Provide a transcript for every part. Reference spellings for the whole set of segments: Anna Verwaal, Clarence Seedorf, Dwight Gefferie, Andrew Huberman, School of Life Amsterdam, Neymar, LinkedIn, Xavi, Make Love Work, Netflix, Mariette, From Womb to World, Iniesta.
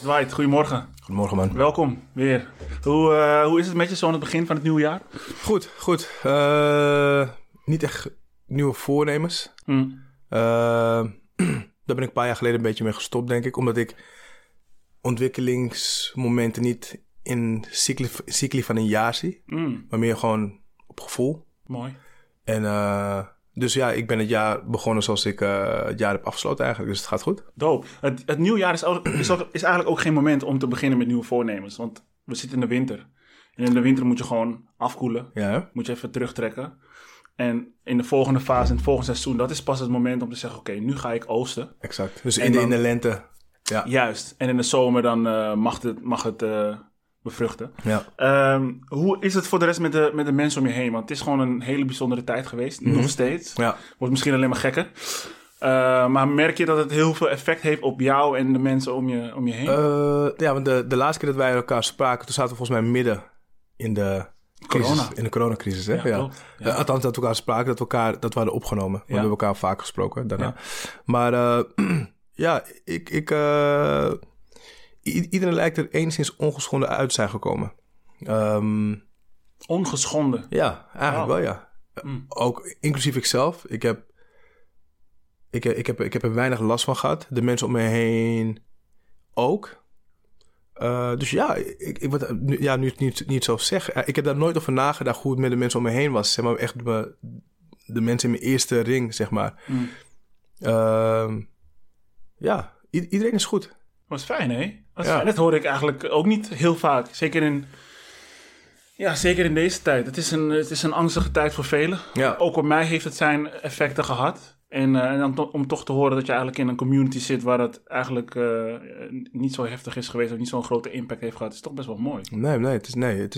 Yes, Dwight, goedemorgen. Goedemorgen, man. Welkom weer. Hoe is het met je zo aan het begin van het nieuwe jaar? Goed. Niet echt nieuwe voornemens. Daar ben ik een paar jaar geleden een beetje mee gestopt, denk ik. Omdat ik ontwikkelingsmomenten niet in cycli van een jaar zie. Maar meer gewoon op gevoel. Mooi. En dus ja, ik ben het jaar begonnen zoals ik het jaar heb afgesloten eigenlijk. Dus het gaat goed. Doop. Het nieuwjaar is eigenlijk ook geen moment om te beginnen met nieuwe voornemens. Want we zitten in de winter. En in de winter moet je gewoon afkoelen. Ja. Moet je even terugtrekken. En in de volgende fase, in het volgende seizoen, dat is pas het moment om te zeggen, oké, nu ga ik oogsten. Exact. Dus in de lente. Ja. Juist. En in de zomer dan mag het bevruchten. Ja. Hoe is het voor de rest met de mensen om je heen? Want het is gewoon een hele bijzondere tijd geweest. Mm-hmm. Nog steeds. Ja. Wordt misschien alleen maar gekker. Maar merk je dat het heel veel effect heeft op jou en de mensen om je heen? Ja, want de laatste keer dat wij elkaar spraken, toen zaten we volgens mij midden in de coronacrisis, hè? Ja. Ja. Althans, dat we elkaar spraken, dat we hadden opgenomen. Want we hebben elkaar vaak gesproken daarna. Ja. Maar ja, iedereen lijkt er enigszins ongeschonden uit zijn gekomen. Ongeschonden? Ja, eigenlijk wel, ja. Ook inclusief ikzelf. Ik heb er weinig last van gehad. De mensen om me heen ook. Dus ja, nu het niet zo zeg. Ik heb daar nooit over nagedacht hoe het met de mensen om me heen was. Zeg maar echt de mensen in mijn eerste ring, zeg maar. Ja, iedereen is goed. Dat was fijn, hè? Ja. Dat hoor ik eigenlijk ook niet heel vaak. Zeker in deze tijd. Het is een angstige tijd voor velen. Ja. Ook op mij heeft het zijn effecten gehad. En dan om toch te horen dat je eigenlijk in een community zit waar dat eigenlijk niet zo heftig is geweest of niet zo'n grote impact heeft gehad, is toch best wel mooi. Nee, het is nu het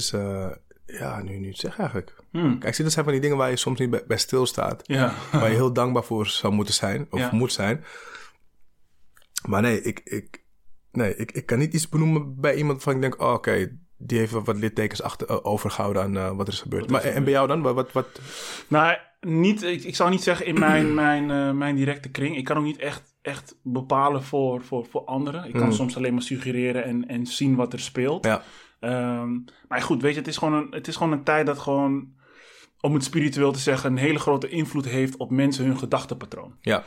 zeg eigenlijk. Kijk, dat zijn van die dingen waar je soms niet bij stilstaat. Ja. Waar je heel dankbaar voor zou moeten zijn of moet zijn. Maar nee, ik kan niet iets benoemen bij iemand waarvan ik denk, die heeft wat littekens overgehouden aan wat er is gebeurd. En bij jou dan? Wat? Nou, niet, ik zou niet zeggen in mijn directe kring. Ik kan ook niet echt bepalen voor anderen. Ik kan soms alleen maar suggereren en zien wat er speelt. Ja. Maar goed, weet je, het is gewoon een tijd dat gewoon, om het spiritueel te zeggen, een hele grote invloed heeft op mensen hun gedachtenpatroon. Ja.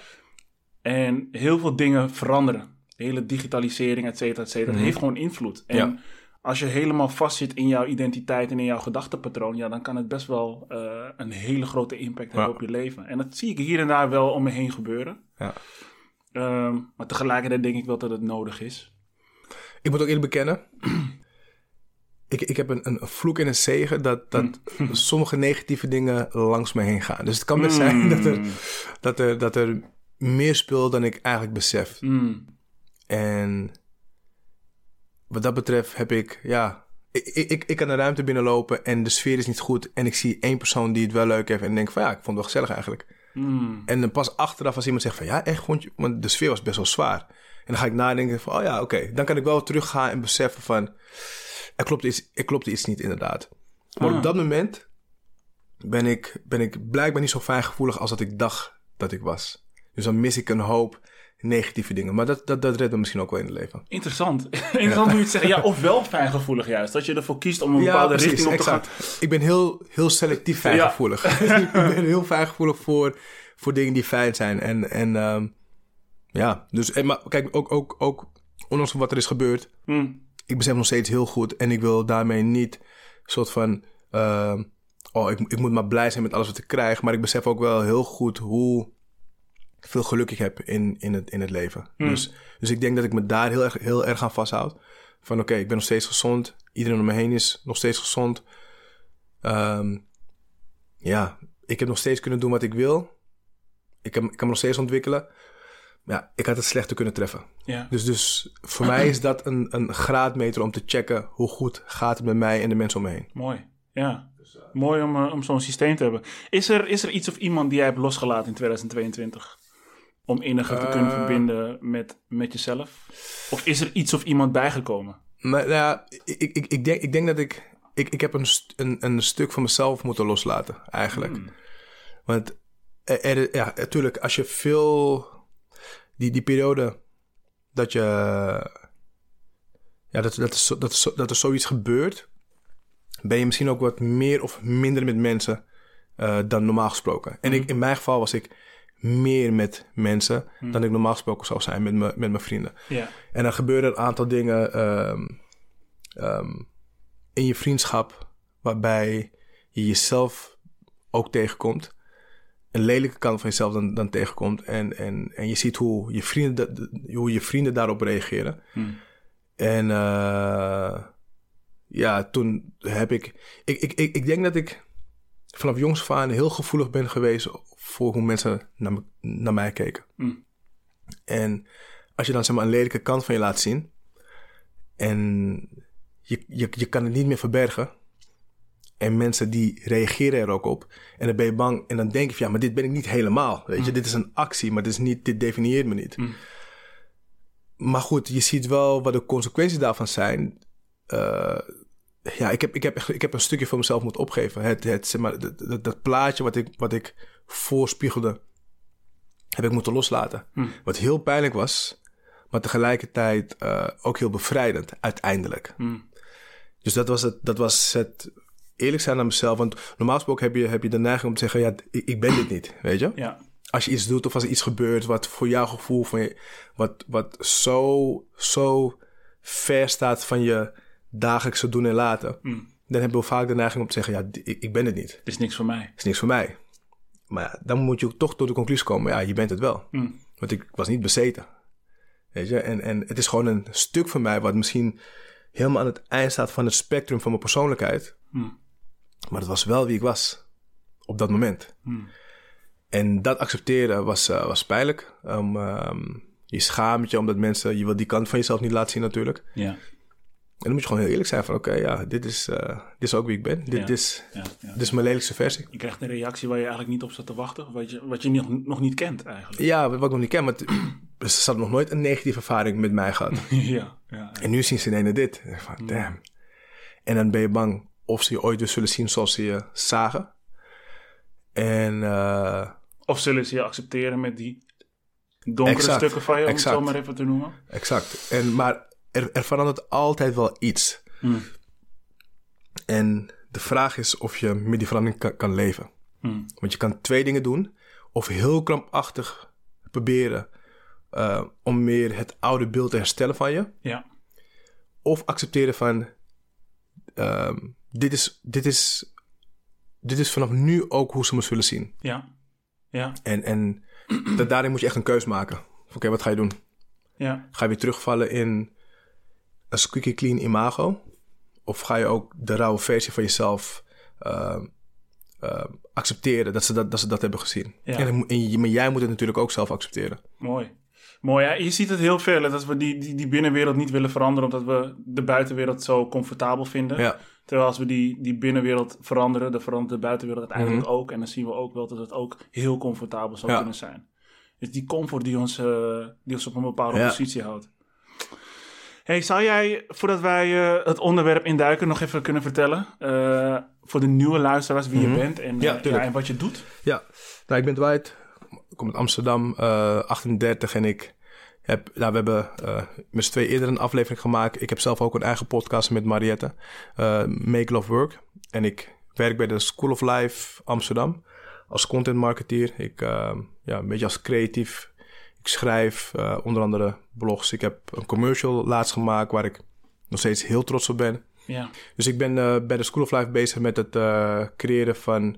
En heel veel dingen veranderen. De hele digitalisering, et cetera, dat heeft gewoon invloed. En als je helemaal vastzit in jouw identiteit en in jouw gedachtenpatroon, ja, dan kan het best wel een hele grote impact hebben op je leven. En dat zie ik hier en daar wel om me heen gebeuren. Ja. Maar tegelijkertijd denk ik wel dat het nodig is. Ik moet ook eerlijk bekennen, ik heb een vloek en een zegen dat sommige negatieve dingen langs me heen gaan. Dus het kan best zijn dat er meer speelt dan ik eigenlijk besef. En wat dat betreft heb ik, ik kan de ruimte binnenlopen en de sfeer is niet goed. En ik zie één persoon die het wel leuk heeft en denk van, ik vond het wel gezellig eigenlijk. En dan pas achteraf als iemand zegt van, echt vond je, want de sfeer was best wel zwaar. En dan ga ik nadenken van, dan kan ik wel teruggaan en beseffen van, er klopte iets niet inderdaad. Maar op dat moment ben ik blijkbaar niet zo fijngevoelig als dat ik dacht dat ik was. Dus dan mis ik een hoop negatieve dingen. Maar dat redt me misschien ook wel in het leven. Interessant hoe je het zegt. Ja, of wel fijngevoelig juist. Dat je ervoor kiest om een bepaalde richting op te gaan. Ik ben heel selectief fijngevoelig. Ja. Ik ben heel fijngevoelig voor dingen die fijn zijn. Maar kijk, ook ondanks wat er is gebeurd, ik besef nog steeds heel goed en ik wil daarmee niet soort van ik moet maar blij zijn met alles wat ik krijg. Maar ik besef ook wel heel goed hoe veel geluk ik heb in het leven. Dus ik denk dat ik me daar heel erg aan vasthoud. Van ik ben nog steeds gezond. Iedereen om me heen is nog steeds gezond. Ik heb nog steeds kunnen doen wat ik wil. Ik kan me nog steeds ontwikkelen. Ja, ik had het slechter kunnen treffen. Ja. Dus voor mij is dat een graadmeter om te checken hoe goed gaat het met mij en de mensen om me heen. Mooi, ja. Mooi om zo'n systeem te hebben. Is er iets of iemand die jij hebt losgelaten in 2022? Om inniger te kunnen verbinden met jezelf? Of is er iets of iemand bijgekomen? Ik denk dat ik heb een stuk van mezelf moeten loslaten, eigenlijk. Want natuurlijk, als je veel die periode dat je ja, dat er zoiets gebeurt, ben je misschien ook wat meer of minder met mensen dan normaal gesproken. En in mijn geval was ik meer met mensen dan ik normaal gesproken zou zijn met mijn vrienden. Yeah. En dan gebeuren een aantal dingen in je vriendschap waarbij je jezelf ook tegenkomt. Een lelijke kant van jezelf dan tegenkomt. En je ziet hoe je vrienden daarop reageren. Hmm. En toen heb ik denk dat ik vanaf jongs af aan heel gevoelig ben geweest voor hoe mensen naar mij keken. Mm. En als je dan zeg maar een lelijke kant van je laat zien en je kan het niet meer verbergen en mensen die reageren er ook op en dan ben je bang en dan denk je van, ja, maar dit ben ik niet helemaal. Weet je, dit is een actie, maar dit definieert me niet. Mm. Maar goed, je ziet wel wat de consequenties daarvan zijn. Ik heb een stukje van mezelf moeten opgeven. Dat plaatje wat ik voorspiegelde, heb ik moeten loslaten. Mm. Wat heel pijnlijk was, maar tegelijkertijd ook heel bevrijdend, uiteindelijk. Mm. Dus dat was het eerlijk zijn aan mezelf. Want normaal gesproken heb je de neiging om te zeggen, ja, ik ben dit niet, weet je? Ja. Als je iets doet of als er iets gebeurt wat voor jouw gevoel, wat zo ver staat van je dagelijkse doen en laten, dan hebben we vaak de neiging om te zeggen, ja, ik ben het niet. Het is niks voor mij. Maar ja, dan moet je toch tot de conclusie komen, ja, je bent het wel. Mm. Want ik was niet bezeten. Weet je? En het is gewoon een stuk van mij wat misschien helemaal aan het eind staat van het spectrum van mijn persoonlijkheid. Mm. Maar het was wel wie ik was op dat moment. Mm. En dat accepteren was pijnlijk. Je schaamt je omdat mensen, je wil die kant van jezelf niet laten zien natuurlijk. Ja. En dan moet je gewoon heel eerlijk zijn van dit is ook wie ik ben. Dit is mijn lelijkste versie. Je krijgt een reactie waar je eigenlijk niet op zat te wachten. Of wat je nog niet kent eigenlijk. Ja, wat ik nog niet ken. Maar ze hadden nog nooit een negatieve ervaring met mij gehad. Ja. En nu zien ze ineens dit. En, damn. En dan ben je bang of ze je ooit weer zullen zien zoals ze je zagen. En, of zullen ze je accepteren met die donkere stukken van je, om het zo maar even te noemen. Exact. Maar er verandert altijd wel iets. Mm. En de vraag is of je met die verandering kan leven. Mm. Want je kan twee dingen doen. Of heel krampachtig proberen om meer het oude beeld te herstellen van je. Ja. Of accepteren van, dit is vanaf nu ook hoe ze me zullen zien. Ja. En daarin moet je echt een keus maken. Oké, wat ga je doen? Ja. Ga je weer terugvallen in een squeaky clean imago? Of ga je ook de rauwe versie van jezelf accepteren dat ze dat hebben gezien? Ja. Maar jij moet het natuurlijk ook zelf accepteren. Mooi, ja. Je ziet het heel veel, hè, dat we die binnenwereld niet willen veranderen omdat we de buitenwereld zo comfortabel vinden. Ja. Terwijl als we die binnenwereld veranderen, dan verandert de buitenwereld uiteindelijk ook. En dan zien we ook wel dat het ook heel comfortabel zou kunnen zijn. Dus die comfort die ons op een bepaalde positie houdt. Hey, zou jij, voordat wij het onderwerp induiken, nog even kunnen vertellen voor de nieuwe luisteraars wie je bent en wat je doet? Ja, nou, ik ben Dwight, ik kom uit Amsterdam, 38 en ik heb, we hebben met z'n twee eerder een aflevering gemaakt. Ik heb zelf ook een eigen podcast met Mariette, Make Love Work. En ik werk bij de School of Life Amsterdam als content marketeer. Ik, een beetje als creatief. Ik schrijf onder andere blogs. Ik heb een commercial laatst gemaakt waar ik nog steeds heel trots op ben. Ja. Dus ik ben bij de School of Life bezig met het creëren van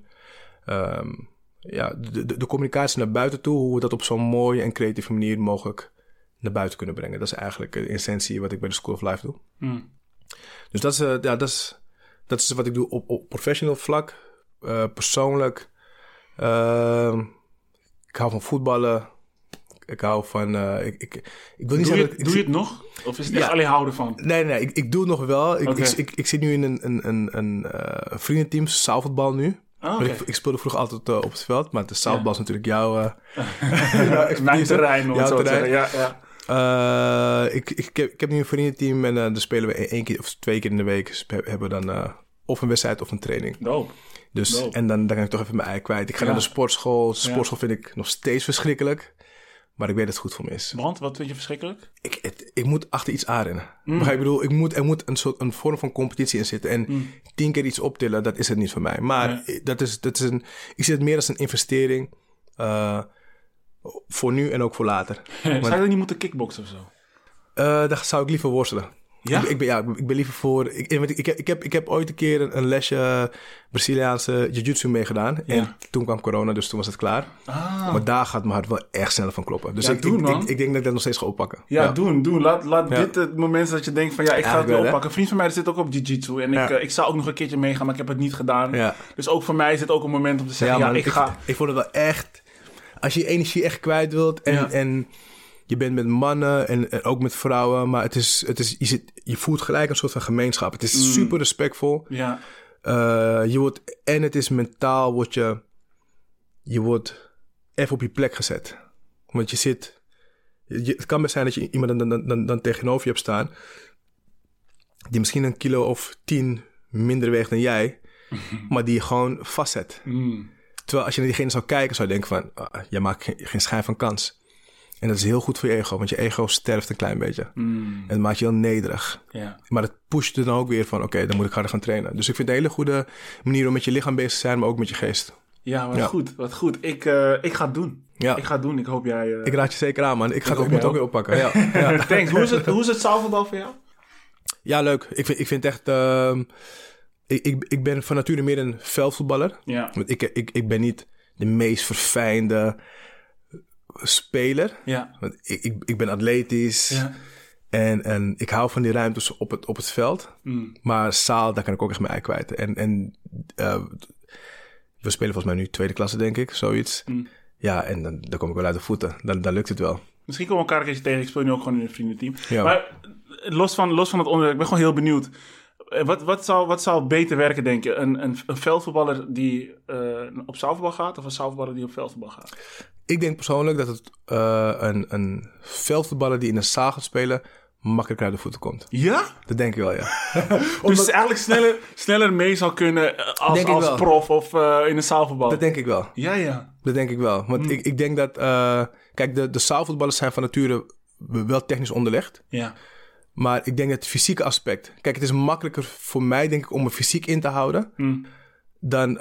de communicatie naar buiten toe. Hoe we dat op zo'n mooie en creatieve manier mogelijk naar buiten kunnen brengen. Dat is eigenlijk de essentie wat ik bij de School of Life doe. Mm. Dus dat is wat ik doe op professional vlak. Persoonlijk. Ik hou van voetballen. Ik hou van... ik wil niet zeggen... Doe je het nog? Of is het echt alleen houden van? Nee, ik doe het nog wel. Ik zit nu in een vriendenteam, zaalvoetbal nu. Oh, okay. Ik speelde vroeger altijd op het veld, maar de zaalvoetbal is natuurlijk jouw... Mijn terrein, om het zo te zeggen. Ja. Ik heb nu een vriendenteam en dan spelen we één keer of twee keer in de week. Dus hebben we dan of een wedstrijd of een training. Dope. Dus, en dan kan ik toch even mijn ei kwijt. Ik ga naar de sportschool. De sportschool vind ik nog steeds verschrikkelijk. Maar ik weet dat het goed voor me is. Want, wat vind je verschrikkelijk? Ik moet achter iets aanrennen. Maar ik bedoel, er moet een vorm van competitie in zitten. En 10 keer iets optillen, dat is het niet voor mij. Maar nee. Ik zie het meer als een investering. Voor nu en ook voor later. Maar, zou je dan niet moeten kickboxen of zo? Dan zou ik liever worstelen. Ja? Ik ben liever voor... Ik heb ooit een keer een lesje Braziliaanse jiu-jitsu meegedaan. Ja. En toen kwam corona, dus toen was het klaar. Ah. Maar daar gaat mijn hart wel echt snel van kloppen. Dus ja, ik denk dat ik dat nog steeds ga oppakken. Ja, ja. Doen. Laat dit het moment dat je denkt van ik ga het wel oppakken. Een vriend van mij zit ook op jiu-jitsu. En ik zou ook nog een keertje meegaan, maar ik heb het niet gedaan. Ja. Dus ook voor mij is het ook een moment om te zeggen, ik ga... Ik vond het wel echt... Als je energie echt kwijt wilt en je bent met mannen en ook met vrouwen, maar je voelt gelijk een soort van gemeenschap. Het is super respectvol. Ja. Het is mentaal, je wordt even op je plek gezet. Want het kan best zijn dat je iemand dan tegenover je hebt staan, die misschien een kilo of 10 minder weegt dan jij, maar die je gewoon vastzet. Mm. Terwijl als je naar diegene zou kijken, zou je denken van... jij maakt geen schijn van kans. En dat is heel goed voor je ego. Want je ego sterft een klein beetje. En dat maakt je heel nederig. Yeah. Maar dat pusht er dan ook weer van... oké, dan moet ik harder gaan trainen. Dus ik vind het een hele goede manier om met je lichaam bezig te zijn... maar ook met je geest. Ja, wat goed. Ik ga het doen. Ja. Ik ga het doen. Ik hoop jij... Ik raad je zeker aan, man. Ik moet het ook weer oppakken. Ja. Ja. Thanks. Hoe is het avond al voor jou? Ja, leuk. Ik vind echt... Ik ben van nature meer een veldvoetballer. Ja. Want ik ben niet de meest verfijnde speler. Ja. Want ik ben atletisch. Ja. En ik hou van die ruimtes op het veld. Maar zaal, daar kan ik ook echt mijn ei kwijt. En we spelen volgens mij nu tweede klasse, denk ik. Zoiets. Ja, en dan kom ik wel uit de voeten. Dan lukt het wel. Misschien komen we elkaar een keertje tegen. Ik speel nu ook gewoon in een vriendenteam. Ja. Maar los van het onderwerp, ik ben gewoon heel benieuwd... Wat zou beter werken, denk je? Een veldvoetballer die op zaalvoetbal gaat... of een zaalvoetballer die op veldvoetbal gaat? Ik denk persoonlijk dat het een veldvoetballer die in een zaal gaat spelen... makkelijker uit de voeten komt. Ja? Dat denk ik wel, ja. Dus eigenlijk sneller mee zou kunnen als prof of in een zaalvoetbal? Dat denk ik wel. Ja. Dat denk ik wel. Want ik denk dat... kijk, de zaalvoetballers zijn van nature wel technisch onderlegd. Ja. Maar ik denk dat het fysieke aspect... Kijk, het is makkelijker voor mij, denk ik, om me fysiek in te houden... dan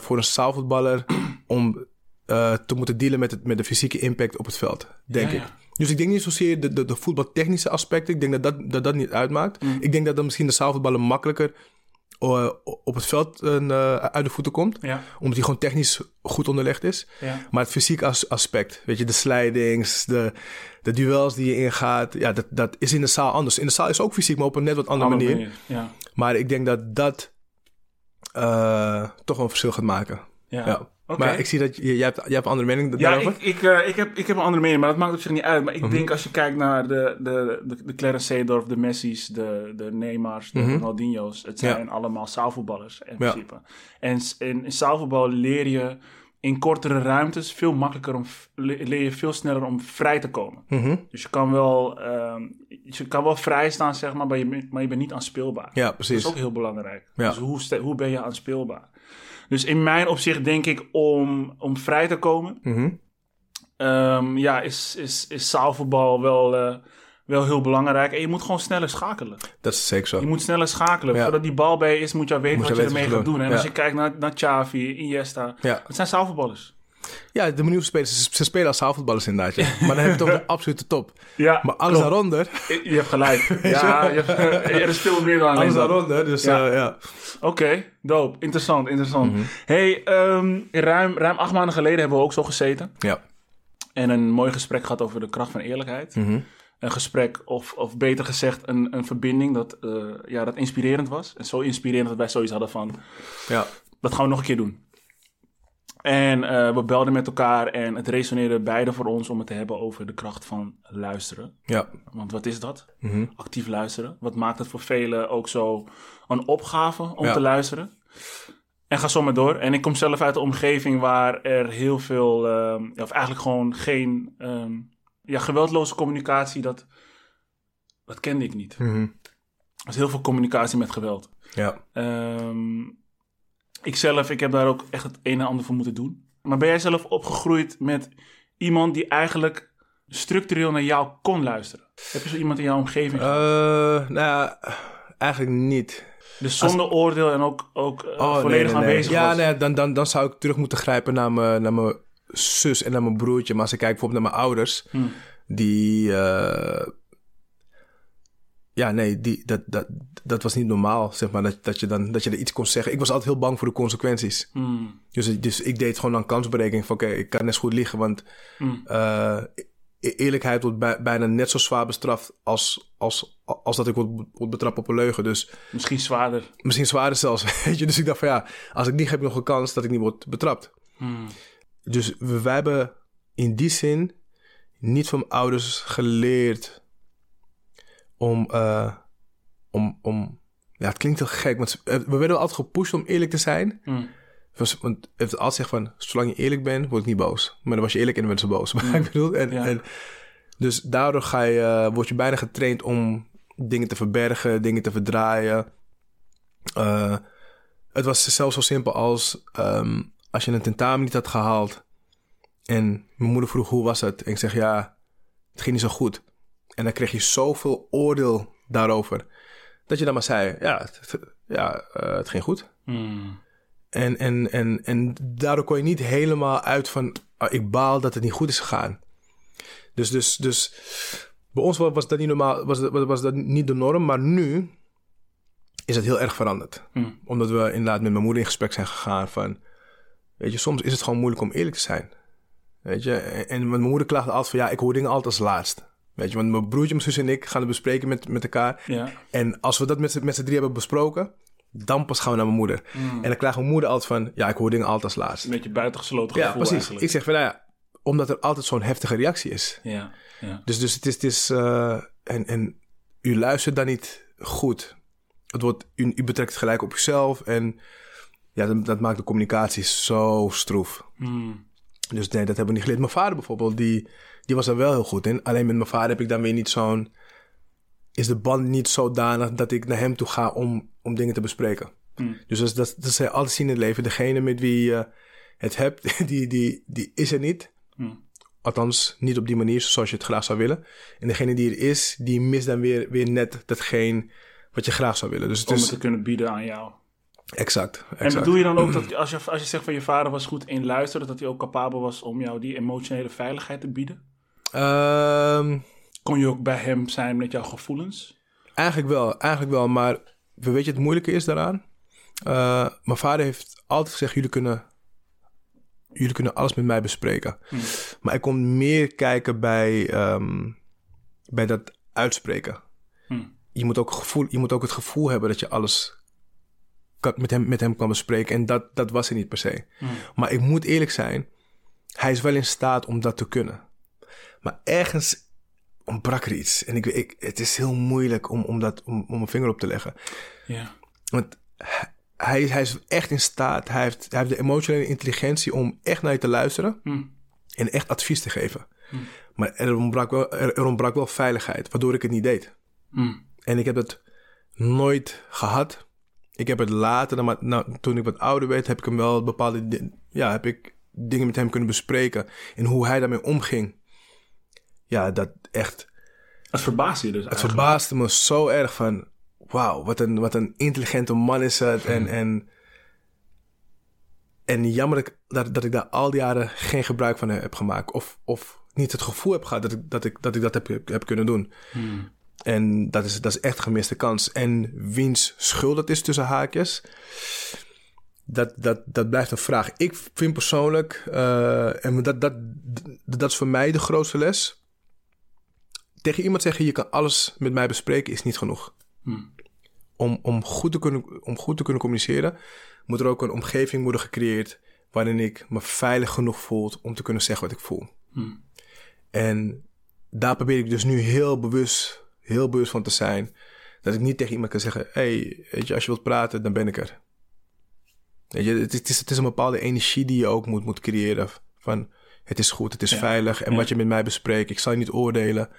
voor een zaalvoetballer om te moeten dealen met de fysieke impact op het veld, denk ik. Dus ik denk niet zozeer de voetbaltechnische aspecten. Ik denk dat niet uitmaakt. Ik denk dat dan misschien de zaalvoetballer makkelijker op het veld uit de voeten komt. Ja. Omdat hij gewoon technisch goed onderlegd is. Ja. Maar het fysieke aspect, weet je, de slidings, de duels die je ingaat... Ja, dat is in de zaal anders. In de zaal is ook fysiek, maar op een net wat andere manier. Ja. Maar ik denk dat toch wel een verschil gaat maken. Ja. Ja. Okay. Maar ik zie dat jij hebt een andere mening daarover. Ja, ik heb een andere mening, maar dat maakt op zich niet uit. Maar ik denk als je kijkt naar de Clarence Seedorf, de Messi's, de Neymars, de Ronaldinho's. Het zijn allemaal zaalvoetballers in principe. En in zaalvoetbal leer je in kortere ruimtes veel makkelijker leer je veel sneller om vrij te komen. Dus je kan wel vrij staan, zeg maar je bent niet aanspeelbaar. Ja, precies. Dat is ook heel belangrijk. Ja. Dus hoe ben je aanspeelbaar? Dus in mijn opzicht denk ik om vrij te komen... is zaalvoetbal wel heel belangrijk. En je moet gewoon sneller schakelen. Dat is zeker zo. Je moet sneller schakelen. Ja. Voordat die bal bij je is, moet je weten wat je ermee gaat doen. En als je kijkt naar Xavi, Iniesta... Dat zijn zaalvoetballers. Ja, de manier hoe ze spelen als zaalvoetballers inderdaad. Ja. Maar dan heb je toch de absolute top. Ja, maar alles daaronder... Je hebt gelijk. Ja, er is veel meer dan alles daaronder, dus ja. Oké, dope. Interessant. Hey, ruim 8 maanden geleden hebben we ook zo gezeten. Ja. En een mooi gesprek gehad over de kracht van eerlijkheid. Een gesprek, of beter gezegd, een verbinding dat inspirerend was. En zo inspirerend dat wij zoiets hadden van... Ja. Dat gaan we nog een keer doen. En we belden met elkaar en het resoneerde beide voor ons om het te hebben over de kracht van luisteren. Ja. Want wat is dat? Actief luisteren. Wat maakt het voor velen ook zo een opgave om te luisteren? En ga zo maar door. En ik kom zelf uit de omgeving waar er heel veel, of eigenlijk gewoon geen geweldloze communicatie, dat kende ik niet. Er is heel veel communicatie met geweld. Ja. Ik heb daar ook echt het een en ander voor moeten doen. Maar ben jij zelf opgegroeid met iemand die eigenlijk structureel naar jou kon luisteren? Heb je zo iemand in jouw omgeving? Eigenlijk niet. Dus zonder oordeel en ook volledig aanwezig was? Ja, dan zou ik terug moeten grijpen naar mijn zus en naar mijn broertje. Maar als ik kijk bijvoorbeeld naar mijn ouders, die... dat was niet normaal, zeg maar, dat je er iets kon zeggen. Ik was altijd heel bang voor de consequenties. Mm. Dus ik deed gewoon aan kansberekening van oké, ik kan net zo goed liggen, want eerlijkheid wordt bijna net zo zwaar bestraft als dat ik word betrapt op een leugen. Dus, misschien zwaarder zelfs, weet je. Dus ik dacht van ja, als ik niet heb nog een kans dat ik niet word betrapt. Mm. Dus wij hebben in die zin niet van mijn ouders geleerd... het klinkt heel gek, want we werden altijd gepusht om eerlijk te zijn. Mm. Want het altijd zegt van, zolang je eerlijk bent, word ik niet boos. Maar dan was je eerlijk en dan werd ze boos. Maar ik bedoel, dus daardoor word je bijna getraind om dingen te verbergen, dingen te verdraaien. Het was zelfs zo simpel als als je een tentamen niet had gehaald en mijn moeder vroeg hoe was het en ik zeg ja, het ging niet zo goed. En dan kreeg je zoveel oordeel daarover. Dat je dan maar zei, het ging goed. Mm. En daardoor kon je niet helemaal uit van... ik baal dat het niet goed is gegaan. Dus bij ons was dat niet normaal, was dat niet de norm. Maar nu is het heel erg veranderd. Mm. Omdat we inderdaad met mijn moeder in gesprek zijn gegaan van... weet je, soms is het gewoon moeilijk om eerlijk te zijn. Weet je, en mijn moeder klaagde altijd van... ja, ik hoor dingen altijd als laatst. Weet je, want mijn broertje, mijn zus en ik gaan het bespreken met elkaar. Ja. En als we dat met z'n drie hebben besproken, dan pas gaan we naar mijn moeder. Mm. En dan klaagt mijn moeder altijd van, ja, ik hoor dingen altijd als laatst. Een beetje buitengesloten gevoel precies. Eigenlijk. Ik zeg van, omdat er altijd zo'n heftige reactie is. Ja. Ja. Dus het is en u luistert dan niet goed. Het wordt, u betrekt het gelijk op uzelf. En ja, dat maakt de communicatie zo stroef. Mm. Dus nee, dat hebben we niet geleerd. Mijn vader bijvoorbeeld, die was er wel heel goed in. Alleen met mijn vader heb ik dan weer niet zo'n... is de band niet zodanig dat ik naar hem toe ga om dingen te bespreken. Mm. Dus dat zij altijd zien in het leven. Degene met wie je het hebt, die is er niet. Mm. Althans, niet op die manier zoals je het graag zou willen. En degene die er is, die mist dan weer net datgene wat je graag zou willen. Dus om het te kunnen bieden aan jou. Exact. En bedoel je dan ook dat als je zegt van je vader was goed in luisteren... dat hij ook capabel was om jou die emotionele veiligheid te bieden? Kon je ook bij hem zijn met jouw gevoelens? Eigenlijk wel, maar weet je het moeilijke is daaraan? Mijn vader heeft altijd gezegd, jullie kunnen alles met mij bespreken. Hmm. Maar ik kon meer kijken bij dat uitspreken. Hmm. Je moet ook het gevoel hebben dat je alles... met hem kan bespreken. En dat was hij niet per se. Mm. Maar ik moet eerlijk zijn. Hij is wel in staat om dat te kunnen. Maar ergens ontbrak er iets. En het is heel moeilijk om een vinger op te leggen. Yeah. Want hij is echt in staat. Hij heeft de emotionele intelligentie om echt naar je te luisteren. Mm. En echt advies te geven. Mm. Maar er ontbrak wel veiligheid. Waardoor ik het niet deed. Mm. En ik heb dat nooit gehad. Ik heb het later, toen ik wat ouder werd, heb ik hem wel bepaalde... ja, heb ik dingen met hem kunnen bespreken. En hoe hij daarmee omging. Ja, dat echt... Het verbaasde je dus eigenlijk? Het verbaasde me zo erg van... wauw, wat een intelligente man is het. En jammer dat ik daar al die jaren geen gebruik van heb gemaakt. Of niet het gevoel heb gehad dat ik dat heb kunnen doen. Hmm. En dat is echt gemiste kans. En wiens schuld dat is tussen haakjes, dat blijft een vraag. Ik vind persoonlijk, en dat is voor mij de grootste les. Tegen iemand zeggen, je kan alles met mij bespreken, is niet genoeg. Hmm. Om goed te kunnen communiceren, moet er ook een omgeving worden gecreëerd waarin ik me veilig genoeg voel om te kunnen zeggen wat ik voel. Hmm. En daar probeer ik dus nu heel bewust van te zijn. Dat ik niet tegen iemand kan zeggen... hey, weet je, als je wilt praten, dan ben ik er. Weet je, het is een bepaalde energie die je ook moet creëren. Van, het is goed, het is veilig. En wat je met mij bespreekt, ik zal je niet oordelen.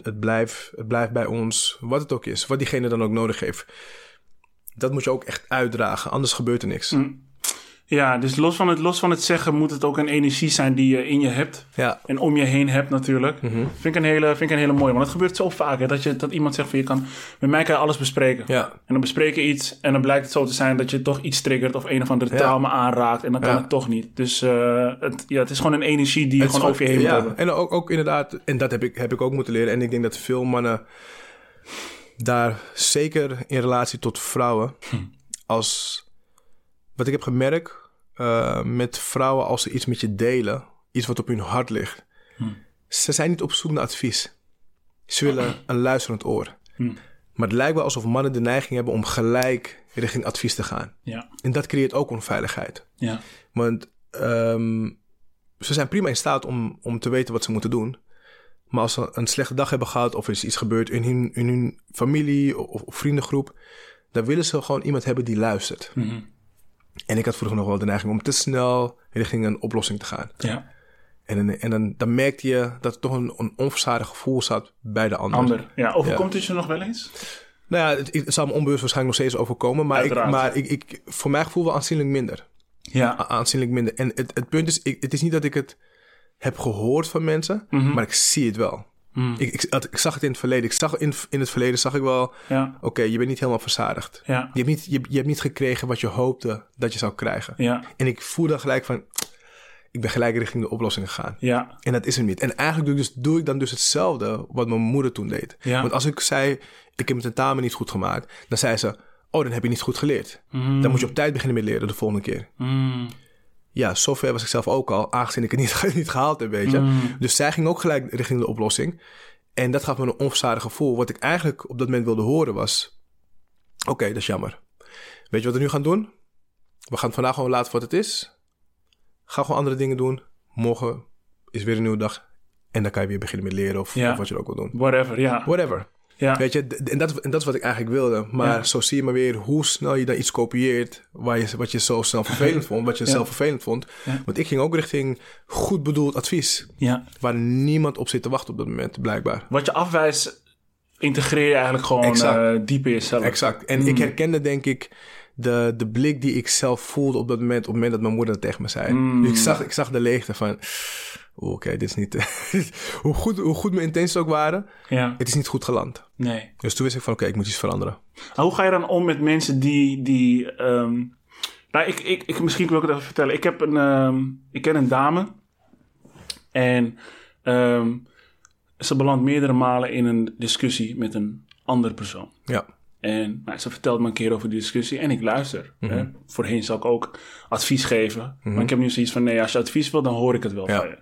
Het blijft bij ons. Wat het ook is. Wat diegene dan ook nodig heeft. Dat moet je ook echt uitdragen. Anders gebeurt er niks. Mm. Ja, dus los van het zeggen moet het ook een energie zijn die je in je hebt. Ja. En om je heen hebt natuurlijk. Mm-hmm. Vind ik een hele mooie. Want het gebeurt zo vaak hè, dat iemand zegt van je kan... Met mij kan je alles bespreken. Ja. En dan bespreek je iets en dan blijkt het zo te zijn dat je toch iets triggert of een of andere trauma aanraakt. En dan kan het toch niet. Dus het is gewoon een energie die je gewoon over je heen moet hebben. En ook inderdaad, en dat heb ik ook moeten leren. En ik denk dat veel mannen daar zeker in relatie tot vrouwen als... Wat ik heb gemerkt met vrouwen als ze iets met je delen, iets wat op hun hart ligt. Ze zijn niet op zoek naar advies. Ze willen een luisterend oor. Maar het lijkt wel alsof mannen de neiging hebben om gelijk richting advies te gaan. Ja. En dat creëert ook onveiligheid. Ja. Want ze zijn prima in staat om te weten wat ze moeten doen. Maar als ze een slechte dag hebben gehad of er is iets gebeurd in hun familie of vriendengroep, dan willen ze gewoon iemand hebben die luistert. Mm-hmm. En ik had vroeger nog wel de neiging om te snel richting een oplossing te gaan. Ja. En dan merkte je dat er toch een onverzadigd gevoel zat bij de ander. Ja, overkomt het je nog wel eens? Nou ja, het zal me onbewust waarschijnlijk nog steeds overkomen. Maar voor mijn gevoel wel aanzienlijk minder. Ja. Aanzienlijk minder. En het punt is, het is niet dat ik het heb gehoord van mensen, mm-hmm. maar ik zie het wel. Mm. Ik zag het in het verleden. Ik zag in het verleden wel... Ja. Oké, je bent niet helemaal verzadigd. Ja. Je hebt niet gekregen wat je hoopte dat je zou krijgen. Ja. En ik voelde gelijk van... Ik ben gelijk richting de oplossing gegaan. Ja. En dat is hem niet. En eigenlijk doe ik dan hetzelfde wat mijn moeder toen deed. Ja. Want als ik zei... Ik heb mijn tentamen niet goed gemaakt. Dan zei ze... Oh, dan heb je niet goed geleerd. Mm. Dan moet je op tijd beginnen met leren de volgende keer. Mm. Ja, zover was ik zelf ook al, aangezien ik het niet gehaald heb, weet je. Mm. Dus zij ging ook gelijk richting de oplossing. En dat gaf me een onverzadigd gevoel. Wat ik eigenlijk op dat moment wilde horen was... Oké, dat is jammer. Weet je wat we nu gaan doen? We gaan vandaag gewoon laten wat het is. Ga gewoon andere dingen doen. Morgen is weer een nieuwe dag. En dan kan je weer beginnen met leren of wat je ook wil doen. Whatever. Ja. Weet je, en dat is wat ik eigenlijk wilde. Maar zo zie je maar weer hoe snel je dan iets kopieert wat je zelf vervelend vond. Ja. Want ik ging ook richting goed bedoeld advies. Ja. Waar niemand op zit te wachten op dat moment, blijkbaar. Wat je afwijst, integreer je eigenlijk gewoon diep in jezelf. Exact. En ik herkende denk ik de blik die ik zelf voelde op dat moment. Op het moment dat mijn moeder dat tegen me zei. Dus ik zag de leegte van... Oké, dit is niet... hoe goed mijn intenties ook waren... Ja. Het is niet goed geland. Nee. Dus toen wist ik van... Oké, ik moet iets veranderen. Maar hoe ga je dan om met mensen die Nou, misschien wil ik het even vertellen. Ik heb ik ken een dame. En ze belandt meerdere malen in een discussie met een andere persoon. Ja. En ze vertelt me een keer over die discussie en ik luister. Mm-hmm. Hè? Voorheen zal ik ook advies geven. Mm-hmm. Maar ik heb nu zoiets van, nee, als je advies wil, dan hoor ik het wel van je.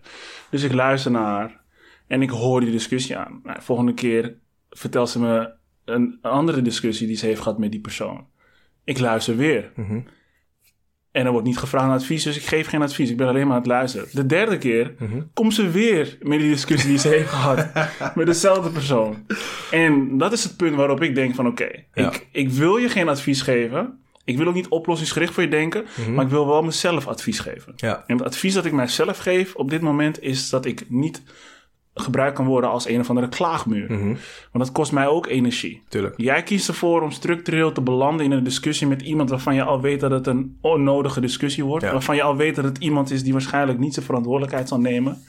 Dus ik luister naar haar en ik hoor die discussie aan. Nou, volgende keer vertelt ze me een andere discussie die ze heeft gehad met die persoon. Ik luister weer. Mm-hmm. En er wordt niet gevraagd naar advies, dus ik geef geen advies. Ik ben alleen maar aan het luisteren. De derde keer komt ze weer met die discussie die ze heeft gehad. Met dezelfde persoon. En dat is het punt waarop ik denk van oké, ik wil je geen advies geven. Ik wil ook niet oplossingsgericht voor je denken. Mm-hmm. Maar ik wil wel mezelf advies geven. Ja. En het advies dat ik mijzelf geef op dit moment is dat ik niet gebruikt kan worden als een of andere klaagmuur. Mm-hmm. Want dat kost mij ook energie. Tuurlijk. Jij kiest ervoor om structureel te belanden in een discussie met iemand waarvan je al weet dat het een onnodige discussie wordt. Ja. Waarvan je al weet dat het iemand is die waarschijnlijk niet zijn verantwoordelijkheid zal nemen.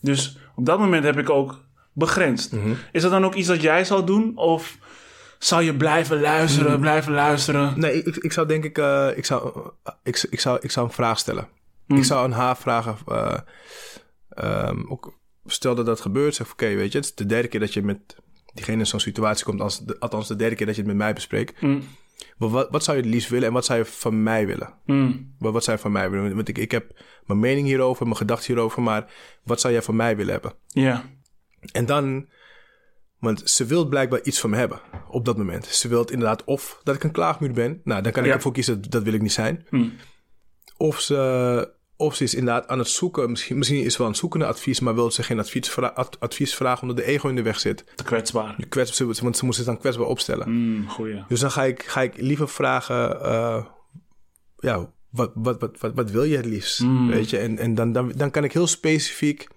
Dus op dat moment heb ik ook begrensd. Mm-hmm. Is dat dan ook iets dat jij zou doen? Of zou je blijven luisteren? Nee, ik zou denk ik... Ik zou een vraag stellen. Mm. Ik zou aan haar vragen... Stel dat dat gebeurt, zeg oké, weet je, het is de derde keer dat je met diegene in zo'n situatie komt, althans de derde keer dat je het met mij bespreekt. Mm. Maar wat zou je het liefst willen en wat zou je van mij willen? Mm. Wat zou je van mij willen? Want ik heb mijn mening hierover, mijn gedachten hierover, maar wat zou jij van mij willen hebben? Ja. Yeah. En dan, want ze wil blijkbaar iets van me hebben op dat moment. Ze wil inderdaad of dat ik een klaagmuur ben, nou dan kan ik ervoor kiezen, dat wil ik niet zijn. Mm. Of ze is inderdaad aan het zoeken. Misschien is ze wel aan het zoeken naar advies, maar wil ze geen advies vragen omdat de ego in de weg zit. Te kwetsbaar. Want ze moest het dan kwetsbaar opstellen. Goeie. Dus dan ga ik liever vragen... Wat wil je het liefst? Weet je? En dan kan ik heel specifiek...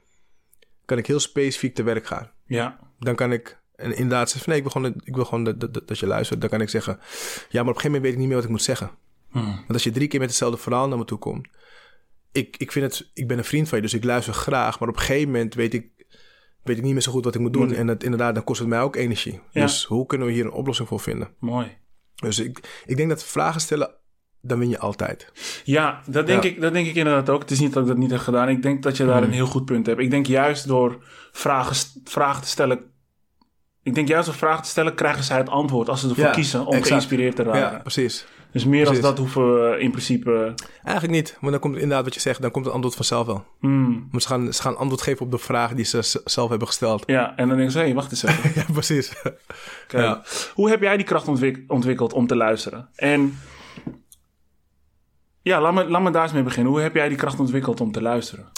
te werk gaan. Ja. Dan kan ik... En inderdaad zeggen van nee, ik wil gewoon dat je luistert. Dan kan ik zeggen... Ja, maar op een gegeven moment weet ik niet meer wat ik moet zeggen. Want als je 3 keer met hetzelfde verhaal naar me toe komt. Ik ben een vriend van je, dus ik luister graag. Maar op een gegeven moment weet ik niet meer zo goed wat ik moet doen. En het, inderdaad, dan kost het mij ook energie. Ja. Dus hoe kunnen we hier een oplossing voor vinden? Mooi. Dus ik denk dat vragen stellen, dan win je altijd. Ja, dat denk ik inderdaad ook. Het is niet dat ik dat niet heb gedaan. Ik denk dat je daar een heel goed punt hebt. Ik denk juist door vragen te stellen... Ik denk juist door vragen te stellen krijgen zij het antwoord als ze ervoor kiezen om geïnspireerd te raken. Ja, precies. Dus meer dan dat hoeven we in principe... Eigenlijk niet, want dan komt inderdaad wat je zegt, dan komt het antwoord vanzelf wel. Want ze gaan antwoord geven op de vraag die ze zelf hebben gesteld. Ja, en dan denken ze, hé, wacht eens even. Ja, precies. Okay. Ja. Hoe heb jij die kracht ontwikkeld om te luisteren? En ja, laat me daar eens mee beginnen. Hoe heb jij die kracht ontwikkeld om te luisteren?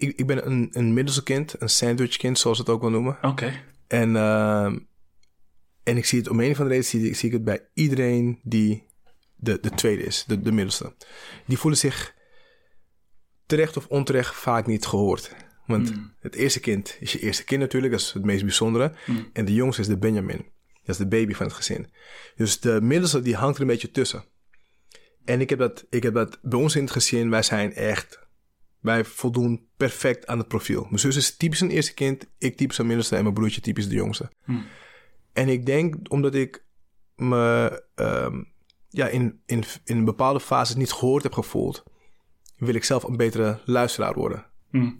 Ik ben een middelse kind, een sandwichkind, zoals ze het ook wel noemen. Oké. Okay. En ik zie het om een van de redenen, zie ik het bij iedereen die de tweede is, de middelste. Die voelen zich terecht of onterecht vaak niet gehoord. Want het eerste kind is je eerste kind natuurlijk, dat is het meest bijzondere. En de jongste is de Benjamin, dat is de baby van het gezin. Dus de middelste die hangt er een beetje tussen. En ik heb dat bij ons in het gezin, wij voldoen perfect aan het profiel. Mijn zus is typisch een eerste kind, ik typisch een middelste en mijn broertje typisch de jongste. En ik denk omdat ik me in een bepaalde fase niet gehoord heb gevoeld, wil ik zelf een betere luisteraar worden.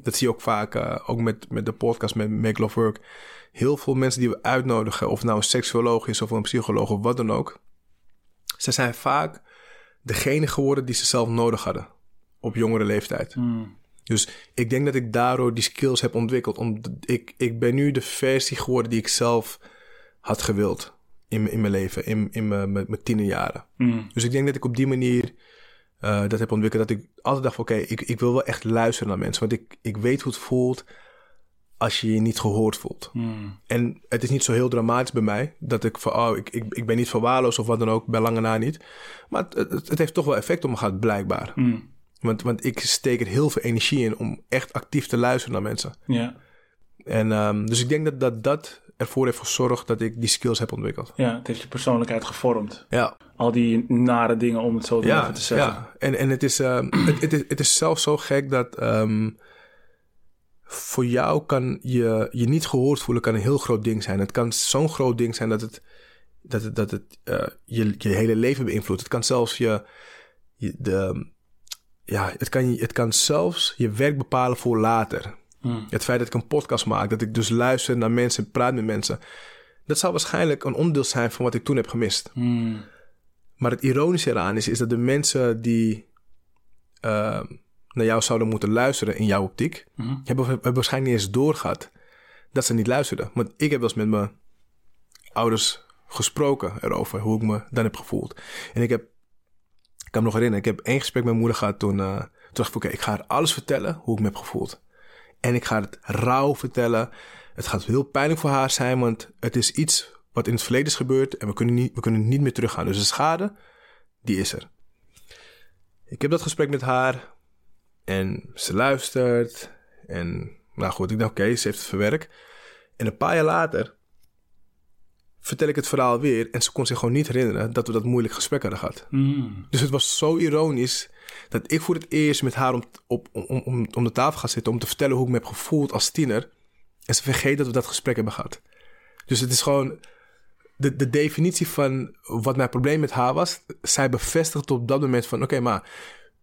Dat zie je ook vaak, ook met de podcast, met Make Love Work. Heel veel mensen die we uitnodigen, of nou een seksuoloog is of een psycholoog of wat dan ook. Ze zijn vaak degene geworden die ze zelf nodig hadden op jongere leeftijd. Dus ik denk dat ik daardoor die skills heb ontwikkeld. Ik ben nu de versie geworden die ik zelf had gewild in mijn leven, in mijn tienerjaren. Dus ik denk dat ik op die manier dat heb ontwikkeld, dat ik altijd dacht van ik wil wel echt luisteren naar mensen, want ik weet hoe het voelt als je je niet gehoord voelt. En het is niet zo heel dramatisch bij mij, dat ik van ik ben niet verwaarloosd of wat dan ook, bij lange na niet. Maar het heeft toch wel effect op me gehad, blijkbaar. Want ik steek er heel veel energie in om echt actief te luisteren naar mensen. Ja. En dus ik denk dat ervoor heeft gezorgd dat ik die skills heb ontwikkeld. Ja, het heeft je persoonlijkheid gevormd. Ja. Al die nare dingen, om het zo even te zeggen. Ja, en het is, het is zelfs zo gek dat voor jou kan je niet gehoord voelen kan een heel groot ding zijn. Het kan zo'n groot ding zijn dat het je hele leven beïnvloedt. Het kan zelfs het kan zelfs je werk bepalen voor later. Het feit dat ik een podcast maak, dat ik dus luister naar mensen, praat met mensen, dat zou waarschijnlijk een onderdeel zijn van wat ik toen heb gemist. Maar het ironische eraan is dat de mensen die naar jou zouden moeten luisteren in jouw optiek, hebben waarschijnlijk niet eens doorgehad dat ze niet luisterden. Want ik heb wel eens met mijn ouders gesproken erover, hoe ik me dan heb gevoeld. En ik kan me nog herinneren, ik heb één gesprek met mijn moeder gehad toen dacht ik, ik ga haar alles vertellen hoe ik me heb gevoeld. En ik ga het rauw vertellen. Het gaat heel pijnlijk voor haar zijn, want het is iets wat in het verleden is gebeurd en we kunnen niet meer teruggaan. Dus de schade, die is er. Ik heb dat gesprek met haar en ze luistert. En nou goed, ik dacht, oké, ze heeft het verwerkt. En een paar jaar later vertel ik het verhaal weer en ze kon zich gewoon niet herinneren dat we dat moeilijk gesprek hadden gehad. Dus het was zo ironisch dat ik voor het eerst met haar om de tafel ga zitten om te vertellen hoe ik me heb gevoeld als tiener. En ze vergeet dat we dat gesprek hebben gehad. Dus het is gewoon de definitie van wat mijn probleem met haar was. Zij bevestigt op dat moment van maar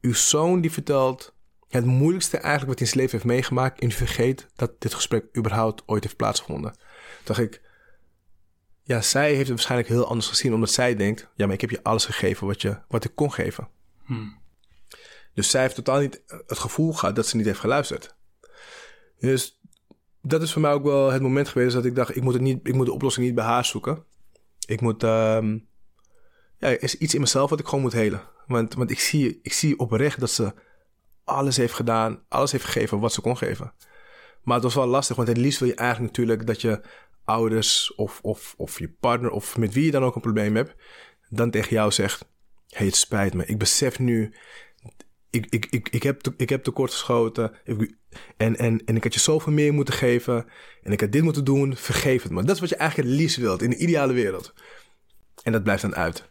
uw zoon die vertelt het moeilijkste eigenlijk wat hij in zijn leven heeft meegemaakt en u vergeet dat dit gesprek überhaupt ooit heeft plaatsgevonden. Toen dacht ik, ja, zij heeft het waarschijnlijk heel anders gezien, omdat zij denkt, ja, maar ik heb je alles gegeven wat ik kon geven. Dus zij heeft totaal niet het gevoel gehad dat ze niet heeft geluisterd. Dus dat is voor mij ook wel het moment geweest dat ik dacht, ik moet de oplossing niet bij haar zoeken. Ik moet, er is iets in mezelf wat ik gewoon moet helen. Want ik zie oprecht dat ze alles heeft gedaan, alles heeft gegeven wat ze kon geven. Maar het was wel lastig, want het liefst wil je eigenlijk natuurlijk dat je ouders of je partner of met wie je dan ook een probleem hebt, dan tegen jou zegt, hey, het spijt me. Ik besef nu, ik heb tekortgeschoten en ik had je zoveel meer moeten geven en ik had dit moeten doen, vergeef het me. Dat is wat je eigenlijk het liefst wilt in de ideale wereld. En dat blijft dan uit.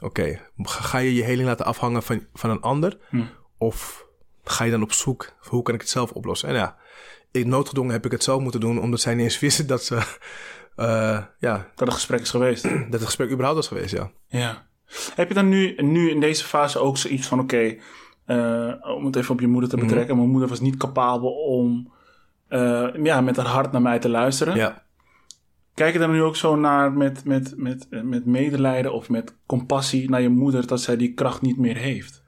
Oké, ga je je heling laten afhangen van een ander? Of ga je dan op zoek, hoe kan ik het zelf oplossen? En ja, in noodgedwongen heb ik het zelf moeten doen, omdat zij niet eens wisten dat ze... dat het gesprek is geweest. Dat het gesprek überhaupt was geweest, ja. Ja. Heb je dan nu in deze fase ook zoiets van... Oké, om het even op je moeder te betrekken... Mijn moeder was niet capabel om met haar hart naar mij te luisteren. Ja. Kijk je dan nu ook zo naar met medelijden of met compassie naar je moeder... dat zij die kracht niet meer heeft?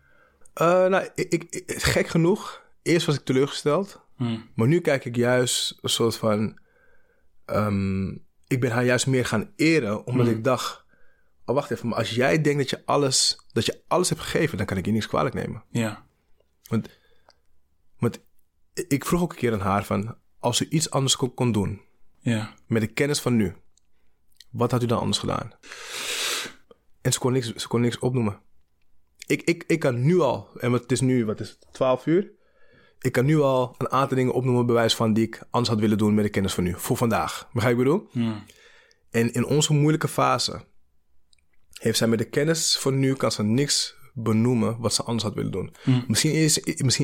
Ik gek genoeg, eerst was ik teleurgesteld... Maar nu kijk ik juist een soort van... ik ben haar juist meer gaan eren, omdat ik dacht... Oh, wacht even, maar als jij denkt dat je alles hebt gegeven... dan kan ik je niks kwalijk nemen. Ja. Want ik vroeg ook een keer aan haar van... als u iets anders kon doen... Ja. Met de kennis van nu... wat had u dan anders gedaan? En ze kon niks opnoemen. Ik kan nu al... en het is nu, 12 uur... Ik kan nu al een aantal dingen opnoemen... bewijs van die ik anders had willen doen... met de kennis van nu, voor vandaag. Begrijp je wat ik bedoel? Ja. En in onze moeilijke fase... heeft zij met de kennis van nu... kan ze niks benoemen... wat ze anders had willen doen. Mm. Misschien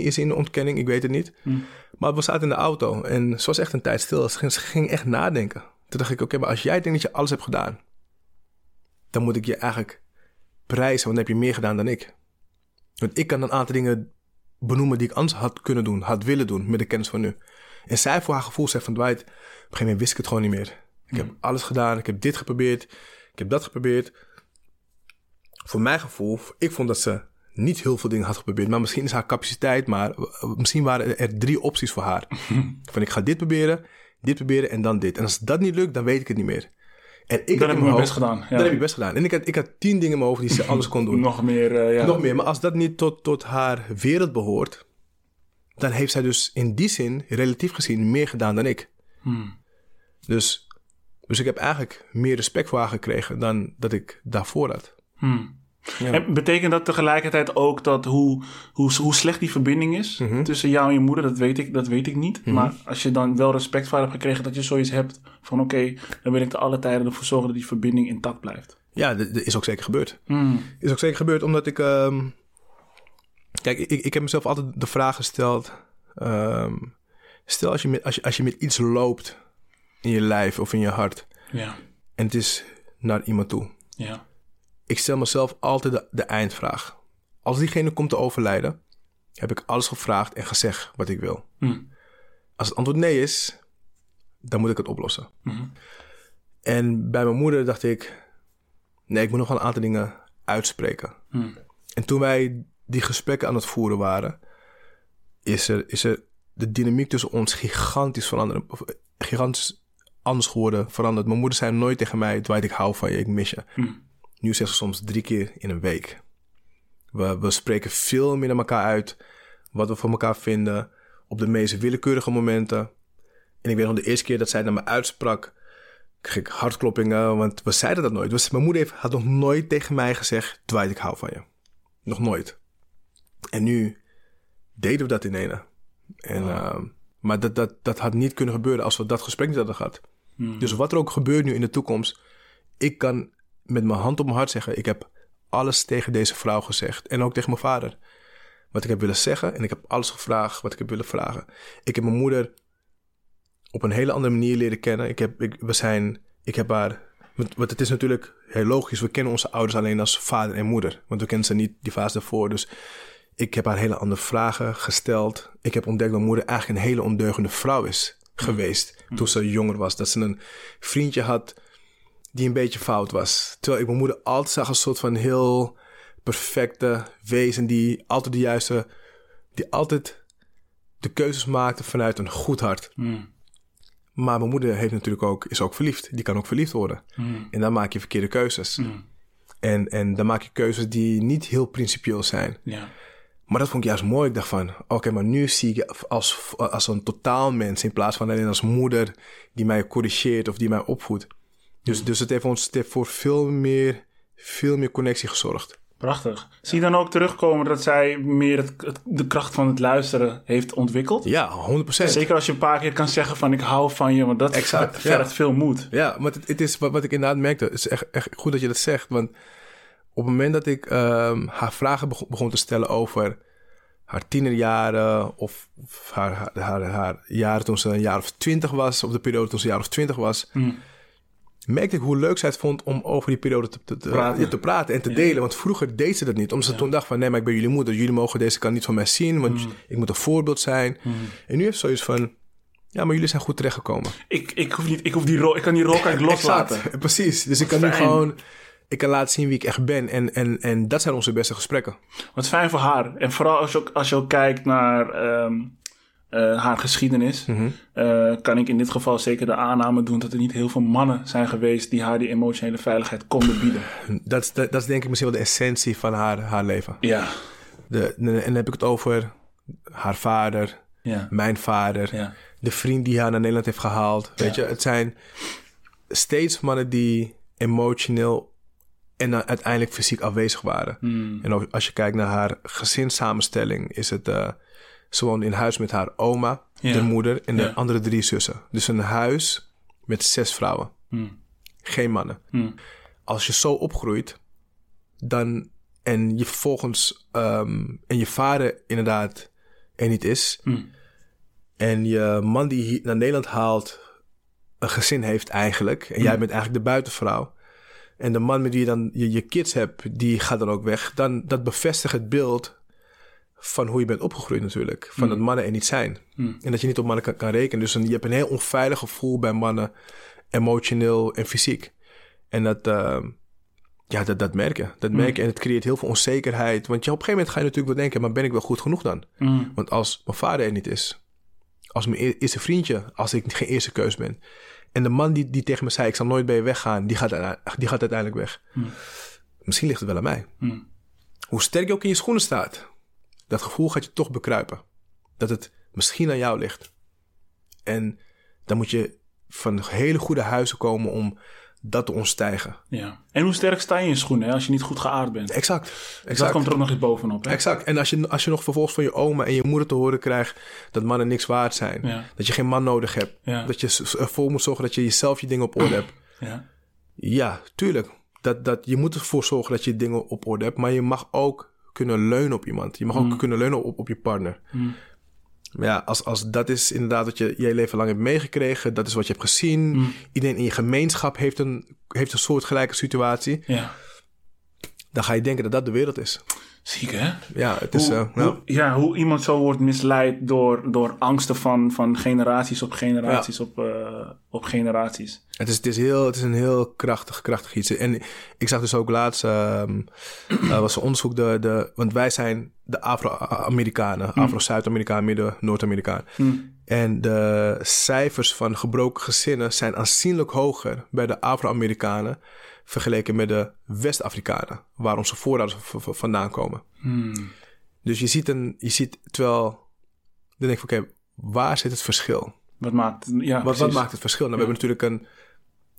is ze in de ontkenning, ik weet het niet. Mm. Maar we zaten in de auto... en ze was echt een tijd stil. Ze ging echt nadenken. Toen dacht ik, oké, maar als jij denkt dat je alles hebt gedaan... dan moet ik je eigenlijk prijzen... want dan heb je meer gedaan dan ik. Want ik kan een aantal dingen... benoemen die ik anders had kunnen doen, had willen doen... met de kennis van nu. En zij voor haar gevoel zegt van Dwight... op een gegeven moment wist ik het gewoon niet meer. Ik heb alles gedaan, ik heb dit geprobeerd... ik heb dat geprobeerd. Voor mijn gevoel, ik vond dat ze... niet heel veel dingen had geprobeerd... maar misschien is haar capaciteit... maar misschien waren er 3 opties voor haar. Van ik ga dit proberen en dan dit. En als dat niet lukt, dan weet ik het niet meer. En ik heb mijn best gedaan. Ja. Dat heb ik best gedaan. En ik had 10 dingen in mijn hoofd die ze anders kon doen. Nog meer. Maar als dat niet tot haar wereld behoort... dan heeft zij dus in die zin, relatief gezien, meer gedaan dan ik. Dus ik heb eigenlijk meer respect voor haar gekregen... dan dat ik daarvoor had. Ja. En betekent dat tegelijkertijd ook dat hoe slecht die verbinding is... tussen jou en je moeder, dat weet ik niet. Maar als je dan wel respect voor haar hebt gekregen... dat je zoiets hebt van oké, dan wil ik te alle tijden ervoor zorgen... dat die verbinding intact blijft. Ja, dat is ook zeker gebeurd. Is ook zeker gebeurd omdat ik... Kijk, ik heb mezelf altijd de vraag gesteld... stel als je met iets loopt in je lijf of in je hart... Ja. En het is naar iemand toe... Ja. Ik stel mezelf altijd de eindvraag. Als diegene komt te overlijden... heb ik alles gevraagd en gezegd wat ik wil. Als het antwoord nee is... dan moet ik het oplossen. En bij mijn moeder dacht ik... nee, ik moet nog wel een aantal dingen uitspreken. En toen wij die gesprekken aan het voeren waren... is er de dynamiek tussen ons gigantisch veranderd. Gigantisch anders geworden, veranderd. Mijn moeder zei nooit tegen mij... Dwight, ik hou van je, ik mis je. Nu zeggen ze soms 3 keer in een week. We spreken veel meer naar elkaar uit. Wat we van elkaar vinden. Op de meest willekeurige momenten. En ik weet nog de eerste keer dat zij naar me uitsprak. Kreeg ik hartkloppingen. Want we zeiden dat nooit. Mijn moeder had nog nooit tegen mij gezegd. Dwight, ik hou van je. Nog nooit. En nu deden we dat in ene. Maar dat had niet kunnen gebeuren. Als we dat gesprek niet hadden gehad. Dus wat er ook gebeurt nu in de toekomst. Ik kan... met mijn hand op mijn hart zeggen... ik heb alles tegen deze vrouw gezegd... en ook tegen mijn vader. Wat ik heb willen zeggen... en ik heb alles gevraagd wat ik heb willen vragen. Ik heb mijn moeder... op een hele andere manier leren kennen. Ik heb haar... want het is natuurlijk heel logisch... we kennen onze ouders alleen als vader en moeder... want we kennen ze niet die fase daarvoor. Dus ik heb haar hele andere vragen gesteld. Ik heb ontdekt dat mijn moeder eigenlijk... een hele ondeugende vrouw is geweest... toen ze jonger was. Dat ze een vriendje had... die een beetje fout was. Terwijl ik mijn moeder altijd zag als een soort van heel perfecte wezen... die altijd de keuzes maakte vanuit een goed hart. Maar mijn moeder is ook verliefd. Die kan ook verliefd worden. En dan maak je verkeerde keuzes. En dan maak je keuzes die niet heel principieel zijn. Ja. Maar dat vond ik juist mooi. Ik dacht van, oké, maar nu zie ik je als een totaal mens... in plaats van alleen als moeder die mij corrigeert of die mij opvoedt. Dus het heeft ons voor veel meer connectie gezorgd. Prachtig. Zie je dan ook terugkomen dat zij meer de kracht van het luisteren heeft ontwikkeld? Ja, 100%. Zeker als je een paar keer kan zeggen van ik hou van je, want dat vergt veel moed. Ja, maar het is wat ik inderdaad merkte. Het is echt goed dat je dat zegt, want op het moment dat ik haar vragen begon te stellen over haar tienerjaren of haar jaren toen ze een jaar of 20 was, of de periode toen ze een jaar of 20 was, merkte ik hoe leuk zij het vond om over die periode te praten en te delen. Want vroeger deed ze dat niet, omdat ze toen dacht van, nee, maar ik ben jullie moeder, jullie mogen deze kant niet van mij zien, want ik moet een voorbeeld zijn. En nu heeft ze zoiets van, ja, maar jullie zijn goed terechtgekomen. Ik kan die rol eigenlijk loslaten. Precies, dus ik kan nu gewoon, ik kan laten zien wie ik echt ben. En dat zijn onze beste gesprekken. Wat fijn voor haar. En vooral als je ook kijkt naar haar geschiedenis, kan ik in dit geval zeker de aanname doen dat er niet heel veel mannen zijn geweest die haar die emotionele veiligheid konden bieden. Dat is denk ik misschien wel de essentie van haar leven. Ja. En dan heb ik het over haar vader, mijn vader, de vriend die haar naar Nederland heeft gehaald. Weet je, het zijn steeds mannen die emotioneel en dan uiteindelijk fysiek afwezig waren. En als je kijkt naar haar gezinssamenstelling, is het, ze woonde in huis met haar oma, de moeder en de andere 3 zussen. Dus een huis met 6 vrouwen. Geen mannen. Als je zo opgroeit, dan en je vervolgens en je vader inderdaad er niet is, en je man die hier naar Nederland haalt een gezin heeft eigenlijk, en jij bent eigenlijk de buitenvrouw. En de man met wie je dan je kids hebt, die gaat dan ook weg. Dan dat bevestigt het beeld van hoe je bent opgegroeid natuurlijk. Van dat mannen er niet zijn. En dat je niet op mannen kan rekenen. Dus je hebt een heel onveilig gevoel bij mannen. Emotioneel en fysiek. En dat merk je. En het creëert heel veel onzekerheid. Want op een gegeven moment ga je natuurlijk wel denken, maar ben ik wel goed genoeg dan? Want als mijn vader er niet is. Als mijn eerste vriendje. Als ik geen eerste keus ben. En de man die tegen me zei, ik zal nooit bij je weggaan, die gaat uiteindelijk weg. Misschien ligt het wel aan mij. Hoe sterk je ook in je schoenen staat, dat gevoel gaat je toch bekruipen. Dat het misschien aan jou ligt. En dan moet je van hele goede huizen komen om dat te ontstijgen. Ja. En hoe sterk sta je in je schoenen, hè, als je niet goed geaard bent? Exact. Dus dat komt er ook nog eens bovenop. Hè? Exact. En als je nog vervolgens van je oma en je moeder te horen krijgt dat mannen niks waard zijn. Ja. Dat je geen man nodig hebt. Ja. Dat je ervoor moet zorgen dat je jezelf je dingen op orde hebt. Ja, tuurlijk. Je moet ervoor zorgen dat je dingen op orde hebt. Maar je mag ook kunnen leunen op iemand. Je mag ook kunnen leunen op je partner. Maar ja, als dat is inderdaad wat je je leven lang hebt meegekregen, dat is wat je hebt gezien. Iedereen in je gemeenschap heeft een soortgelijke situatie. Ja. Dan ga je denken dat dat de wereld is. Ziek, hè? Ja, hoe iemand zo wordt misleid door angsten van generaties op generaties op generaties. Het is een heel krachtig iets. En ik zag dus ook laatst, was een onderzoek, want wij zijn de Afro-Amerikanen, Afro-Zuid-Amerikaan, Midden-Noord-Amerikaan. En de cijfers van gebroken gezinnen zijn aanzienlijk hoger bij de Afro-Amerikanen vergeleken met de West-Afrikanen, waar onze voorouders vandaan komen. Dus je ziet, terwijl dan denk ik van, oké, waar zit het verschil? Wat maakt het verschil? We hebben natuurlijk een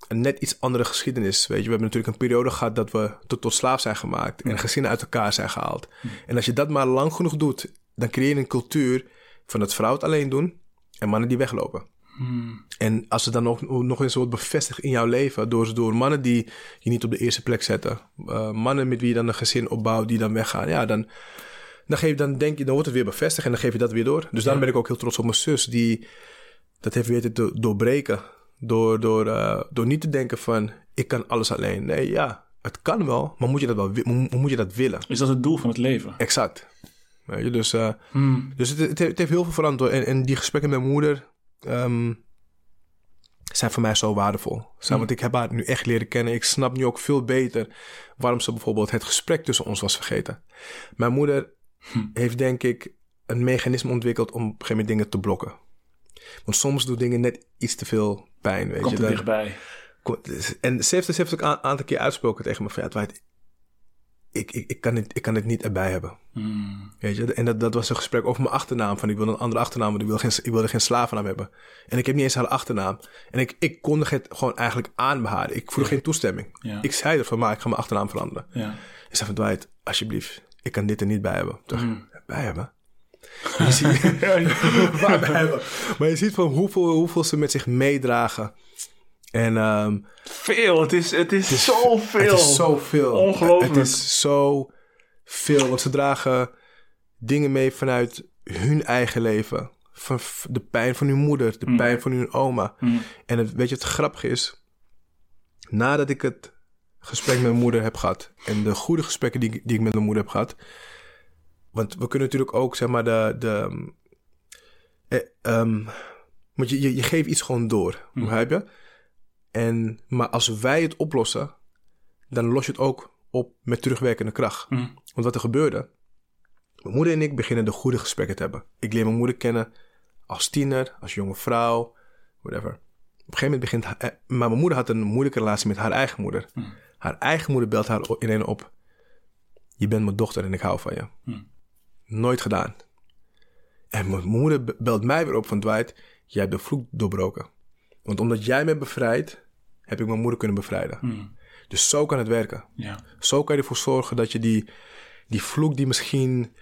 net iets andere geschiedenis. Weet je? We hebben natuurlijk een periode gehad dat we tot slaaf zijn gemaakt en gezinnen uit elkaar zijn gehaald. En als je dat maar lang genoeg doet, dan creëer je een cultuur van dat vrouwen het alleen doen en mannen die weglopen. En als het dan ook nog eens wordt bevestigd in jouw leven door mannen die je niet op de eerste plek zetten, mannen met wie je dan een gezin opbouwt die dan weggaan, ja, dan wordt het weer bevestigd en dan geef je dat weer door. Dus daarom ben ik ook heel trots op mijn zus die dat heeft weten te doorbreken door niet te denken van ik kan alles alleen. Nee, ja, het kan wel, maar moet je dat willen? Is dat het doel van het leven? Exact. Weet je, dus het heeft heel veel veranderd en die gesprekken met mijn moeder zijn voor mij zo waardevol. Want ik heb haar nu echt leren kennen. Ik snap nu ook veel beter waarom ze bijvoorbeeld het gesprek tussen ons was vergeten. Mijn moeder heeft denk ik een mechanisme ontwikkeld om op een gegeven moment dingen te blokken. Want soms doen dingen net iets te veel pijn. Weet komt je. Er dichtbij. En ze heeft het ook een aantal keer uitgesproken tegen me van, ja, Dwight, ik kan dit niet erbij hebben. Weet je? En dat was een gesprek over mijn achternaam. Van ik wil een andere achternaam, want ik wilde geen slavennaam hebben. En ik heb niet eens haar achternaam. En ik kondig het gewoon eigenlijk aan bij haar. Ik vroeg geen toestemming. Ja. Ik zei ervan, maar ik ga mijn achternaam veranderen. Ja. Ik zei van, Dwight, alsjeblieft, ik kan dit er niet bij hebben. Toch? Bij hebben? Je ziet, maar je ziet van hoeveel ze met zich meedragen. En veel, het is zoveel. Het is zoveel. Ongelooflijk. Het is zoveel, want ze dragen dingen mee vanuit hun eigen leven. Van de pijn van hun moeder, de pijn van hun oma. Mm. En het, weet je, het grappige is, nadat ik het gesprek met mijn moeder heb gehad, en de goede gesprekken die ik met mijn moeder heb gehad, want we kunnen natuurlijk ook, zeg maar, want je geeft iets gewoon door, begrijp je? En, maar als wij het oplossen, dan los je het ook op met terugwerkende kracht. Mm. Want wat er gebeurde, mijn moeder en ik beginnen de goede gesprekken te hebben. Ik leer mijn moeder kennen als tiener, als jonge vrouw, whatever. Op een gegeven moment begint... Maar mijn moeder had een moeilijke relatie met haar eigen moeder. Mm. Haar eigen moeder belt haar in een op. Je bent mijn dochter en ik hou van je. Mm. Nooit gedaan. En mijn moeder belt mij weer op van Dwight. Jij hebt de vloek doorbroken. Want omdat jij me bevrijdt, heb ik mijn moeder kunnen bevrijden. Mm. Dus zo kan het werken. Ja. Zo kan je ervoor zorgen dat je die vloek die misschien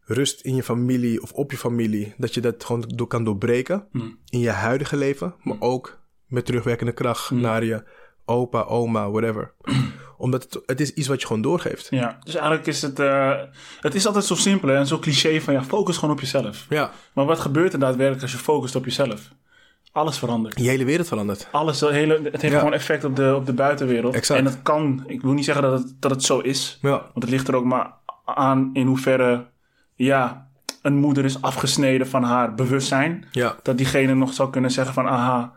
rust in je familie of op je familie, dat je dat gewoon kan doorbreken in je huidige leven, maar ook met terugwerkende kracht naar je opa, oma, whatever. Omdat het is iets wat je gewoon doorgeeft. Ja, dus eigenlijk is het is altijd zo simpel en zo cliché van ja, focus gewoon op jezelf. Ja. Maar wat gebeurt er daadwerkelijk als je focust op jezelf? Alles verandert. Je hele wereld verandert. Alles, het heeft gewoon effect op de buitenwereld. Exact. En het kan, ik wil niet zeggen dat het zo is. Ja. Want het ligt er ook maar aan in hoeverre een moeder is afgesneden van haar bewustzijn. Ja. Dat diegene nog zou kunnen zeggen van aha,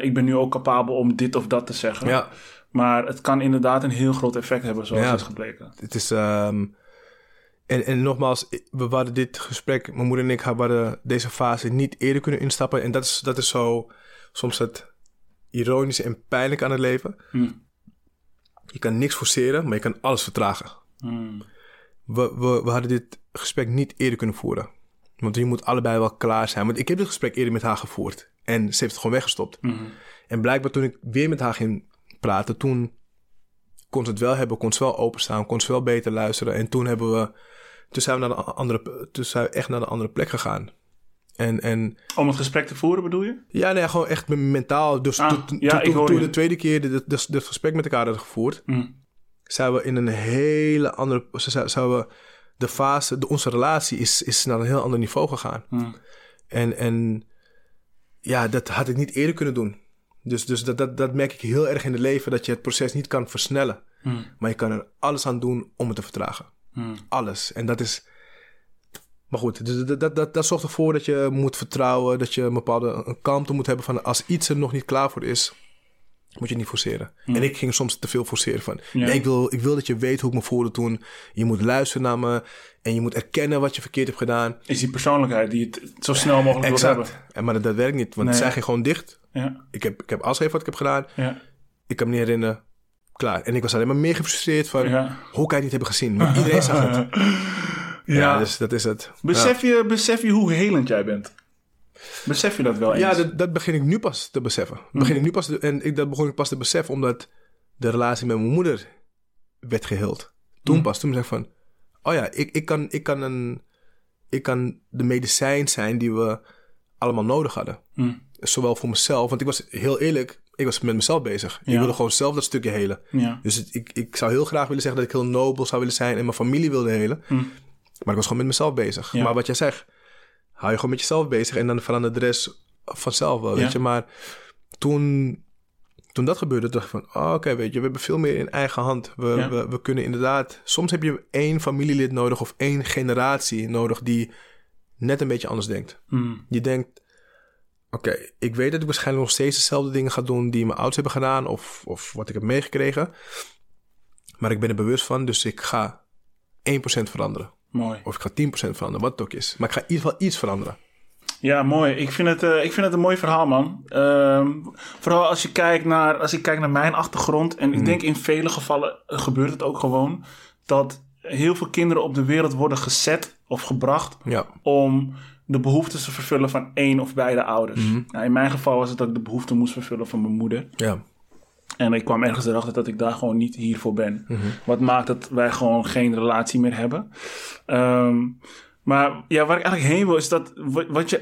ik ben nu ook capabel om dit of dat te zeggen. Ja. Maar het kan inderdaad een heel groot effect hebben zoals het is gebleken. Het is... En nogmaals, we hadden dit gesprek, mijn moeder en ik hadden deze fase niet eerder kunnen instappen. En dat is zo soms het ironische en pijnlijke aan het leven. Mm. Je kan niks forceren, maar je kan alles vertragen. Mm. We hadden dit gesprek niet eerder kunnen voeren. Want je moet allebei wel klaar zijn. Want ik heb dit gesprek eerder met haar gevoerd. En ze heeft het gewoon weggestopt. Mm. En blijkbaar toen ik weer met haar ging praten, toen kon ze het wel hebben, kon ze wel openstaan, kon ze wel beter luisteren. En toen hebben we... Toen zijn we echt naar een andere plek gegaan. En om het gesprek te voeren bedoel je? Ja, nee, gewoon echt mentaal. Dus toen we de tweede keer het gesprek met elkaar hadden gevoerd, zijn we in een hele andere... de fase, onze relatie is naar een heel ander niveau gegaan. Mm. En ja, dat had ik niet eerder kunnen doen. Dus dat merk ik heel erg in het leven, dat je het proces niet kan versnellen. Mm. Maar je kan er alles aan doen om het te vertragen. Hmm. Alles. En dat is... Maar goed, dus dat zorgt ervoor dat je moet vertrouwen, dat je een bepaalde kalmte moet hebben van als iets er nog niet klaar voor is, moet je het niet forceren. Hmm. En ik ging soms te veel forceren van nee, ik wil dat je weet hoe ik me voelde toen. Je moet luisteren naar me en je moet erkennen wat je verkeerd hebt gedaan. Is die persoonlijkheid die het zo snel mogelijk wil hebben. En maar dat werkt niet, want zij ging gewoon dicht. Ja. Ik heb afgegeven wat ik heb gedaan. Ja. Ik kan me niet herinneren. Klaar. En ik was alleen maar meer gefrustreerd van... Hoe kan je het niet hebben gezien? Maar iedereen zag het. Ja, dus dat is het. Besef je hoe helend jij bent? Besef je dat wel eens? Ja, dat begin ik nu pas te beseffen. Dat begon ik pas te beseffen... omdat de relatie met mijn moeder werd geheeld. Toen zei ik van... oh ja, ik kan de medicijn zijn die we allemaal nodig hadden. Mm. Zowel voor mezelf, want ik was heel eerlijk... Ik was met mezelf bezig. Ik wilde gewoon zelf dat stukje helen. Ja. Dus ik zou heel graag willen zeggen dat ik heel nobel zou willen zijn en mijn familie wilde helen. Mm. Maar ik was gewoon met mezelf bezig. Ja. Maar wat jij zegt, hou je gewoon met jezelf bezig en dan verandert de rest vanzelf wel, weet je. Maar toen dat gebeurde, dacht ik van, oké, weet je, we hebben veel meer in eigen hand. We kunnen inderdaad... Soms heb je één familielid nodig of één generatie nodig die net een beetje anders denkt. Mm. Die denkt... Oké, ik weet dat ik waarschijnlijk nog steeds dezelfde dingen ga doen die mijn ouders hebben gedaan of wat ik heb meegekregen. Maar ik ben er bewust van, dus ik ga 1% veranderen. Mooi. Of ik ga 10% veranderen, wat het ook is. Maar ik ga in ieder geval iets veranderen. Ja, mooi. Ik vind het een mooi verhaal, man. Vooral als ik kijk naar mijn achtergrond. En ik denk in vele gevallen gebeurt het ook gewoon dat heel veel kinderen op de wereld worden gezet of gebracht om... de behoeftes te vervullen van één of beide ouders. Mm-hmm. Nou, in mijn geval was het dat ik de behoefte moest vervullen van mijn moeder. Ja. En ik kwam ergens erachter dat ik daar gewoon niet hiervoor ben. Mm-hmm. Wat maakt dat wij gewoon geen relatie meer hebben. Maar ja, waar ik eigenlijk heen wil is dat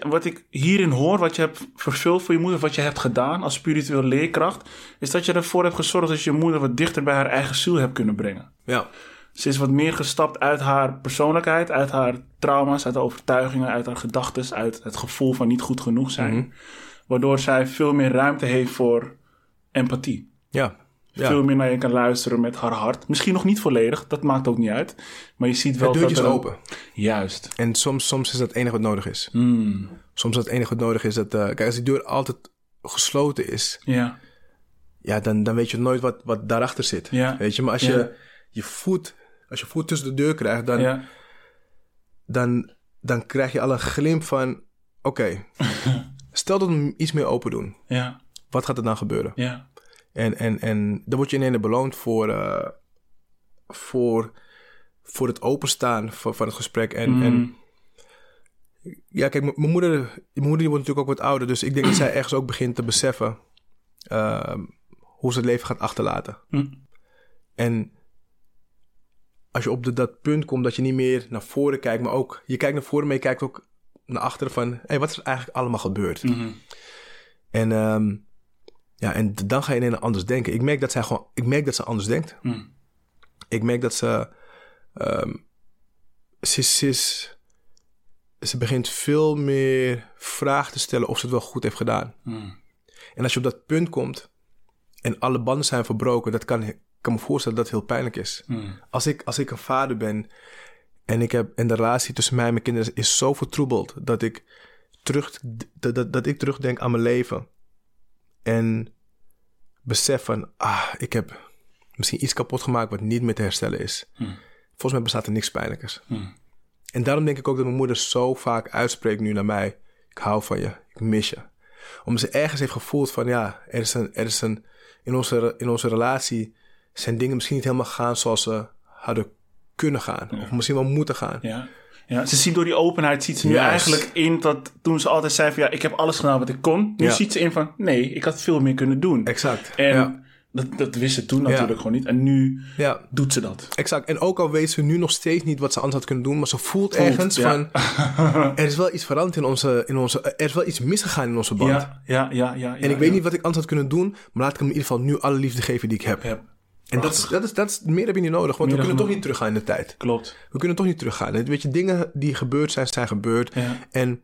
wat ik hierin hoor, wat je hebt vervuld voor je moeder, wat je hebt gedaan als spiritueel leerkracht, is dat je ervoor hebt gezorgd dat je moeder wat dichter bij haar eigen ziel hebt kunnen brengen. Ja. Ze is wat meer gestapt uit haar persoonlijkheid, uit haar trauma's, uit haar overtuigingen, uit haar gedachten, uit het gevoel van niet goed genoeg zijn. Mm-hmm. Waardoor zij veel meer ruimte heeft voor empathie. Ja. Ja. Veel meer naar je kan luisteren met haar hart. Misschien nog niet volledig, dat maakt ook niet uit. Maar je ziet wel dat... deurtjes open. Juist. En soms is dat het enige wat nodig is. Mm. Soms is dat het enige wat nodig is dat... kijk, als die deur altijd gesloten is... Ja. Ja, dan weet je nooit wat daarachter zit. Ja. Weet je, maar als je voet tussen de deur krijgt... Dan krijg je al een glimp van... Oké, stel dat we iets meer open doen. Ja. Wat gaat er dan gebeuren? Ja. En dan word je ineens beloond voor het openstaan van het gesprek. En ja, kijk, mijn moeder die wordt natuurlijk ook wat ouder. Dus ik denk dat zij ergens ook begint te beseffen hoe ze het leven gaat achterlaten. Mm. En als je op dat punt komt dat je niet meer naar voren kijkt, maar ook je kijkt naar voren, maar je kijkt ook naar achteren van... Hé, wat is er eigenlijk allemaal gebeurd? Mm-hmm. En dan ga je ineens anders denken. Ik merk dat ze anders denkt. Mm. Ik merk dat ze... Ze begint veel meer vragen te stellen of ze het wel goed heeft gedaan. Mm. En als je op dat punt komt en alle banden zijn verbroken... dat kan me voorstellen dat het heel pijnlijk is. Mm. Als ik een vader ben en de relatie tussen mij en mijn kinderen is zo vertroebeld... dat ik terugdenk aan mijn leven... En besef van, ik heb misschien iets kapot gemaakt wat niet meer te herstellen is. Mm. Volgens mij bestaat er niks pijnlijkers. Mm. En daarom denk ik ook dat mijn moeder zo vaak uitspreekt nu naar mij. Ik hou van je, ik mis je. Omdat ze ergens heeft gevoeld van, ja, in onze relatie zijn dingen misschien niet helemaal gegaan zoals ze hadden kunnen gaan. Ja. Of misschien wel moeten gaan. Ja. Ja, ze ziet door die openheid, ziet ze nu eigenlijk in dat toen ze altijd zei van ja, ik heb alles gedaan wat ik kon. Nu ziet ze in van nee, ik had veel meer kunnen doen. Exact. En dat wist ze toen natuurlijk gewoon niet. En nu doet ze dat. Exact. En ook al weet ze nu nog steeds niet wat ze anders had kunnen doen, maar ze voelt ergens van er is wel iets veranderd in onze, er is wel iets misgegaan in onze band. Ja. En ik weet niet wat ik anders had kunnen doen, maar laat ik hem in ieder geval nu alle liefde geven die ik heb. En meer heb je niet nodig, want we kunnen toch niet teruggaan in de tijd. Klopt. We kunnen toch niet teruggaan. Weet je, dingen die gebeurd zijn, zijn gebeurd. Ja. En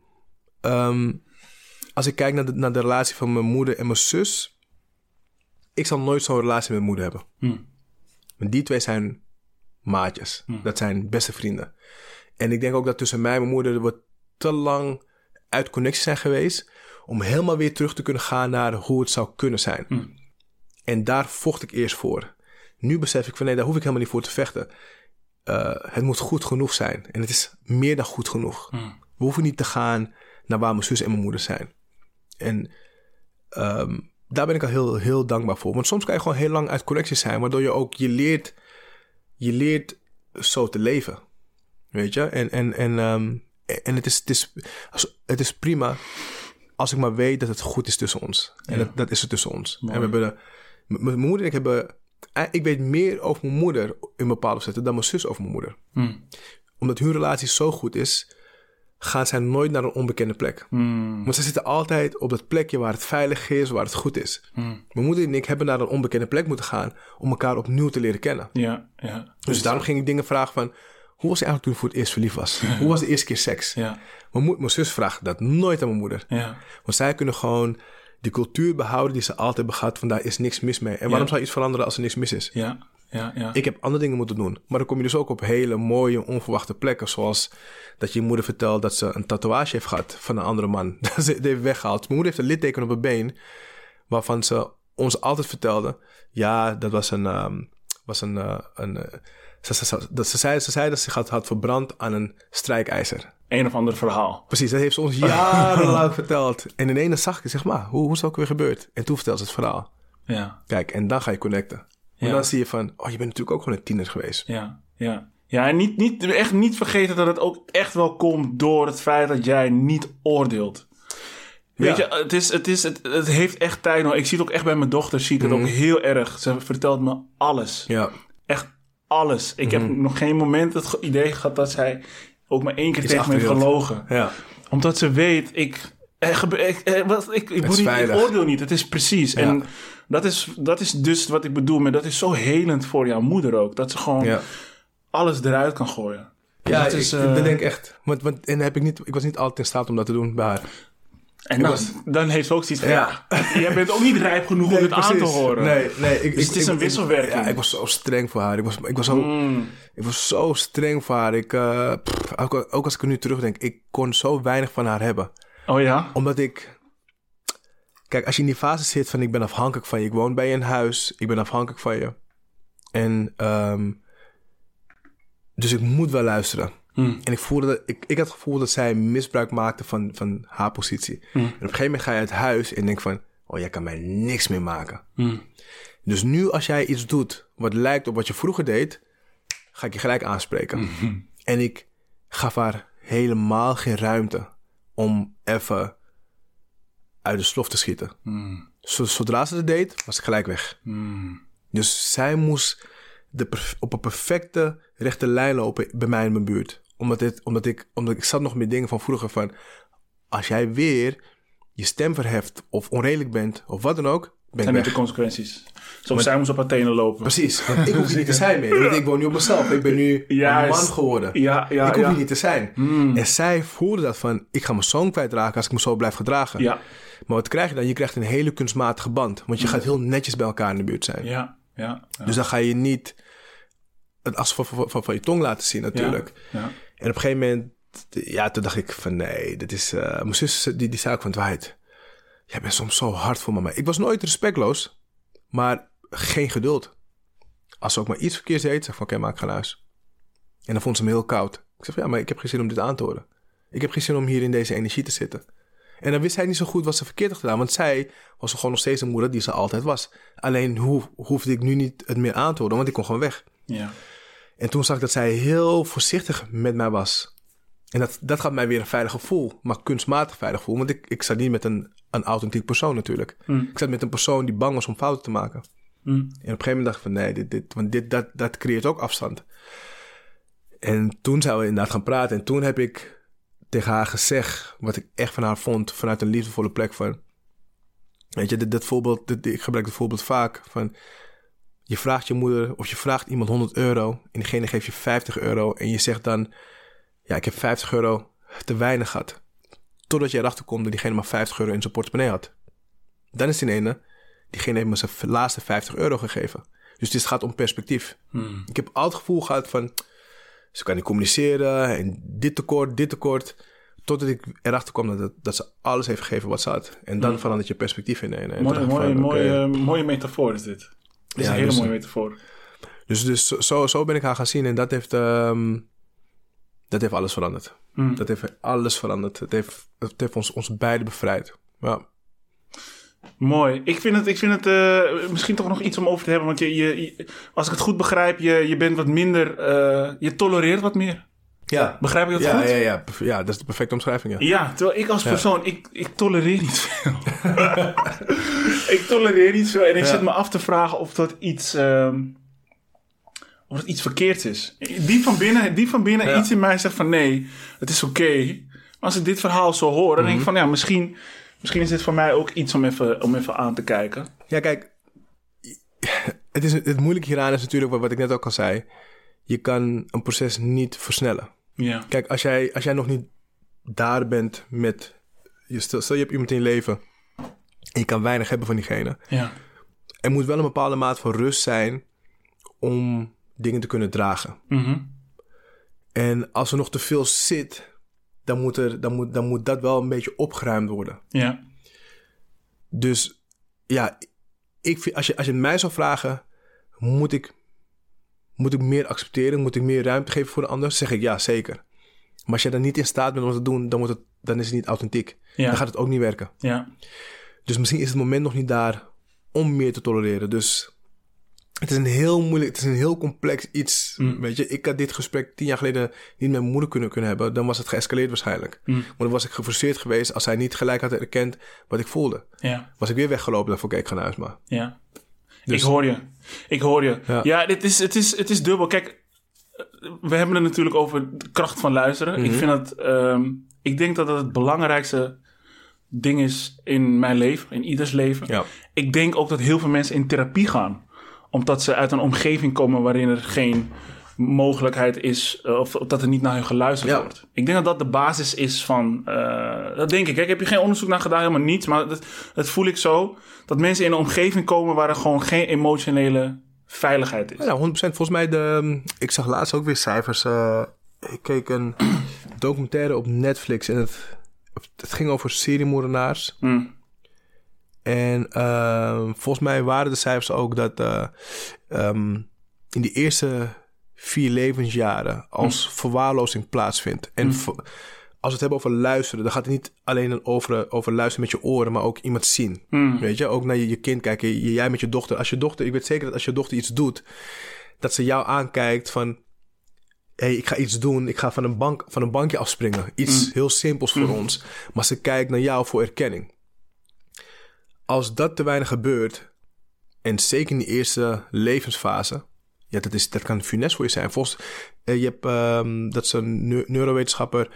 als ik kijk naar de relatie van mijn moeder en mijn zus... ik zal nooit zo'n relatie met mijn moeder hebben. Mm. Want die twee zijn maatjes. Mm. Dat zijn beste vrienden. En ik denk ook dat tussen mij en mijn moeder... er wordt te lang uit connectie zijn geweest... om helemaal weer terug te kunnen gaan naar hoe het zou kunnen zijn. Mm. En daar vocht ik eerst voor... Nu besef ik van nee, daar hoef ik helemaal niet voor te vechten. Het moet goed genoeg zijn. En het is meer dan goed genoeg. Mm. We hoeven niet te gaan naar waar mijn zus en mijn moeder zijn. En daar ben ik al heel, heel dankbaar voor. Want soms kan je gewoon heel lang uit connectie zijn. Waardoor je ook, je leert zo te leven. Weet je? En het is prima als ik maar weet dat het goed is tussen ons. En dat is het tussen ons. Mooi. En we hebben mijn moeder en ik hebben... Ik weet meer over mijn moeder in bepaalde zetten dan mijn zus over mijn moeder. Mm. Omdat hun relatie zo goed is, gaan zij nooit naar een onbekende plek. Mm. Want ze zitten altijd op dat plekje waar het veilig is, waar het goed is. Mm. Mijn moeder en ik hebben naar een onbekende plek moeten gaan om elkaar opnieuw te leren kennen. Ja. Dus daarom ging ik dingen vragen van, hoe was je eigenlijk toen ik voor het eerst verliefd was? Hoe was de eerste keer seks? Ja. Mijn zus vraagt dat nooit aan mijn moeder. Ja. Want zij kunnen gewoon... die cultuur behouden die ze altijd hebben gehad... van daar is niks mis mee. En waarom zou iets veranderen als er niks mis is? Ja. Ik heb andere dingen moeten doen. Maar dan kom je dus ook op hele mooie, onverwachte plekken... zoals dat je moeder vertelt dat ze een tatoeage heeft gehad... van een andere man. Dat ze het heeft weggehaald. Mijn moeder heeft een litteken op haar been... waarvan ze ons altijd vertelde... ja, dat was een... Ze zei dat ze zich had verbrand aan een strijkijzer. Een of ander verhaal. Precies, dat heeft ze ons jarenlang verteld. En ineens zag ik, zeg maar, hoe is dat ook weer gebeurd? En toen vertelde ze het verhaal. Ja. Kijk, en dan ga je connecten. Ja. En dan zie je van, je bent natuurlijk ook gewoon een tiener geweest. Ja. Ja, en echt niet vergeten dat het ook echt wel komt door het feit dat jij niet oordeelt. Weet je, het heeft echt tijd nodig. Ik zie het ook echt bij mijn dochter, zie ik het ook heel erg. Ze vertelt me alles. Ja. Echt alles. Ik heb nog geen moment het idee gehad dat zij ook maar één keer is tegen me heeft gelogen. Ja. Omdat ze weet, ik oordeel niet. Het is precies. Ja. En dat is dus wat ik bedoel. Maar dat is zo helend voor jouw moeder ook. Dat ze gewoon alles eruit kan gooien. Ja, dat is, ik denk echt. Want ik was niet altijd in staat om dat te doen bij haar. En dan heeft ze ook zoiets van... Ja. Jij bent ook niet rijp genoeg om dit aan te horen. Nee. Het is een wisselwerking. Ja, ik was zo streng voor haar. Ik was zo streng voor haar. Ook als ik er nu terugdenk... Ik kon zo weinig van haar hebben. Oh ja? Omdat ik... Kijk, als je in die fase zit van... Ik ben afhankelijk van je. Ik woon bij je in huis. Ik ben afhankelijk van je. En... dus ik moet wel luisteren. En ik voelde dat, ik had het gevoel dat zij misbruik maakte van haar positie. En op een gegeven moment ga je uit huis en denk van... Oh, jij kan mij niks meer maken. Dus nu als jij iets doet wat lijkt op wat je vroeger deed... Ga ik je gelijk aanspreken. En ik gaf haar helemaal geen ruimte om even uit de slof te schieten. Zodra ze dat deed, was ik gelijk weg. Dus zij moest... op een perfecte rechte lijn lopen bij mij in mijn buurt. Omdat ik zat nog meer dingen van vroeger van... Als jij weer je stem verheft of onredelijk bent of wat dan ook... Zijn niet de consequenties. Zoals zij moest op haar tenen lopen. Precies. Want ik hoef hier niet te zijn meer. Want ik woon nu op mezelf. Ik ben nu een man geworden. Ja, ik hoef hier niet te zijn. En zij voelde dat van... Ik ga mijn zoon kwijtraken als ik me zo blijf gedragen. Ja. Maar wat krijg je dan? Je krijgt een hele kunstmatige band. Want je gaat heel netjes bij elkaar in de buurt zijn. Ja. Dus dan ga je niet... het as van je tong laten zien natuurlijk. Ja. En op een gegeven moment... toen dacht ik van nee, dit is... mijn zus die zei ook van Dwight... jij bent soms zo hard voor mama. Ik was nooit respectloos, maar geen geduld. Als ze ook maar iets verkeerds deed, zeg van oké, maar ik ga naar huis. En dan vond ze me heel koud. Ik zeg maar ik heb geen zin om dit aan te horen. Ik heb geen zin om hier in deze energie te zitten. En dan wist zij niet zo goed wat ze verkeerd had gedaan. Want zij was gewoon nog steeds een moeder die ze altijd was. Alleen hoefde ik nu niet het meer aan te horen, want ik kon gewoon weg. Ja. En toen zag ik dat zij heel voorzichtig met mij was. En dat gaf mij weer een veilig gevoel. Maar kunstmatig veilig gevoel. Want ik zat niet met een authentiek persoon natuurlijk. Ik zat met een persoon die bang was om fouten te maken. En op een gegeven moment dacht ik van... Nee, dat creëert ook afstand. En toen zijn we inderdaad gaan praten. En toen heb ik tegen haar gezegd... wat ik echt van haar vond... vanuit een liefdevolle plek van... Weet je, ik gebruik het voorbeeld vaak van... Je vraagt je moeder of je vraagt iemand €100... en diegene geeft je €50... en je zegt dan... Ja, ik heb €50 te weinig gehad. Totdat je erachter komt dat diegene maar €50 in zijn portemonnee had. Dan is die ene... diegene heeft me zijn laatste €50 gegeven. Dus het gaat om perspectief. Ik heb altijd het gevoel gehad van... ze kan niet communiceren... en dit tekort... totdat ik erachter kwam dat ze alles heeft gegeven wat ze had. En dan verandert je perspectief in een. Mooie metafoor is dit. Dat is een hele mooie metafoor. Dus zo ben ik haar gaan zien. En dat heeft alles veranderd. Dat heeft alles veranderd. Het heeft ons beiden bevrijd. Ja. Mooi. Ik vind het misschien toch nog iets om over te hebben. Want je, als ik het goed begrijp, je bent wat minder... je tolereert wat meer. Ja. Begrijp ik dat goed? Ja, dat is de perfecte omschrijving. Ja, terwijl ik als persoon... Ik tolereer niet veel. En ik zit me af te vragen of dat iets... of het iets verkeerds is. Diep van binnen iets in mij zegt van... nee, het is oké. Als ik dit verhaal zo hoor... dan denk ik van... ja, misschien is dit voor mij ook iets om even aan te kijken. Ja, kijk... Het moeilijke hieraan is natuurlijk... wat ik net ook al zei... je kan een proces niet versnellen. Ja. Kijk, als jij nog niet daar bent met... Stel, je hebt iemand in je leven... en je kan weinig hebben van diegene. Ja. Er moet wel een bepaalde maat van rust zijn... om... dingen te kunnen dragen. En als er nog te veel zit... dan moet dat wel een beetje opgeruimd worden. Ja. Dus ja... ik vind, als je mij zou vragen... moet ik meer accepteren? Moet ik meer ruimte geven voor de ander? Zeg ik ja, zeker. Maar als je dan niet in staat bent om dat te doen... dan is het niet authentiek. Ja. Dan gaat het ook niet werken. Ja. Dus misschien is het moment nog niet daar... om meer te tolereren. Dus... Het is een heel complex iets. Weet je, ik had dit gesprek 10 jaar geleden niet met mijn moeder kunnen hebben. Dan was het geëscaleerd waarschijnlijk. Maar dan was ik gefrustreerd geweest als hij niet gelijk had erkend wat ik voelde. Ja. Was ik weer weggelopen en dacht ik, ik ga naar huis maar. Ja. Dus. Ik hoor je. Ja, het is dubbel. Kijk, we hebben het natuurlijk over de kracht van luisteren. Mm-hmm. Ik vind dat... ik denk dat dat het belangrijkste ding is in mijn leven, in ieders leven. Ja. Ik denk ook dat heel veel mensen in therapie gaan. Omdat ze uit een omgeving komen waarin er geen mogelijkheid is, of dat er niet naar hun geluisterd wordt. Ik denk dat dat de basis is van... dat denk ik. Hè? Ik heb hier geen onderzoek naar gedaan, helemaal niets. Maar dat voel ik zo. Dat mensen in een omgeving komen waar er gewoon geen emotionele veiligheid is. Ja, 100%. Volgens mij, ik zag laatst ook weer cijfers. Ik keek een documentaire op Netflix. En het ging over seriemoordenaars. Mm. En volgens mij waren de cijfers ook dat in die eerste 4 levensjaren als verwaarlozing plaatsvindt. En als we het hebben over luisteren, dan gaat het niet alleen over luisteren met je oren, maar ook iemand zien. Mm. Weet je, ook naar je kind kijken. Jij met je dochter. Ik weet zeker dat als je dochter iets doet, dat ze jou aankijkt van: hey, ik ga iets doen. Ik ga van een bankje afspringen. Iets heel simpels voor ons. Maar ze kijkt naar jou voor erkenning. Als dat te weinig gebeurt, en zeker in die eerste levensfase, ja, dat kan funest voor je zijn. Volgens je hebt dat is een neurowetenschapper,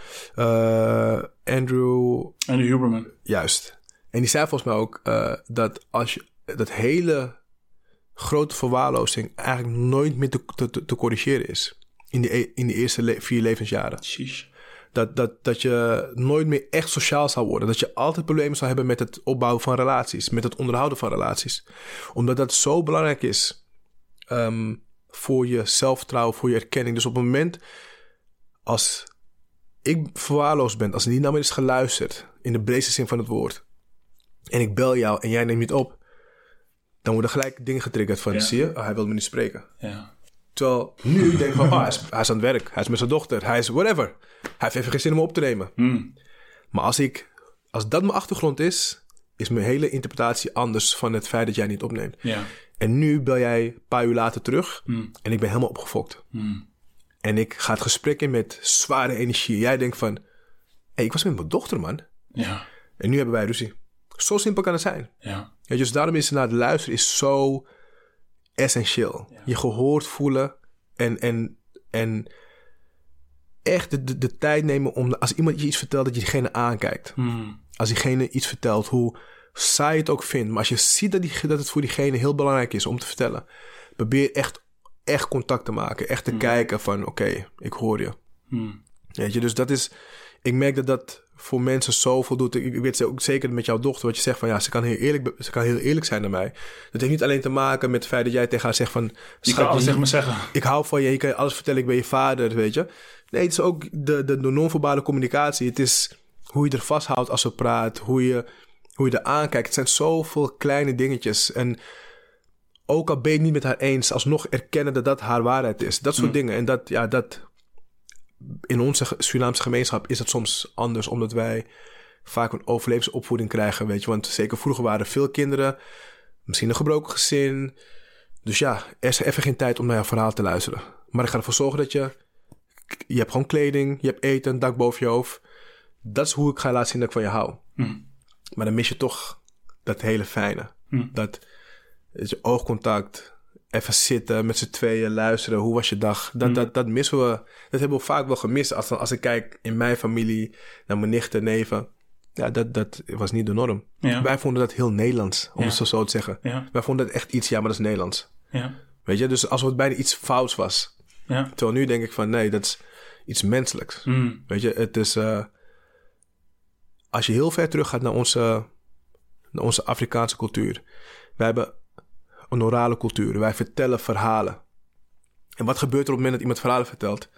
Andrew Huberman. Juist. En die zei volgens mij ook dat als je dat hele grote verwaarlozing eigenlijk nooit meer te corrigeren is in de eerste 4 levensjaren. Precies. Dat je nooit meer echt sociaal zou worden. Dat je altijd problemen zou hebben met het opbouwen van relaties. Met het onderhouden van relaties. Omdat dat zo belangrijk is voor je zelfvertrouwen, voor je erkenning. Dus op het moment als ik verwaarloosd ben, als er niet naar me is geluisterd, in de breedste zin van het woord, en ik bel jou en jij neemt niet op, dan worden gelijk dingen getriggerd van, zie je, hij wil me niet spreken. Ja. Terwijl nu denk ik van, hij is aan het werk. Hij is met zijn dochter. Hij is whatever. Hij heeft even geen zin om me op te nemen. Mm. Maar als dat mijn achtergrond is, is mijn hele interpretatie anders van het feit dat jij niet opneemt. Yeah. En nu bel jij een paar uur later terug en ik ben helemaal opgefokt. Mm. En ik ga het gesprek in met zware energie. Jij denkt van, hey, ik was met mijn dochter, man. Yeah. En nu hebben wij ruzie. Zo simpel kan het zijn. Yeah. Ja, dus daarom is naar het luisteren is zo essentieel. Ja. Je gehoord voelen en echt de tijd nemen om, als iemand je iets vertelt, dat je diegene aankijkt. Mm. Als diegene iets vertelt, hoe saai je het ook vindt, maar als je ziet dat het voor diegene heel belangrijk is om te vertellen, probeer echt contact te maken. Echt te kijken van, oké, ik hoor je. Mm. Weet je, dus dat is, ik merk dat voor mensen zoveel doet. Ik weet ook zeker met jouw dochter, wat je zegt van, ja, ze kan heel eerlijk zijn naar mij. Dat heeft niet alleen te maken met het feit dat jij tegen haar zegt van, je kan alles tegen me zeggen. Ik hou van je, je kan alles vertellen, ik ben je vader, weet je. Nee, het is ook de non-verbale communicatie. Het is hoe je er vasthoudt als ze praat, hoe je er aankijkt. Het zijn zoveel kleine dingetjes. En ook al ben je het niet met haar eens, alsnog erkennen dat dat haar waarheid is. Dat soort dingen. En dat... In onze Surinaamse gemeenschap is dat soms anders, omdat wij vaak een overlevensopvoeding krijgen, weet je. Want zeker vroeger waren er veel kinderen, misschien een gebroken gezin. Dus ja, er is even geen tijd om naar jouw verhaal te luisteren. Maar ik ga ervoor zorgen dat je hebt gewoon kleding, je hebt eten, een dak boven je hoofd. Dat is hoe ik ga laten zien dat ik van je hou. Mm. Maar dan mis je toch dat hele fijne. Mm. Dat is je oogcontact. Even zitten, met z'n tweeën, luisteren. Hoe was je dag? Dat missen we. Dat hebben we vaak wel gemist. Als ik kijk in mijn familie, naar mijn nichten, neven. Ja, dat was niet de norm. Ja. Wij vonden dat heel Nederlands, om het zo te zeggen. Ja. Wij vonden dat echt iets, maar dat is Nederlands. Ja. Weet je, dus alsof het bijna iets fouts was. Ja. Terwijl nu denk ik van, nee, dat is iets menselijks. Mm. Weet je, het is... als je heel ver terug gaat naar onze Afrikaanse cultuur. Wij hebben een orale cultuur. Wij vertellen verhalen. En wat gebeurt er op het moment dat iemand verhalen vertelt?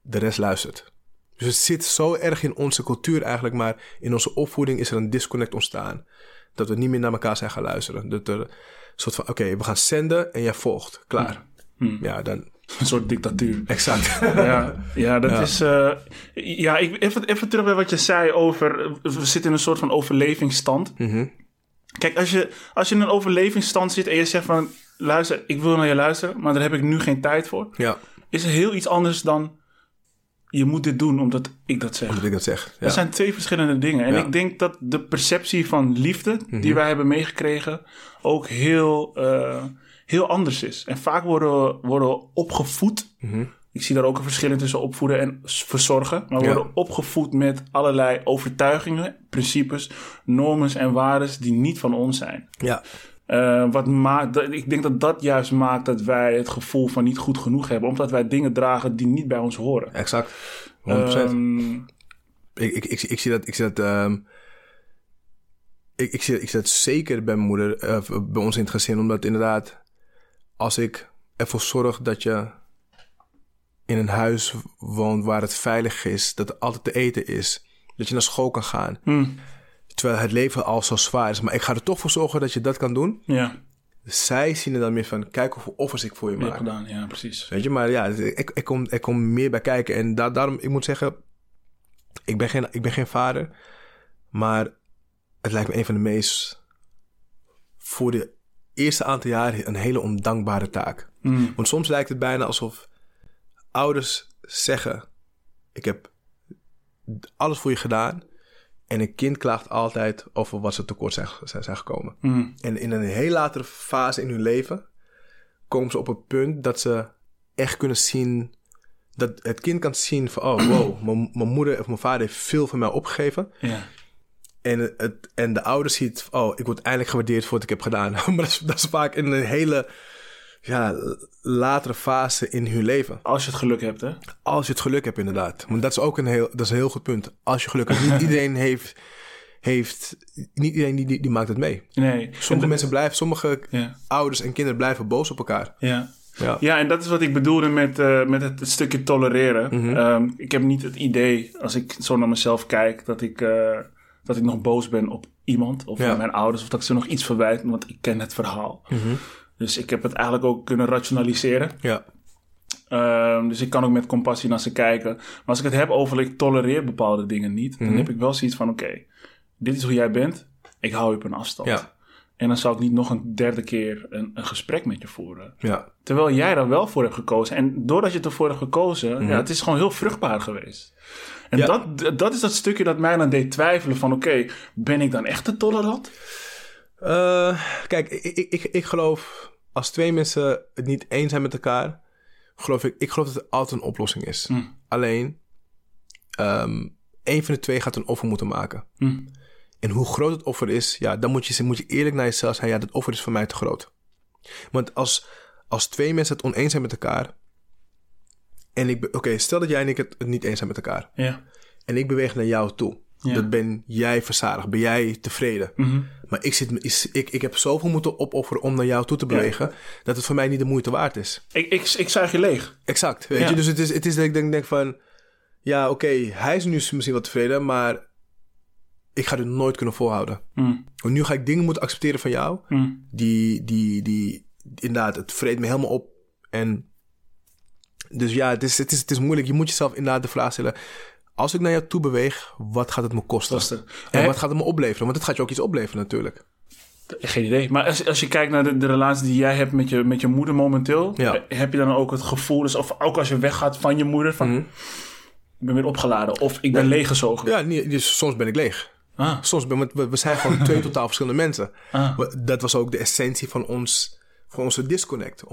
De rest luistert. Dus het zit zo erg in onze cultuur eigenlijk, maar in onze opvoeding is er een disconnect ontstaan. Dat we niet meer naar elkaar zijn gaan luisteren. Dat er een soort van, oké, we gaan zenden en jij volgt. Klaar. Ja, dan... Een soort dictatuur. Exact. Is... even terug bij wat je zei over... We zitten in een soort van overlevingsstand. Mm-hmm. Kijk, als je in een overlevingsstand zit en je zegt van... luister, ik wil naar je luisteren, maar daar heb ik nu geen tijd voor. Ja. Is er heel iets anders dan... je moet dit doen omdat ik dat zeg. Omdat ik dat zeg, ja. Dat zijn 2 verschillende dingen. En ik denk dat de perceptie van liefde... die wij hebben meegekregen... ook heel anders is. En vaak worden we opgevoed... Ik zie daar ook een verschil tussen opvoeden en verzorgen. Maar we worden opgevoed met allerlei overtuigingen, principes, normen en waardes die niet van ons zijn. Ja. Ik denk dat dat juist maakt dat wij het gevoel van niet goed genoeg hebben. Omdat wij dingen dragen die niet bij ons horen. Exact, 100%. Ik zie dat zeker bij mijn moeder, bij ons in het gezin. Omdat inderdaad, als ik ervoor zorg dat je in een huis woont waar het veilig is, dat er altijd te eten is, dat je naar school kan gaan. Mm. Terwijl het leven al zo zwaar is. Maar ik ga er toch voor zorgen dat je dat kan doen. Ja. Zij zien er dan meer van, kijk hoeveel offers ik voor je maak. Gedaan, ja, precies. Weet je, maar ja, ik kom meer bij kijken. En daarom, ik moet zeggen, ik ben geen vader. Maar het lijkt me een van de meest, voor de eerste aantal jaren, een hele ondankbare taak. Mm. Want soms lijkt het bijna alsof ouders zeggen, ik heb alles voor je gedaan. En een kind klaagt altijd over wat ze tekort zijn gekomen. Mm. En in een heel latere fase in hun leven komen ze op het punt dat ze echt kunnen zien, dat het kind kan zien van, oh wow, mijn moeder of mijn vader heeft veel van mij opgegeven. Ja. En de ouder ziet, oh, ik word eindelijk gewaardeerd voor wat ik heb gedaan. Maar dat is vaak in een hele latere fase in hun leven. Als je het geluk hebt, hè? Als je het geluk hebt, inderdaad. Want dat is ook een heel goed punt. Als je geluk hebt. Niet iedereen die maakt het mee. Nee. Sommige ouders en kinderen blijven boos op elkaar. Ja. Ja. Ja, en dat is wat ik bedoelde met het stukje tolereren. Mm-hmm. Ik heb niet het idee, als ik zo naar mezelf kijk, dat ik nog boos ben op iemand of mijn ouders, of dat ik ze nog iets verwijt, want ik ken het verhaal. Mm-hmm. Dus ik heb het eigenlijk ook kunnen rationaliseren. Ja. Dus ik kan ook met compassie naar ze kijken. Maar als ik het heb over, ik tolereer bepaalde dingen niet, mm-hmm, dan heb ik wel zoiets van, oké, dit is hoe jij bent, ik hou je op een afstand. Ja. En dan zou ik niet nog een derde keer een gesprek met je voeren. Ja. Terwijl jij daar wel voor hebt gekozen. En doordat je ervoor hebt gekozen, mm-hmm, ja, het is gewoon heel vruchtbaar geweest. En dat is dat stukje dat mij dan deed twijfelen van, oké, ben ik dan echt te tolerant? Kijk, ik geloof, als twee mensen het niet eens zijn met elkaar, geloof ik dat er altijd een oplossing is. Mm. Alleen, één van de twee gaat een offer moeten maken. Mm. En hoe groot het offer is, ja, dan moet je eerlijk naar jezelf zijn, ja, dat offer is voor mij te groot. Want als twee mensen het oneens zijn met elkaar, en stel dat jij en ik het niet eens zijn met elkaar. Ja. En ik beweeg naar jou toe. Ja. Dat ben jij verzadigd. Ben jij tevreden? Mm-hmm. Maar ik heb zoveel moeten opofferen om naar jou toe te bewegen, dat het voor mij niet de moeite waard is. Ik zuig je leeg. Exact. Weet je? Dus het is dat ik denk van, ja, oké, hij is nu misschien wat tevreden, maar ik ga dit nooit kunnen volhouden. Mm. Want nu ga ik dingen moeten accepteren van jou. Mm. Die inderdaad, het vreet me helemaal op. En dus ja, het is moeilijk. Je moet jezelf inderdaad de vraag stellen, als ik naar jou toe beweeg, wat gaat het me kosten? En wat gaat het me opleveren? Want het gaat je ook iets opleveren natuurlijk. Geen idee. Maar als je kijkt naar de relatie die jij hebt met je moeder momenteel, heb je dan ook het gevoel, dus of ook als je weggaat van je moeder, van, mm-hmm, ik ben weer opgeladen of ik ben leeggezogen? Ja, dus soms ben ik leeg. Ah. Soms we zijn gewoon twee totaal verschillende mensen. Ah. Dat was ook de essentie van onze disconnect.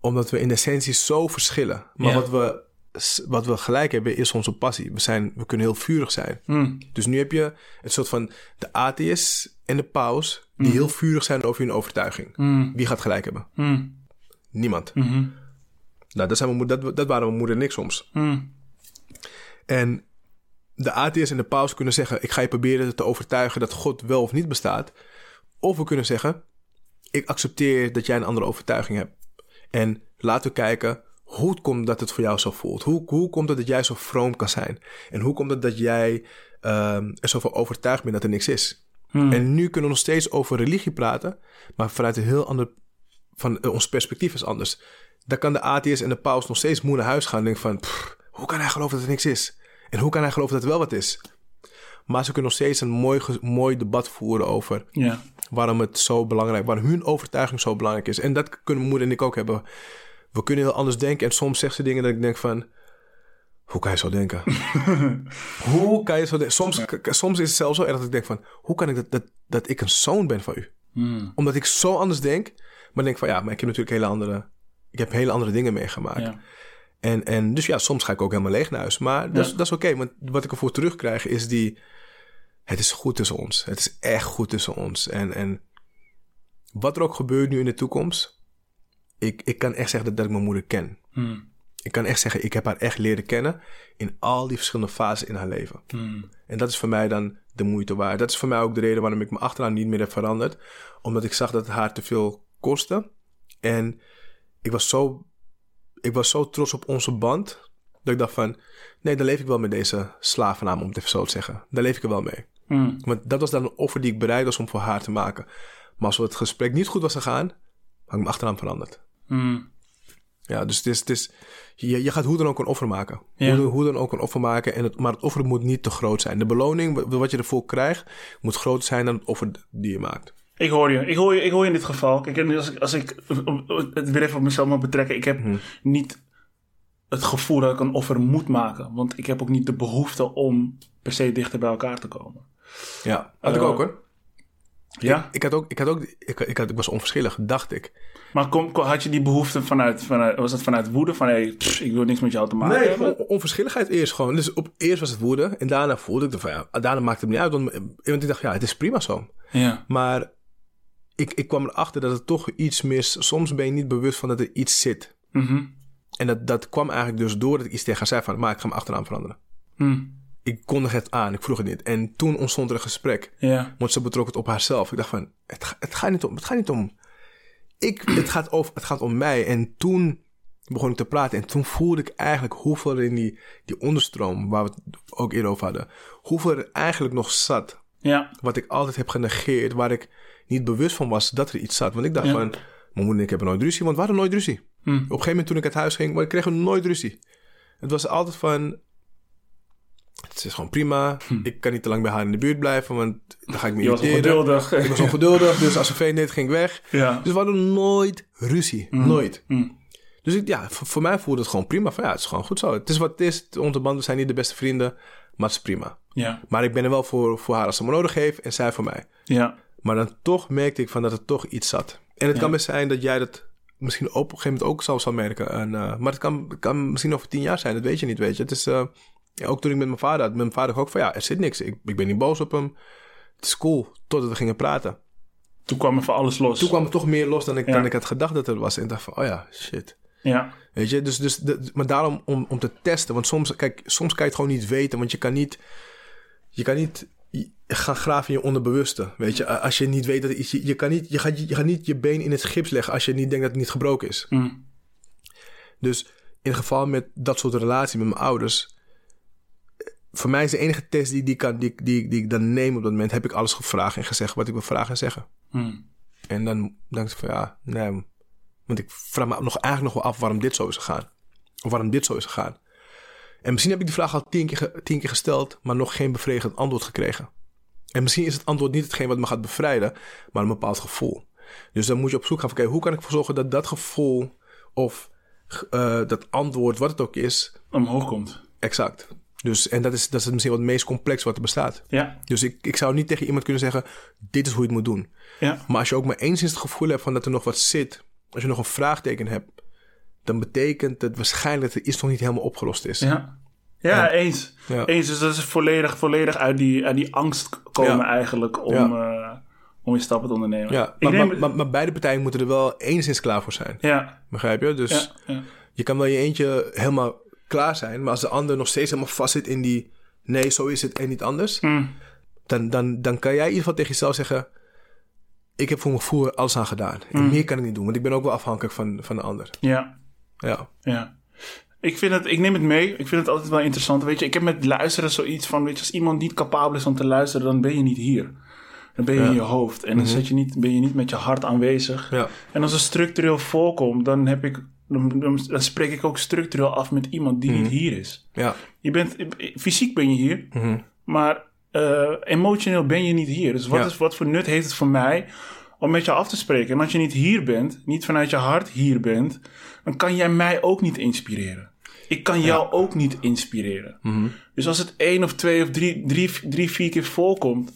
Omdat we in de essentie zo verschillen. Maar wat we gelijk hebben, is onze passie. We kunnen heel vurig zijn. Mm. Dus nu heb je het soort van de atheïst en de paus, die heel vurig zijn over hun overtuiging. Mm. Wie gaat gelijk hebben? Mm. Niemand. Mm-hmm. Nou, dat waren mijn moeder en ik soms. Mm. En de atheïst en de paus kunnen zeggen, ik ga je proberen te overtuigen dat God wel of niet bestaat. Of we kunnen zeggen, ik accepteer dat jij een andere overtuiging hebt. En laten we kijken, hoe komt het dat het voor jou zo voelt? Hoe komt het dat jij zo vroom kan zijn? En hoe komt het dat jij er zo van overtuigd bent dat er niks is? Hmm. En nu kunnen we nog steeds over religie praten, maar vanuit een heel ander, ons perspectief is anders. Dan kan de atheïst en de paus nog steeds moe naar huis gaan en denken van, hoe kan hij geloven dat er niks is? En hoe kan hij geloven dat er wel wat is? Maar ze kunnen nog steeds een mooi debat voeren over waarom hun overtuiging zo belangrijk is. En dat kunnen mijn moeder en ik ook hebben. We kunnen heel anders denken. En soms zegt ze dingen dat ik denk van, hoe kan je zo denken? Hoe kan je zo denken? Soms is het zelfs zo erg dat ik denk van, hoe kan ik dat ik een zoon ben van u? Hmm. Omdat ik zo anders denk. Maar denk van, ja, maar ik heb natuurlijk hele andere Ik heb hele andere dingen meegemaakt. Ja. En dus ja, soms ga ik ook helemaal leeg naar huis. Maar dat is oké, want wat ik ervoor terugkrijg is die... Het is goed tussen ons. Het is echt goed tussen ons. En wat er ook gebeurt nu in de toekomst... Ik kan echt zeggen dat ik mijn moeder ken. Hmm. Ik kan echt zeggen, ik heb haar echt leren kennen... in al die verschillende fases in haar leven. Hmm. En dat is voor mij dan de moeite waard. Dat is voor mij ook de reden waarom ik mijn achternaam niet meer heb veranderd. Omdat ik zag dat het haar te veel kostte. En ik was zo trots op onze band... dat ik dacht van... nee, dan leef ik wel met deze slavennaam, om het even zo te zeggen. Daar leef ik er wel mee. Mm. Want dat was dan een offer die ik bereid was om voor haar te maken. Maar als het gesprek niet goed was gegaan... had ik mijn achternaam veranderd. Mm. Ja, dus je gaat hoe dan ook een offer maken. Ja. Hoe dan ook een offer maken. Maar het offer moet niet te groot zijn. De beloning, wat je ervoor krijgt... moet groter zijn dan het offer die je maakt. Ik hoor je in dit geval. Kijk, als ik het weer even op mezelf mag betrekken... ik heb niet... het gevoel dat ik een offer moet maken. Want ik heb ook niet de behoefte om per se dichter bij elkaar te komen. Ja, had ik ook hoor. Ja? Ik was onverschillig, dacht ik. Maar had je die behoefte vanuit was dat vanuit woede? Van, hey, ik wil niks met jou te maken hebben? Nee, onverschilligheid eerst gewoon. Dus eerst was het woede en daarna voelde ik ervan. Ja, daarna maakte het me niet uit, want ik dacht, ja, het is prima zo. Ja. Maar ik kwam erachter dat er toch iets mis... Soms ben je niet bewust van dat er iets zit. Mm-hmm. En dat kwam eigenlijk dus door dat ik iets tegen haar zei van... maar ik ga mijn achternaam veranderen. Hmm. Ik kondig het aan, ik vroeg het niet. En toen ontstond er een gesprek. Ja. Want ze betrok het op haarzelf. Ik dacht van, het gaat niet om... Het gaat om mij. En toen begon ik te praten. En toen voelde ik eigenlijk hoeveel in die onderstroom... waar we het ook eerder over hadden... hoeveel er eigenlijk nog zat. Ja. Wat ik altijd heb genegeerd. Waar ik niet bewust van was dat er iets zat. Want ik dacht van... mijn moeder en ik hebben nooit ruzie. Want we hadden nooit ruzie. Op een gegeven moment toen ik uit huis ging... maar ik kreeg nooit ruzie. Het was altijd van... het is gewoon prima. Ik kan niet te lang bij haar in de buurt blijven... want dan ga ik me irriteren. Ik was ongeduldig. Dus als ze veen deed, ging ik weg. Ja. Dus we hadden nooit ruzie. Nooit. Mm. Dus voor mij voelde het gewoon prima. Van, het is gewoon goed zo. Het is wat het is. Onze banden zijn niet de beste vrienden... maar het is prima. Ja. Maar ik ben er wel voor haar als ze me nodig heeft... en zij voor mij. Ja. Maar dan toch merkte ik van dat er toch iets zat. En het kan best zijn dat jij dat... misschien op een gegeven moment ook zal merken. Maar het kan misschien over 10 jaar zijn. Dat weet je niet, weet je. Het is ook toen ik met mijn vader had. Met mijn vader ook van er zit niks. Ik ben niet boos op hem. Het is cool. Totdat we gingen praten. Toen kwam er van alles los. Toen kwam er toch meer los dan ik had gedacht dat er was. En ik dacht van, shit. Ja. Weet je, maar daarom om te testen. Want soms kan je het gewoon niet weten. Want je kan niet gaan graven in je onderbewuste. Weet je, als je niet weet dat iets... Je gaat niet je been in het gips leggen... als je niet denkt dat het niet gebroken is. Mm. Dus in het geval met dat soort relatie met mijn ouders... voor mij is de enige test die ik dan neem op dat moment... heb ik alles gevraagd en gezegd wat ik wil vragen en zeggen. Mm. En dan denk ik van nee... want ik vraag me eigenlijk nog wel af waarom dit zo is gegaan. Of waarom dit zo is gegaan. En misschien heb ik die vraag al 10 keer gesteld... maar nog geen bevredigend antwoord gekregen. En misschien is het antwoord niet hetgeen wat me gaat bevrijden... maar een bepaald gevoel. Dus dan moet je op zoek gaan van... hoe kan ik ervoor zorgen dat dat gevoel... of dat antwoord, wat het ook is... omhoog komt. Exact. Dus, en dat is misschien het meest complex wat er bestaat. Ja. Dus ik zou niet tegen iemand kunnen zeggen... dit is hoe je het moet doen. Ja. Maar als je ook maar enigszins het gevoel hebt... van dat er nog wat zit... als je nog een vraagteken hebt... dan betekent het waarschijnlijk dat er iets nog niet helemaal opgelost is. Ja, eens. Ja. Eens, dus dat is volledig uit die angst komen eigenlijk... om je stappen te ondernemen. Ja, maar beide partijen moeten er wel enigszins klaar voor zijn. Ja. Begrijp je? Dus je kan wel je eentje helemaal klaar zijn... maar als de ander nog steeds helemaal vast zit in die... nee, zo is het en niet anders... Dan kan jij in ieder geval tegen jezelf zeggen... ik heb voor mijn gevoel alles aan gedaan. En meer kan ik niet doen, want ik ben ook wel afhankelijk van de ander. Ja. Ja. Ik neem het mee. Ik vind het altijd wel interessant. Weet je, ik heb met luisteren zoiets van... weet je, als iemand niet capabel is om te luisteren... dan ben je niet hier. Dan ben je in je hoofd. En dan zit je niet, ben je niet met je hart aanwezig. Ja. En als het structureel voorkomt... dan spreek ik ook structureel af met iemand die niet hier is. Ja. Fysiek ben je hier. Mm-hmm. Maar emotioneel ben je niet hier. Dus wat voor nut heeft het voor mij... om met je af te spreken. En als je niet hier bent, niet vanuit je hart hier bent... dan kan jij mij ook niet inspireren. Ik kan jou ook niet inspireren. Mm-hmm. Dus als het 1 of 2 of 3, 4 keer voorkomt...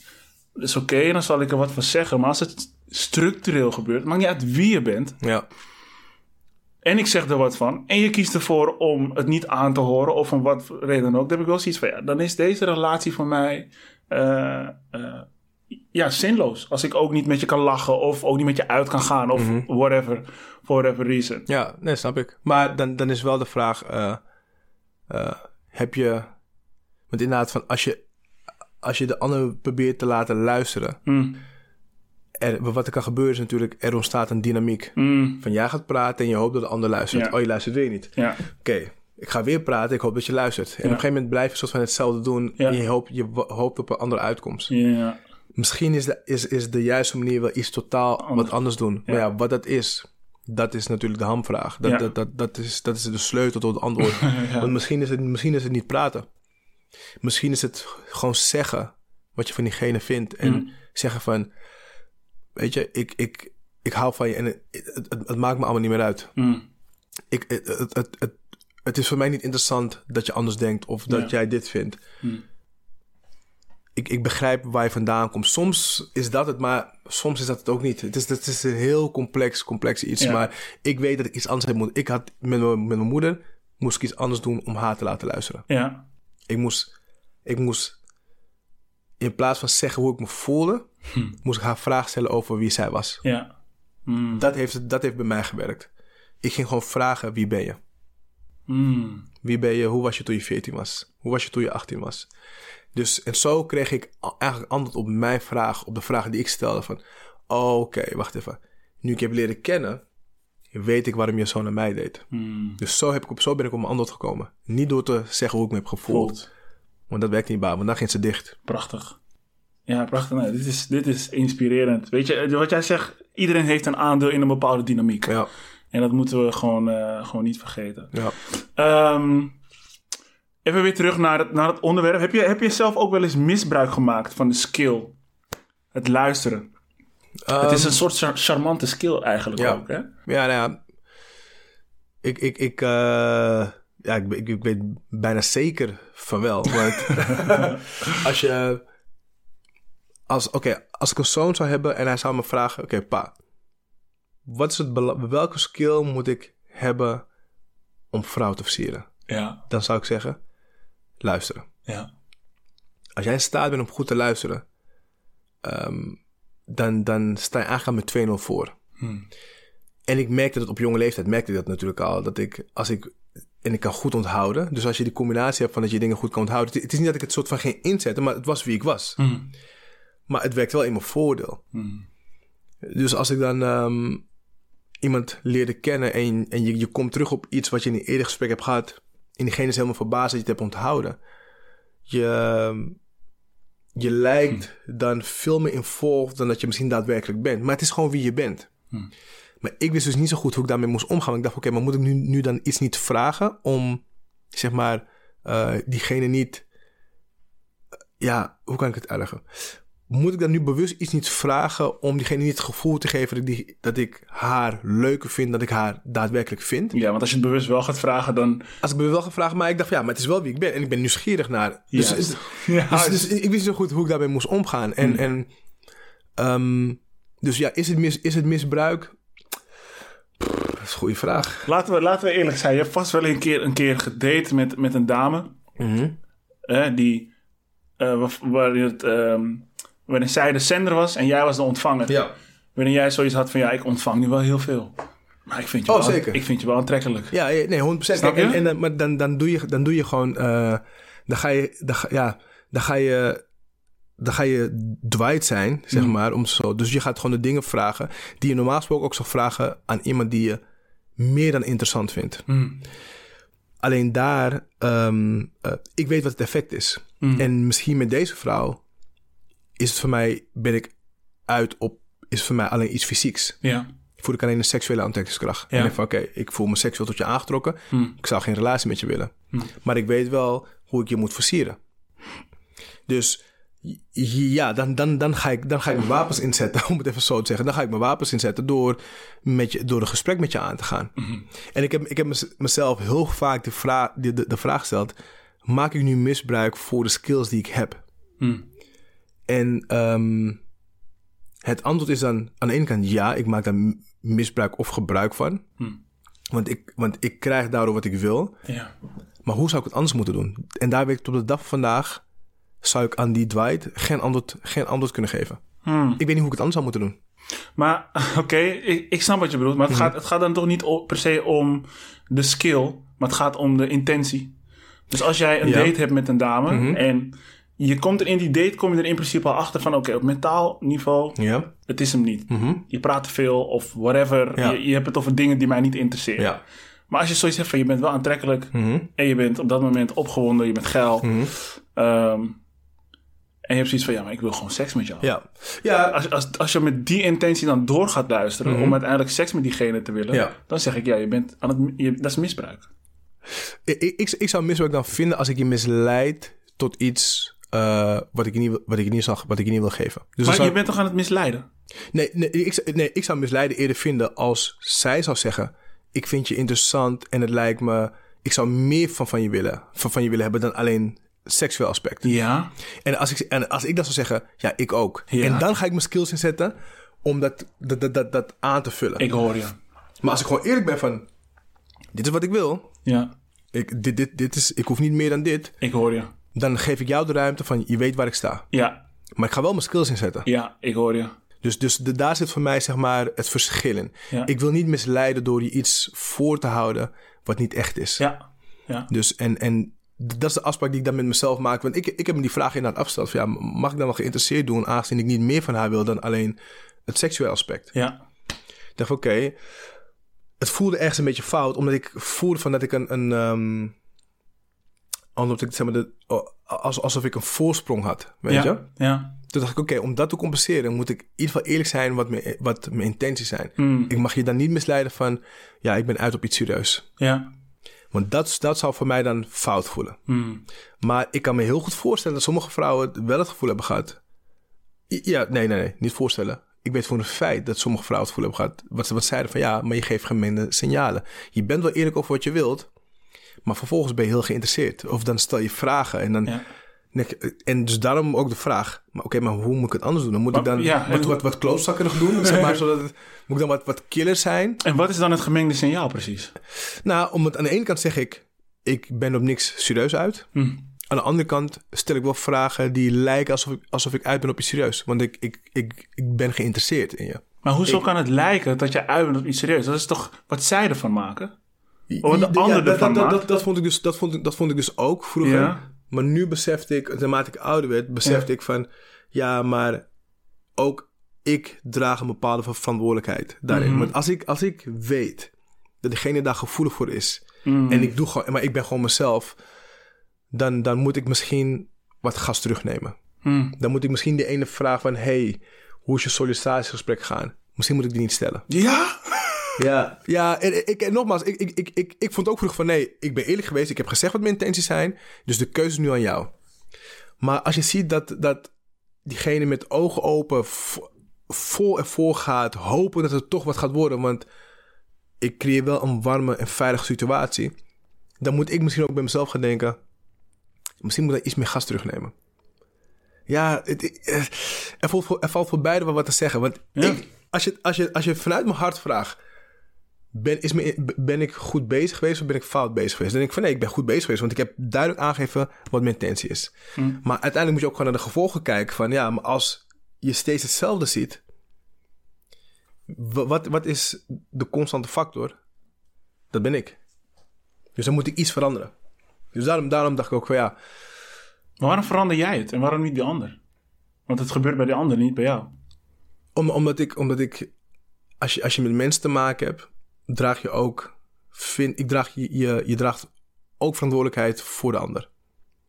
is oké, dan zal ik er wat van zeggen. Maar als het structureel gebeurt... maakt niet uit wie je bent... en ik zeg er wat van en je kiest ervoor om het niet aan te horen of om wat reden ook, dan heb ik wel zoiets van, ja, dan is deze relatie voor mij zinloos. Als ik ook niet met je kan lachen of ook niet met je uit kan gaan of whatever, for whatever reason. Ja, nee, snap ik. Maar dan is wel de vraag, heb je, want inderdaad van als je de ander probeert te laten luisteren, wat er kan gebeuren is natuurlijk, er ontstaat een dynamiek. Van jij gaat praten en je hoopt dat de ander luistert. Ja. Oh, je luistert weer niet. Ja. Oké, ik ga weer praten, ik hoop dat je luistert. En op een gegeven moment blijf je soort van hetzelfde doen. Ja. En je hoopt op een andere uitkomst. Ja. Misschien is de juiste manier wel iets totaal wat anders doen. Ja. Maar ja, wat dat is, dat is natuurlijk de hamvraag. Dat is de sleutel tot het antwoord. Ja. Want misschien is het niet praten. Misschien is het gewoon zeggen wat je van diegene vindt. En zeggen van, weet je, ik hou van je en het maakt me allemaal niet meer uit. Het is voor mij niet interessant dat je anders denkt of dat jij dit vindt. Ik begrijp waar je vandaan komt. Soms is dat het, maar soms is dat het ook niet. Het is een heel complex iets. Ja. Maar ik weet dat ik iets anders moet. Ik had met mijn moeder moest ik iets anders doen om haar te laten luisteren. Ja. Ik moest in plaats van zeggen hoe ik me voelde, moest ik haar vragen stellen over wie zij was. Ja. Dat heeft bij mij gewerkt. Ik ging gewoon vragen, wie ben je? Wie ben je? Hoe was je toen je 14 was? Hoe was je toen je 18 was? Dus, en zo kreeg ik eigenlijk antwoord op mijn vraag, op de vraag die ik stelde van, oké, wacht even. Nu ik je heb leren kennen, weet ik waarom je zo naar mij deed. Dus zo ben ik op mijn antwoord gekomen. Niet door te zeggen hoe ik me heb gevoeld. Klopt. Want dat werkt niet, want dan ging ze dicht. Prachtig. Ja, prachtig. Nou, dit is inspirerend. Weet je, wat jij zegt, iedereen heeft een aandeel in een bepaalde dynamiek. Ja. En dat moeten we gewoon niet vergeten. Ja. Even weer terug naar het onderwerp. Heb je zelf ook wel eens misbruik gemaakt van de skill? Het luisteren. Het is een soort charmante skill eigenlijk ook, hè? Ja, nou ja. Ik weet bijna zeker van wel. Want als ik een zoon zou hebben en hij zou me vragen, pa, wat is welke skill moet ik hebben om vrouw te versieren? Ja. Dan zou ik zeggen, luisteren. Ja. Als jij in staat bent om goed te luisteren, dan sta je eigenlijk met 2-0 voor. En ik merkte dat op jonge leeftijd, natuurlijk al, dat ik kan goed onthouden. Dus als je die combinatie hebt van dat je dingen goed kan onthouden. Het is niet dat ik het soort van ging inzetten, maar het was wie ik was. Maar het werkt wel in mijn voordeel. Dus als ik dan iemand leerde kennen en je komt terug op iets wat je in een eerder gesprek hebt gehad, en diegene is helemaal verbaasd dat je het hebt onthouden. Je lijkt dan veel meer involved dan dat je misschien daadwerkelijk bent. Maar het is gewoon wie je bent. Maar ik wist dus niet zo goed hoe ik daarmee moest omgaan. Ik dacht, maar moet ik nu dan iets niet vragen om, zeg maar, diegene niet... Ja, hoe kan ik het uitleggen? Moet ik dan nu bewust iets niet vragen om diegene niet het gevoel te geven dat ik haar leuker vind, dat ik haar daadwerkelijk vind? Ja, want als je het bewust wel gaat vragen, dan... Als ik bewust wel ga vragen, maar ik dacht, maar het is wel wie ik ben. En ik ben nieuwsgierig naar... Dus, dus ik wist niet zo goed hoe ik daarmee moest omgaan. Dus is het misbruik? Dat is een goede vraag. Laten we eerlijk zijn. Je hebt vast wel een keer gedate met een dame. Waarin zij de zender was en jij was de ontvanger. Ja. Waarin jij zoiets had van, ik ontvang nu wel heel veel. Maar ik vind je wel aantrekkelijk. Ja, nee, 100%. Snap je? Maar dan doe je gewoon... Dan ga je Dwight zijn, zeg maar, om zo. Dus je gaat gewoon de dingen vragen die je normaal gesproken ook zou vragen aan iemand die je meer dan interessant vindt. Alleen daar, ik weet wat het effect is. En misschien met deze vrouw is het voor mij, is het voor mij alleen iets fysieks. Ja. Voel ik alleen een seksuele aantrekkingskracht. Ja. En ik van, ik voel me seksueel tot je aangetrokken. Ik zou geen relatie met je willen. Maar ik weet wel hoe ik je moet versieren. Dus... Ja, dan ga ik mijn wapens inzetten, om het even zo te zeggen. Dan ga ik mijn wapens inzetten door een gesprek met je aan te gaan. En ik heb mezelf heel vaak de vraag gesteld, maak ik nu misbruik voor de skills die ik heb? En het antwoord is dan aan de ene kant ja, ik maak daar misbruik of gebruik van. Want ik krijg daardoor wat ik wil. Ja. Maar hoe zou ik het anders moeten doen? En daar weet ik tot de dag van vandaag... zou ik aan die Dwight geen antwoord kunnen geven. Hmm. Ik weet niet hoe ik het anders zou moeten doen. Maar oké, ik snap wat je bedoelt. Maar het gaat dan toch niet per se om de skill... maar het gaat om de intentie. Dus als jij een date hebt met een dame... en je komt er in die date... kom je er in principe al achter van... oké, op mentaal niveau, het is hem niet. Mm-hmm. Je praat te veel of whatever. Ja. Je hebt het over dingen die mij niet interesseren. Ja. Maar als je zoiets hebt van... je bent wel aantrekkelijk... en je bent op dat moment opgewonden... je bent geil... en je hebt zoiets van, ja, maar ik wil gewoon seks met jou. Ja. Ja. Als je met die intentie dan door gaat luisteren... om uiteindelijk seks met diegene te willen... dan zeg ik, ja, je bent dat is misbruik. Ik zou misbruik dan vinden als ik je misleid tot iets... Wat ik niet wil geven. Dus maar je bent toch aan het misleiden? Nee, ik zou misleiden eerder vinden als zij zou zeggen... ik vind je interessant en het lijkt me... ik zou meer van je willen hebben dan alleen... seksueel aspect. Ja. En als ik dat zou zeggen, ja, ik ook. Ja. En dan ga ik mijn skills inzetten om dat aan te vullen. Ik hoor je. Maar als ik gewoon eerlijk ben van, dit is wat ik wil. Ja. Ik hoef niet meer dan dit. Ik hoor je. Dan geef ik jou de ruimte van, je weet waar ik sta. Ja. Maar ik ga wel mijn skills inzetten. Ja, ik hoor je. Dus daar zit voor mij, zeg maar, het verschil in. Ja. Ik wil niet misleiden door je iets voor te houden wat niet echt is. Ja. Ja. Dus en dat is de afspraak die ik dan met mezelf maak. Want ik heb me die vraag inderdaad afgesteld. Van, ja, mag ik dan wel geïnteresseerd doen... aangezien ik niet meer van haar wil dan alleen het seksueel aspect? Ja. Ik dacht, oké, het voelde ergens een beetje fout... omdat ik voelde van dat ik alsof ik een voorsprong had, weet je? Ja. Toen dacht ik, oké, om dat te compenseren... moet ik in ieder geval eerlijk zijn wat mijn intenties zijn. Mm. Ik mag je dan niet misleiden van... ja, ik ben uit op iets serieus. Ja. Want dat zou voor mij dan fout voelen. Mm. Maar ik kan me heel goed voorstellen... dat sommige vrouwen wel het gevoel hebben gehad. Ja, nee, niet voorstellen. Ik weet voor een feit dat sommige vrouwen het gevoel hebben gehad... wat zeiden van ja, maar je geeft gemengde signalen. Je bent wel eerlijk over wat je wilt... maar vervolgens ben je heel geïnteresseerd. Of dan stel je vragen en dan... Ja. En dus daarom ook de vraag... maar hoe moet ik het anders doen? Dan moet ik dan wat klootzakkerig doen? Zeg maar, zodat moet ik dan wat killer zijn? En wat is dan het gemengde signaal precies? Nou, aan de ene kant zeg ik... ik ben op niks serieus uit. Mm. Aan de andere kant stel ik wel vragen... die lijken alsof ik uit ben op iets serieus. Want ik ben geïnteresseerd in je. Maar hoezo kan het lijken dat je uit bent op iets serieus? Dat is toch wat zij ervan maken? Of wat de ander ervan maakt? Dat vond ik dus ook vroeger... Ja. Maar nu besefte ik, naarmate ik ouder werd... besefte ik van... ja, maar ook ik draag een bepaalde verantwoordelijkheid daarin. Mm. Want als ik weet... dat degene daar gevoelig voor is... en ik doe gewoon... maar ik ben gewoon mezelf... dan moet ik misschien wat gas terugnemen. Mm. Dan moet ik misschien de ene vraag van... hey, hoe is je sollicitatiegesprek gaan? Misschien moet ik die niet stellen. Ja? Ja, en nogmaals, ik vond ook vroeg van... nee, ik ben eerlijk geweest, ik heb gezegd wat mijn intenties zijn... dus de keuze is nu aan jou. Maar als je ziet dat diegene met ogen open... vol ervoor gaat, hopen dat het toch wat gaat worden... want ik creëer wel een warme en veilige situatie... dan moet ik misschien ook bij mezelf gaan denken... misschien moet ik daar iets meer gas terugnemen. Ja, er valt voor beide wel wat te zeggen... want ja. Als je vanuit mijn hart vraagt... Ben ik goed bezig geweest of ben ik fout bezig geweest? Dan denk ik van nee, ik ben goed bezig geweest. Want ik heb duidelijk aangegeven wat mijn intentie is. Mm. Maar uiteindelijk moet je ook gewoon naar de gevolgen kijken. Van ja, maar als je steeds hetzelfde ziet... Wat is de constante factor? Dat ben ik. Dus dan moet ik iets veranderen. Dus daarom dacht ik ook van ja... Maar waarom verander jij het en waarom niet die ander? Want het gebeurt bij die ander, niet bij jou. Omdat ik als je met mensen te maken hebt... draag je ook verantwoordelijkheid voor de ander.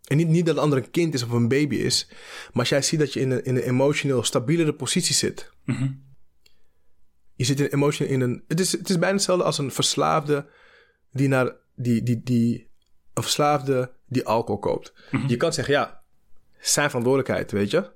En niet dat de ander een kind is of een baby is... maar als jij ziet dat je in een emotioneel stabielere positie zit... Mm-hmm. Je zit in emotioneel in een... Het is bijna hetzelfde als een verslaafde... die alcohol koopt. Mm-hmm. Je kan zeggen, ja, zijn verantwoordelijkheid, weet je.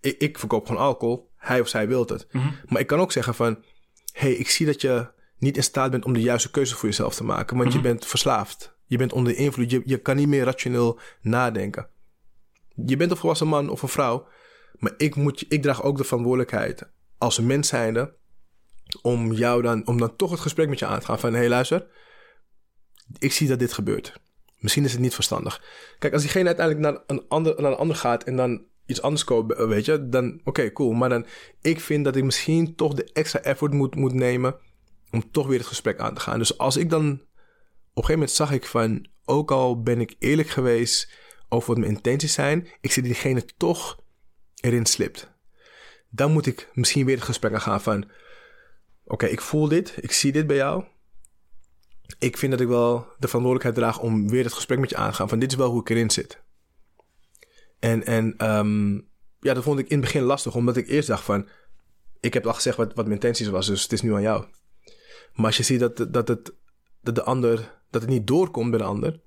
Ik verkoop gewoon alcohol, hij of zij wil het. Mm-hmm. Maar ik kan ook zeggen van... hey, ik zie dat je... niet in staat bent om de juiste keuze voor jezelf te maken. Want je bent verslaafd. Je bent onder invloed. Je kan niet meer rationeel nadenken. Je bent een volwassen man of een vrouw. Maar ik draag ook de verantwoordelijkheid... als een mens zijnde... om dan toch het gesprek met je aan te gaan van, hey, luister, ik zie dat dit gebeurt. Misschien is het niet verstandig. Kijk, als diegene uiteindelijk naar een ander gaat en dan iets anders koopt, weet je, dan oké, cool. Maar dan, ik vind dat ik misschien toch de extra effort moet nemen om toch weer het gesprek aan te gaan. Dus als ik dan, op een gegeven moment zag ik van, ook al ben ik eerlijk geweest over wat mijn intenties zijn, ik zie diegene toch erin slipt. Dan moet ik misschien weer het gesprek aan gaan van, oké, ik voel dit, ik zie dit bij jou. Ik vind dat ik wel de verantwoordelijkheid draag om weer het gesprek met je aan te gaan. Van, dit is wel hoe ik erin zit. En dat vond ik in het begin lastig. Omdat ik eerst dacht van, ik heb al gezegd wat mijn intenties was. Dus het is nu aan jou. Maar als je ziet dat het niet doorkomt bij de ander.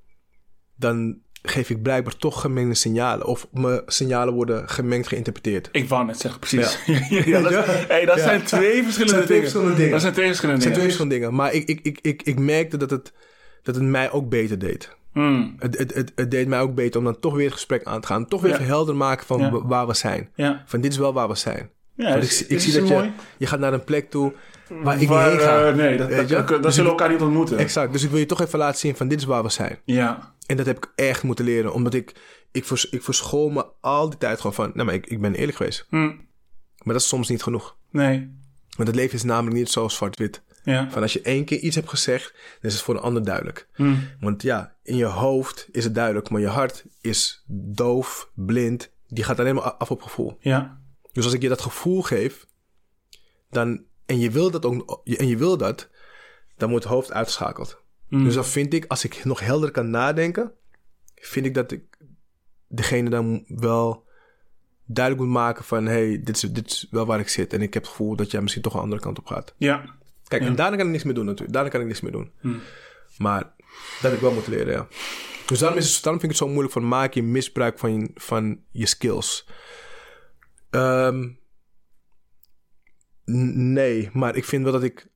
Dan geef ik blijkbaar toch gemengde signalen. Of mijn signalen worden gemengd geïnterpreteerd. Ik wou net zeggen, precies. Ja. Zijn twee verschillende dingen. Dat zijn twee verschillende dingen. Maar ik merkte dat het mij ook beter deed. Mm. Het deed mij ook beter om dan toch weer het gesprek aan te gaan. Toch weer helder maken van waar we zijn. Ja. Van, dit is wel waar we zijn. Ja, want ik zie dat je gaat naar een plek toe waar ik niet heen ga. Nee, dat zullen elkaar niet ontmoeten. Exact, dus ik wil je toch even laten zien van, dit is waar we zijn. Ja. En dat heb ik echt moeten leren. Omdat ik verschool me al die tijd gewoon van, nou, maar ik ben eerlijk geweest. Mm. Maar dat is soms niet genoeg. Nee. Want het leven is namelijk niet zo zwart-wit. Ja. Van, als je één keer iets hebt gezegd, dan is het voor een ander duidelijk. Mm. Want ja, in je hoofd is het duidelijk, maar je hart is doof, blind. Die gaat alleen maar af op gevoel. Ja. Dus als ik je dat gevoel geef, en je wil dat, dan wordt het hoofd uitgeschakeld. Mm. Dus dan vind ik, als ik nog helder kan nadenken, vind ik dat ik degene dan wel duidelijk moet maken van, hey, dit is wel waar ik zit. En ik heb het gevoel dat jij misschien toch een andere kant op gaat. Ja. Kijk, en daarna kan ik niks meer doen natuurlijk. Mm. Maar dat heb ik wel moeten leren, ja. Dus daarom vind ik het zo moeilijk van, maak je misbruik van je skills. Nee, maar ik vind wel dat ik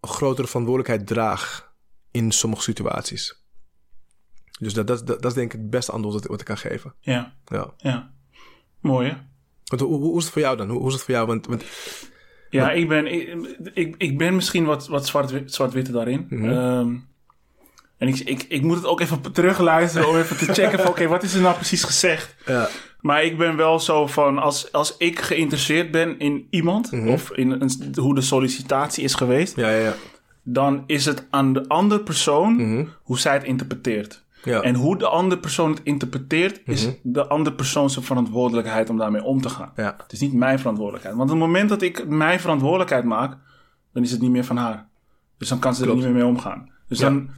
een grotere verantwoordelijkheid draag in sommige situaties. Dus dat is denk ik het beste antwoord wat ik kan geven. Ja. Mooi, hè? Want hoe is het voor jou dan? Hoe is het voor jou? Want ja, ik ben misschien wat zwart-witte daarin. Mm-hmm. En ik moet het ook even terugluisteren om even te checken van, oké, wat is er nou precies gezegd? Ja. Maar ik ben wel zo van, als ik geïnteresseerd ben in iemand, mm-hmm, of in hoe de sollicitatie is geweest, dan is het aan de andere persoon, mm-hmm, hoe zij het interpreteert. Ja. En hoe de andere persoon het interpreteert, mm-hmm, is de andere persoon zijn verantwoordelijkheid om daarmee om te gaan. Ja. Het is niet mijn verantwoordelijkheid. Want op het moment dat ik mijn verantwoordelijkheid maak, dan is het niet meer van haar. Dus dan kan ze er niet meer mee omgaan. Dus dan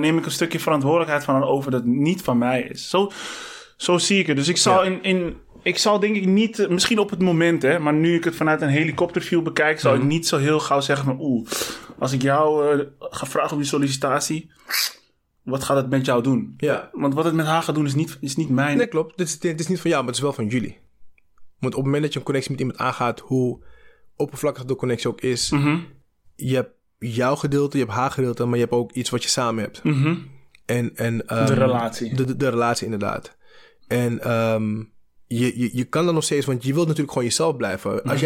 neem ik een stukje verantwoordelijkheid van haar over dat niet van mij is. Zo zie ik het. Dus ik zal denk ik niet, misschien op het moment, hè, maar nu ik het vanuit een helikopterview bekijk, zal ik niet zo heel gauw zeggen van, als ik jou ga vragen op die sollicitatie, wat gaat het met jou doen? Ja. Want wat het met haar gaat doen is niet mijn. Nee, klopt. Het is niet van jou, maar het is wel van jullie. Want op het moment dat je een connectie met iemand aangaat, hoe oppervlakkig de connectie ook is, mm-hmm, je hebt jouw gedeelte, je hebt haar gedeelte, maar je hebt ook iets wat je samen hebt. Mm-hmm. En de relatie. De relatie, inderdaad. En je kan dan nog steeds, want je wilt natuurlijk gewoon jezelf blijven. Mm-hmm. Als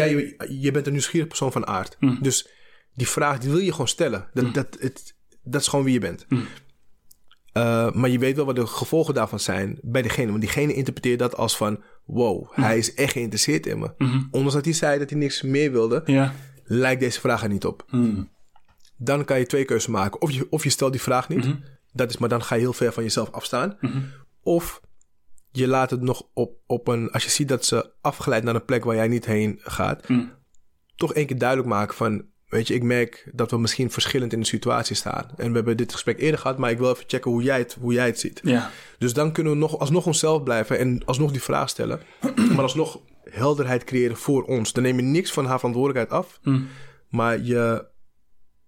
je bent een nieuwsgierig persoon van aard. Mm. Dus die vraag, die wil je gewoon stellen. Dat is gewoon wie je bent. Mm. Maar je weet wel wat de gevolgen daarvan zijn bij degene. Want diegene interpreteert dat als van, hij is echt geïnteresseerd in me. Mm-hmm. Ondanks dat hij zei dat hij niks meer wilde, lijkt deze vraag er niet op. Mm. Dan kan je twee keuzes maken. Of je stelt die vraag niet. Mm-hmm. Dat is, maar dan ga je heel ver van jezelf afstaan. Mm-hmm. Of je laat het nog op een, als je ziet dat ze afgeleid naar een plek waar jij niet heen gaat, toch één keer duidelijk maken van, weet je, ik merk dat we misschien verschillend in de situatie staan. En we hebben dit gesprek eerder gehad, maar ik wil even checken hoe jij het ziet. Ja. Dus dan kunnen we alsnog onszelf blijven en alsnog die vraag stellen. Maar alsnog helderheid creëren voor ons. Dan neem je niks van haar verantwoordelijkheid af. Mm. Maar je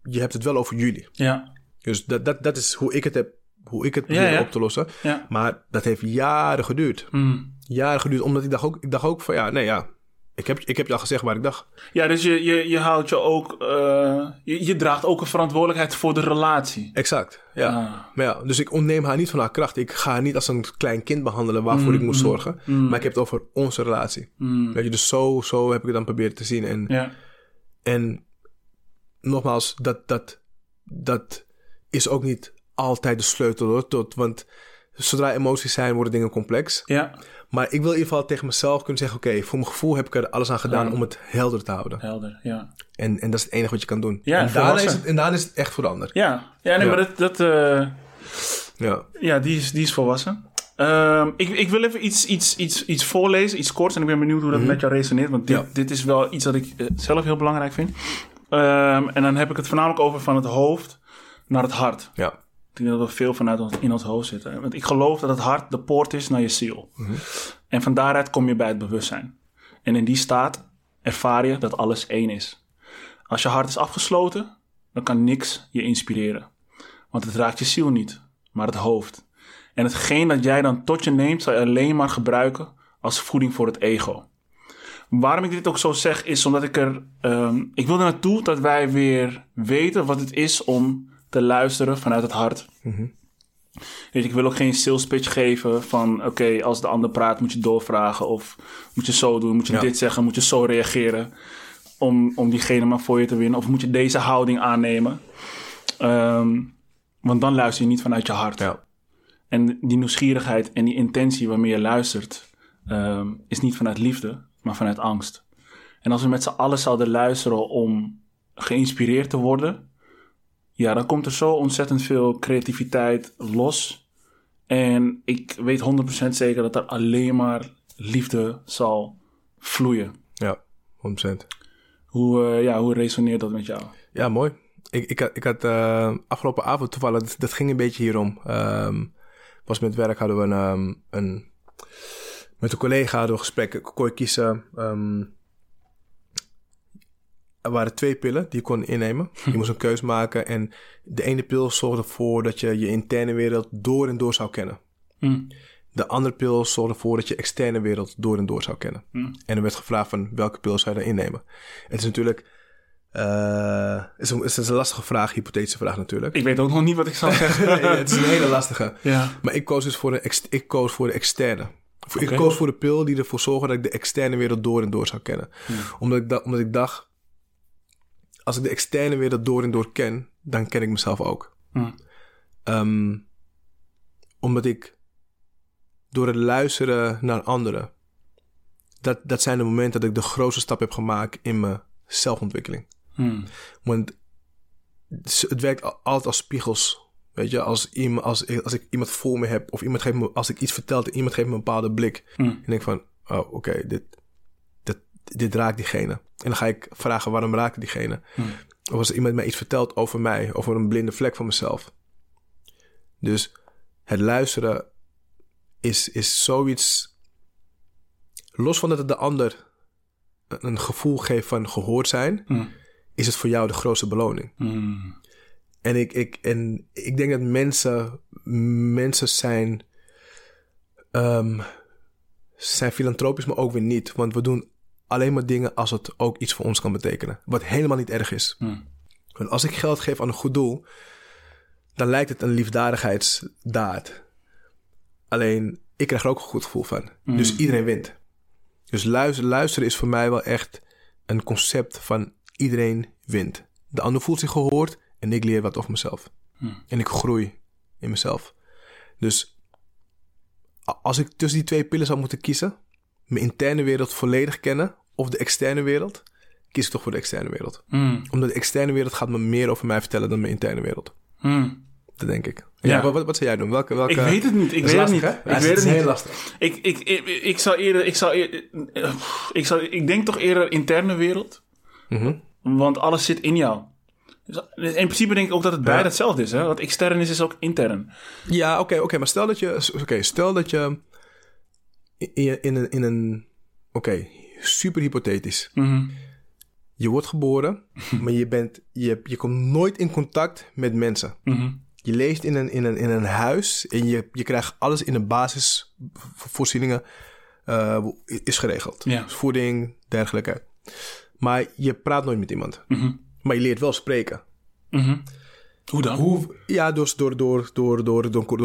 hebt het wel over jullie. Ja. Dus dat is hoe ik het heb. Hoe ik het probeer op te lossen. Ja. Maar dat heeft jaren geduurd. Mm. Jaren geduurd, omdat ik dacht ook van, ik heb je al gezegd waar ik dacht. Ja, dus je houdt je ook, je draagt ook een verantwoordelijkheid voor de relatie. Exact, ja. Ah. Maar ja, dus ik ontneem haar niet van haar kracht. Ik ga haar niet als een klein kind behandelen waarvoor ik moet zorgen. Mm. Maar ik heb het over onze relatie. Mm. Weet je, dus zo heb ik het dan proberen te zien. En nogmaals, dat is ook niet altijd de sleutel, hoor. Want zodra emoties zijn, worden dingen complex. Ja. Maar ik wil in ieder geval tegen mezelf kunnen zeggen... oké, voor mijn gevoel heb ik er alles aan gedaan om het helder te houden. Helder, ja. En dat is het enige wat je kan doen. Ja, en daarna is het echt veranderd. Ja, maar die is volwassen. Ik wil even iets voorlezen, iets korts. En ik ben benieuwd hoe dat met jou resoneert. Want dit is wel iets dat ik zelf heel belangrijk vind. En dan heb ik het voornamelijk over van het hoofd naar het hart. Ja. Ik denk dat er veel vanuit in ons hoofd zitten. Want ik geloof dat het hart de poort is naar je ziel. Mm-hmm. En van daaruit kom je bij het bewustzijn. En in die staat ervaar je dat alles één is. Als je hart is afgesloten, dan kan niks je inspireren. Want het raakt je ziel niet, maar het hoofd. En hetgeen dat jij dan tot je neemt, zal je alleen maar gebruiken als voeding voor het ego. Waarom ik dit ook zo zeg, is omdat ik wil er naartoe dat wij weer weten wat het is om te luisteren vanuit het hart. Mm-hmm. Weet je, ik wil ook geen sales pitch geven van... oké, als de ander praat moet je doorvragen... of moet je zo doen, moet je dit zeggen... moet je zo reageren... om diegene maar voor je te winnen... of moet je deze houding aannemen. Want dan luister je niet vanuit je hart. Ja. En die nieuwsgierigheid en die intentie waarmee je luistert... is niet vanuit liefde, maar vanuit angst. En als we met z'n allen zouden luisteren om geïnspireerd te worden... ja, dan komt er zo ontzettend veel creativiteit los. En ik weet 100% zeker dat er alleen maar liefde zal vloeien. Ja, 100%. Hoe resoneert dat met jou? Ja, mooi. Ik had afgelopen avond toevallig, dat ging een beetje hierom. Was met werk hadden we met een collega hadden we een gesprek. Ik kon kiezen... Er waren 2 pillen die je kon innemen. Je moest een keus maken. En de ene pil zorgde ervoor dat je je interne wereld door en door zou kennen. Mm. De andere pil zorgde ervoor dat je externe wereld door en door zou kennen. Mm. En er werd gevraagd van welke pil zou je dan innemen. Het is natuurlijk... Het is een lastige vraag, hypothetische vraag natuurlijk. Ik weet ook nog niet wat ik zou zeggen. Het is een hele lastige. Ja. Maar ik koos dus voor de externe. Okay. Ik koos voor de pil die ervoor zorgde dat ik de externe wereld door en door zou kennen. Mm. Omdat ik dacht... als ik de externe wereld door en door ken... dan ken ik mezelf ook. Mm. Omdat ik... door het luisteren naar anderen... dat zijn de momenten dat ik de grootste stap heb gemaakt... in mijn zelfontwikkeling. Mm. Want het werkt altijd als spiegels. Weet je, als ik iemand voor me heb... of iemand geeft me, als ik iets vertel... en iemand geeft me een bepaalde blik... en denk ik van, oké, dit raakt diegene. En dan ga ik vragen, waarom raakt diegene? Hmm. Of als iemand mij iets vertelt over mij... over een blinde vlek van mezelf. Dus het luisteren is zoiets... los van dat het de ander... een gevoel geeft van gehoord zijn... is het voor jou de grootste beloning. Hmm. En ik denk dat mensen zijn... zijn filantropisch, maar ook weer niet. Want we doen... alleen maar dingen als het ook iets voor ons kan betekenen. Wat helemaal niet erg is. Mm. Want als ik geld geef aan een goed doel... dan lijkt het een liefdadigheidsdaad. Alleen, ik krijg er ook een goed gevoel van. Mm. Dus iedereen wint. Dus luisteren is voor mij wel echt... een concept van iedereen wint. De ander voelt zich gehoord... en ik leer wat over mezelf. Mm. En ik groei in mezelf. Dus als ik tussen die 2 pillen zou moeten kiezen... mijn interne wereld volledig kennen... of de externe wereld... kies ik toch voor de externe wereld. Mm. Omdat de externe wereld gaat me meer over mij vertellen... dan mijn interne wereld. Mm. Dat denk ik. Ja. Wat zou jij doen? Ik weet het niet. Ik weet het niet. Ik denk toch eerder interne wereld. Mm-hmm. Want alles zit in jou. Dus in principe denk ik ook dat het bijna hetzelfde is. Hè? Wat extern is ook intern. Ja, oké. Maar stel dat je... In een super hypothetisch. Mm-hmm. Je wordt geboren, maar je komt nooit in contact met mensen. Mm-hmm. Je leeft in een huis en je krijgt alles in de basisvoorzieningen is geregeld. Yeah. Voeding, dergelijke. Maar je praat nooit met iemand. Mm-hmm. Maar je leert wel spreken. Mm-hmm. Hoe dan? Door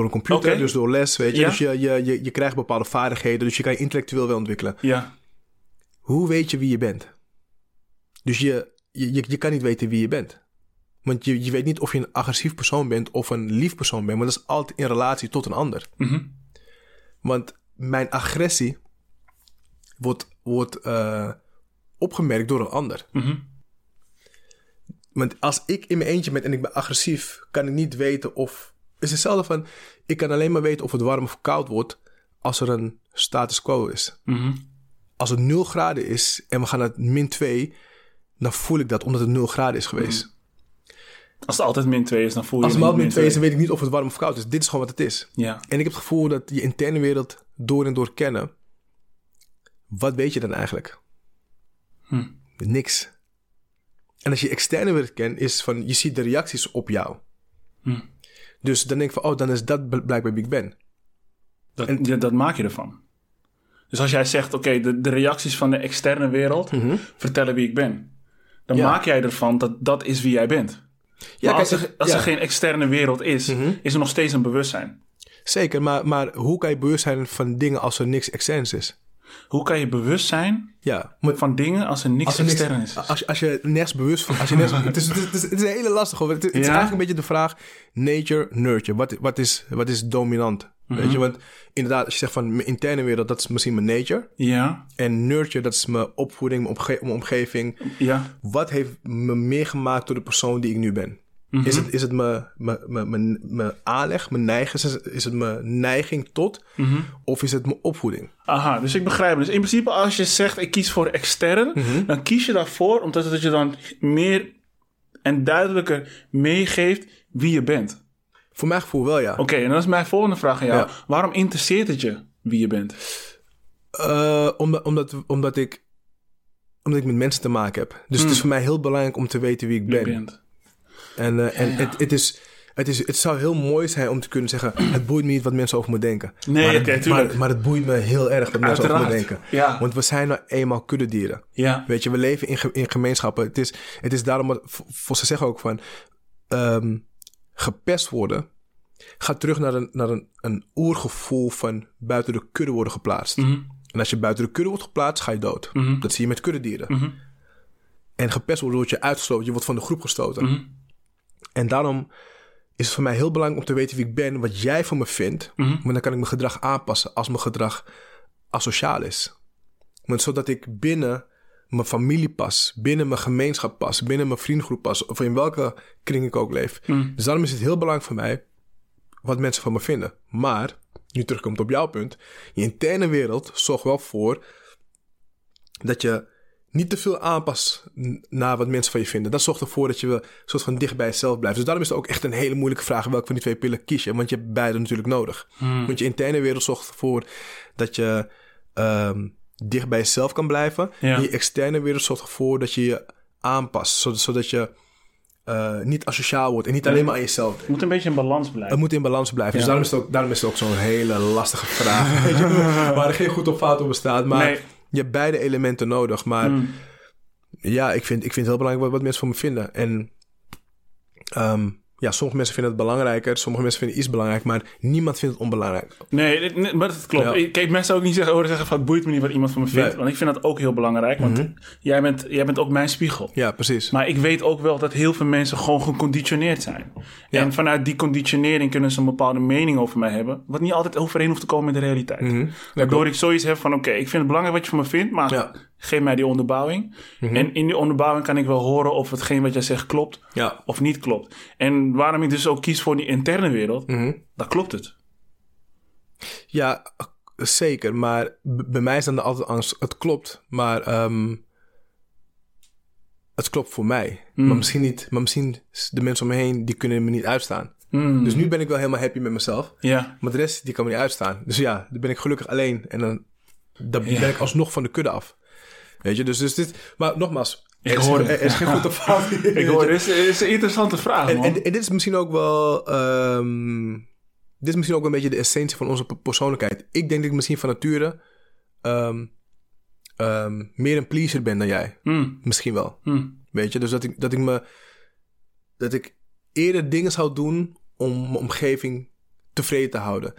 een computer, dus door les, weet je. Ja. Dus je krijgt bepaalde vaardigheden, dus je kan je intellectueel wel ontwikkelen. Ja. Hoe weet je wie je bent? Dus je kan niet weten wie je bent. Want je weet niet of je een agressief persoon bent of een lief persoon bent. Want dat is altijd in relatie tot een ander. Mm-hmm. Want mijn agressie wordt opgemerkt door een ander. Mm-hmm. Want als ik in mijn eentje ben en ik ben agressief, kan ik niet weten of... Het is hetzelfde van, ik kan alleen maar weten of het warm of koud wordt als er een status quo is. Mm-hmm. Als het 0 graden is en we gaan naar -2, dan voel ik dat omdat het 0 graden is geweest. Mm-hmm. Als het altijd -2 is, dan voel je het. Als het altijd -2 is, dan weet ik niet of het warm of koud is. Dit is gewoon wat het is. Ja. En ik heb het gevoel dat je interne wereld door en door kennen. Wat weet je dan eigenlijk? Niks. En als je externe wereld kent, is van, je ziet de reacties op jou. Dus dan denk ik van, oh, dan is dat blijkbaar Big Ben. Dat maak je ervan. Dus als jij zegt, oké, de reacties van de externe wereld vertellen wie ik ben. Dan maak jij ervan dat is wie jij bent. Ja, kijk, als er geen externe wereld is, is er nog steeds een bewustzijn. Zeker, maar hoe kan je bewust zijn van dingen als er niks externs is? Hoe kan je bewust zijn van dingen als er niks extern is? Als je nergens bewust van... Het is een hele lastige... Het is eigenlijk een beetje de vraag... Nature, nurture. Wat is dominant? Mm-hmm. Weet je, want inderdaad... Als je zegt van mijn interne wereld... Dat is misschien mijn nature. Ja. En nurture, dat is mijn opvoeding, mijn omgeving. Ja. Wat heeft me meer gemaakt door de persoon die ik nu ben? Mm-hmm. Is het mijn aanleg, mijn neiging? Is het mijn neiging tot? Mm-hmm. Of is het mijn opvoeding? Aha, dus ik begrijp het. Dus in principe als je zegt ik kies voor extern... Mm-hmm. Dan kies je daarvoor omdat je dan meer en duidelijker meegeeft wie je bent. Voor mijn gevoel wel, ja. Oké, en dat is mijn volgende vraag aan jou. Ja. Waarom interesseert het je wie je bent? Omdat ik met mensen te maken heb. Dus het is voor mij heel belangrijk om te weten wie ik ben. En het zou heel mooi zijn om te kunnen zeggen... het boeit me niet wat mensen over me denken. Nee, maar het boeit me heel erg wat mensen over me denken. Ja. Want we zijn nou eenmaal kuddedieren. Ja. Weet je, we leven in gemeenschappen. Het is daarom, voor ze zeggen ook van... gepest worden... gaat terug naar een oergevoel van... buiten de kudde worden geplaatst. Mm-hmm. En als je buiten de kudde wordt geplaatst, ga je dood. Mm-hmm. Dat zie je met kuddedieren. Mm-hmm. En gepest worden, word je uitgesloten. Je wordt van de groep gestoten. Mm-hmm. En daarom is het voor mij heel belangrijk om te weten wie ik ben... wat jij van me vindt. Mm-hmm. Want dan kan ik mijn gedrag aanpassen... als mijn gedrag asociaal is. Want zodat ik binnen mijn familie pas... binnen mijn gemeenschap pas... binnen mijn vriendengroep pas... of in welke kring ik ook leef. Mm-hmm. Dus daarom is het heel belangrijk voor mij... wat mensen van me vinden. Maar, nu terugkomt op jouw punt... je interne wereld zorgt wel voor... dat je... niet te veel aanpas naar wat mensen van je vinden. Dat zorgt ervoor dat je wel soort van dicht bij jezelf blijft. Dus daarom is het ook echt een hele moeilijke vraag... welke van die twee pillen kies je? Want je hebt beide natuurlijk nodig. Want je interne wereld zorgt ervoor dat je dicht bij jezelf kan blijven. Ja. En je externe wereld zorgt ervoor dat je je aanpast. Zodat je niet asociaal wordt en niet alleen maar aan jezelf denkt. Het moet een beetje in balans blijven. Het moet in balans blijven. Ja. Dus daarom is het ook zo'n hele lastige vraag. Weet je, waar er geen goed of fout op bestaat. Maar... Nee. Je hebt beide elementen nodig, maar ik vind het heel belangrijk wat mensen van me vinden. En sommige mensen vinden het belangrijker, sommige mensen vinden iets belangrijk, maar niemand vindt het onbelangrijk. Nee, maar dat klopt. Ja. Kijk, mensen ook niet zeggen van het boeit me niet wat iemand van me vindt, want ik vind dat ook heel belangrijk, want jij bent ook mijn spiegel. Ja, precies. Maar ik weet ook wel dat heel veel mensen gewoon geconditioneerd zijn. Ja. En vanuit die conditionering kunnen ze een bepaalde mening over mij hebben, wat niet altijd overeen hoeft te komen met de realiteit. Mm-hmm. Waardoor ik zoiets heb van oké, ik vind het belangrijk wat je van me vindt, maar... Ja. Geef mij die onderbouwing. Mm-hmm. En in die onderbouwing kan ik wel horen of hetgeen wat jij zegt klopt of niet klopt. En waarom ik dus ook kies voor die interne wereld, dan klopt het. Ja, zeker. Maar bij mij is dan altijd angst, het klopt, maar het klopt voor mij. Maar misschien niet. Maar misschien de mensen om me heen, die kunnen me niet uitstaan. Dus nu ben ik wel helemaal happy met mezelf. Ja. Maar de rest, die kan me niet uitstaan. Dus ja, dan ben ik gelukkig alleen. En dan ben ik alsnog van de kudde af. Weet je, dus dit... Maar nogmaals, er is geen goede vraag. Ik hoor, het is een interessante vraag, man. En dit is misschien ook wel... dit is misschien ook een beetje de essentie van onze persoonlijkheid. Ik denk dat ik misschien van nature... meer een pleaser ben dan jij. Misschien wel. Weet je, dus dat ik eerder dingen zou doen... om mijn omgeving tevreden te houden.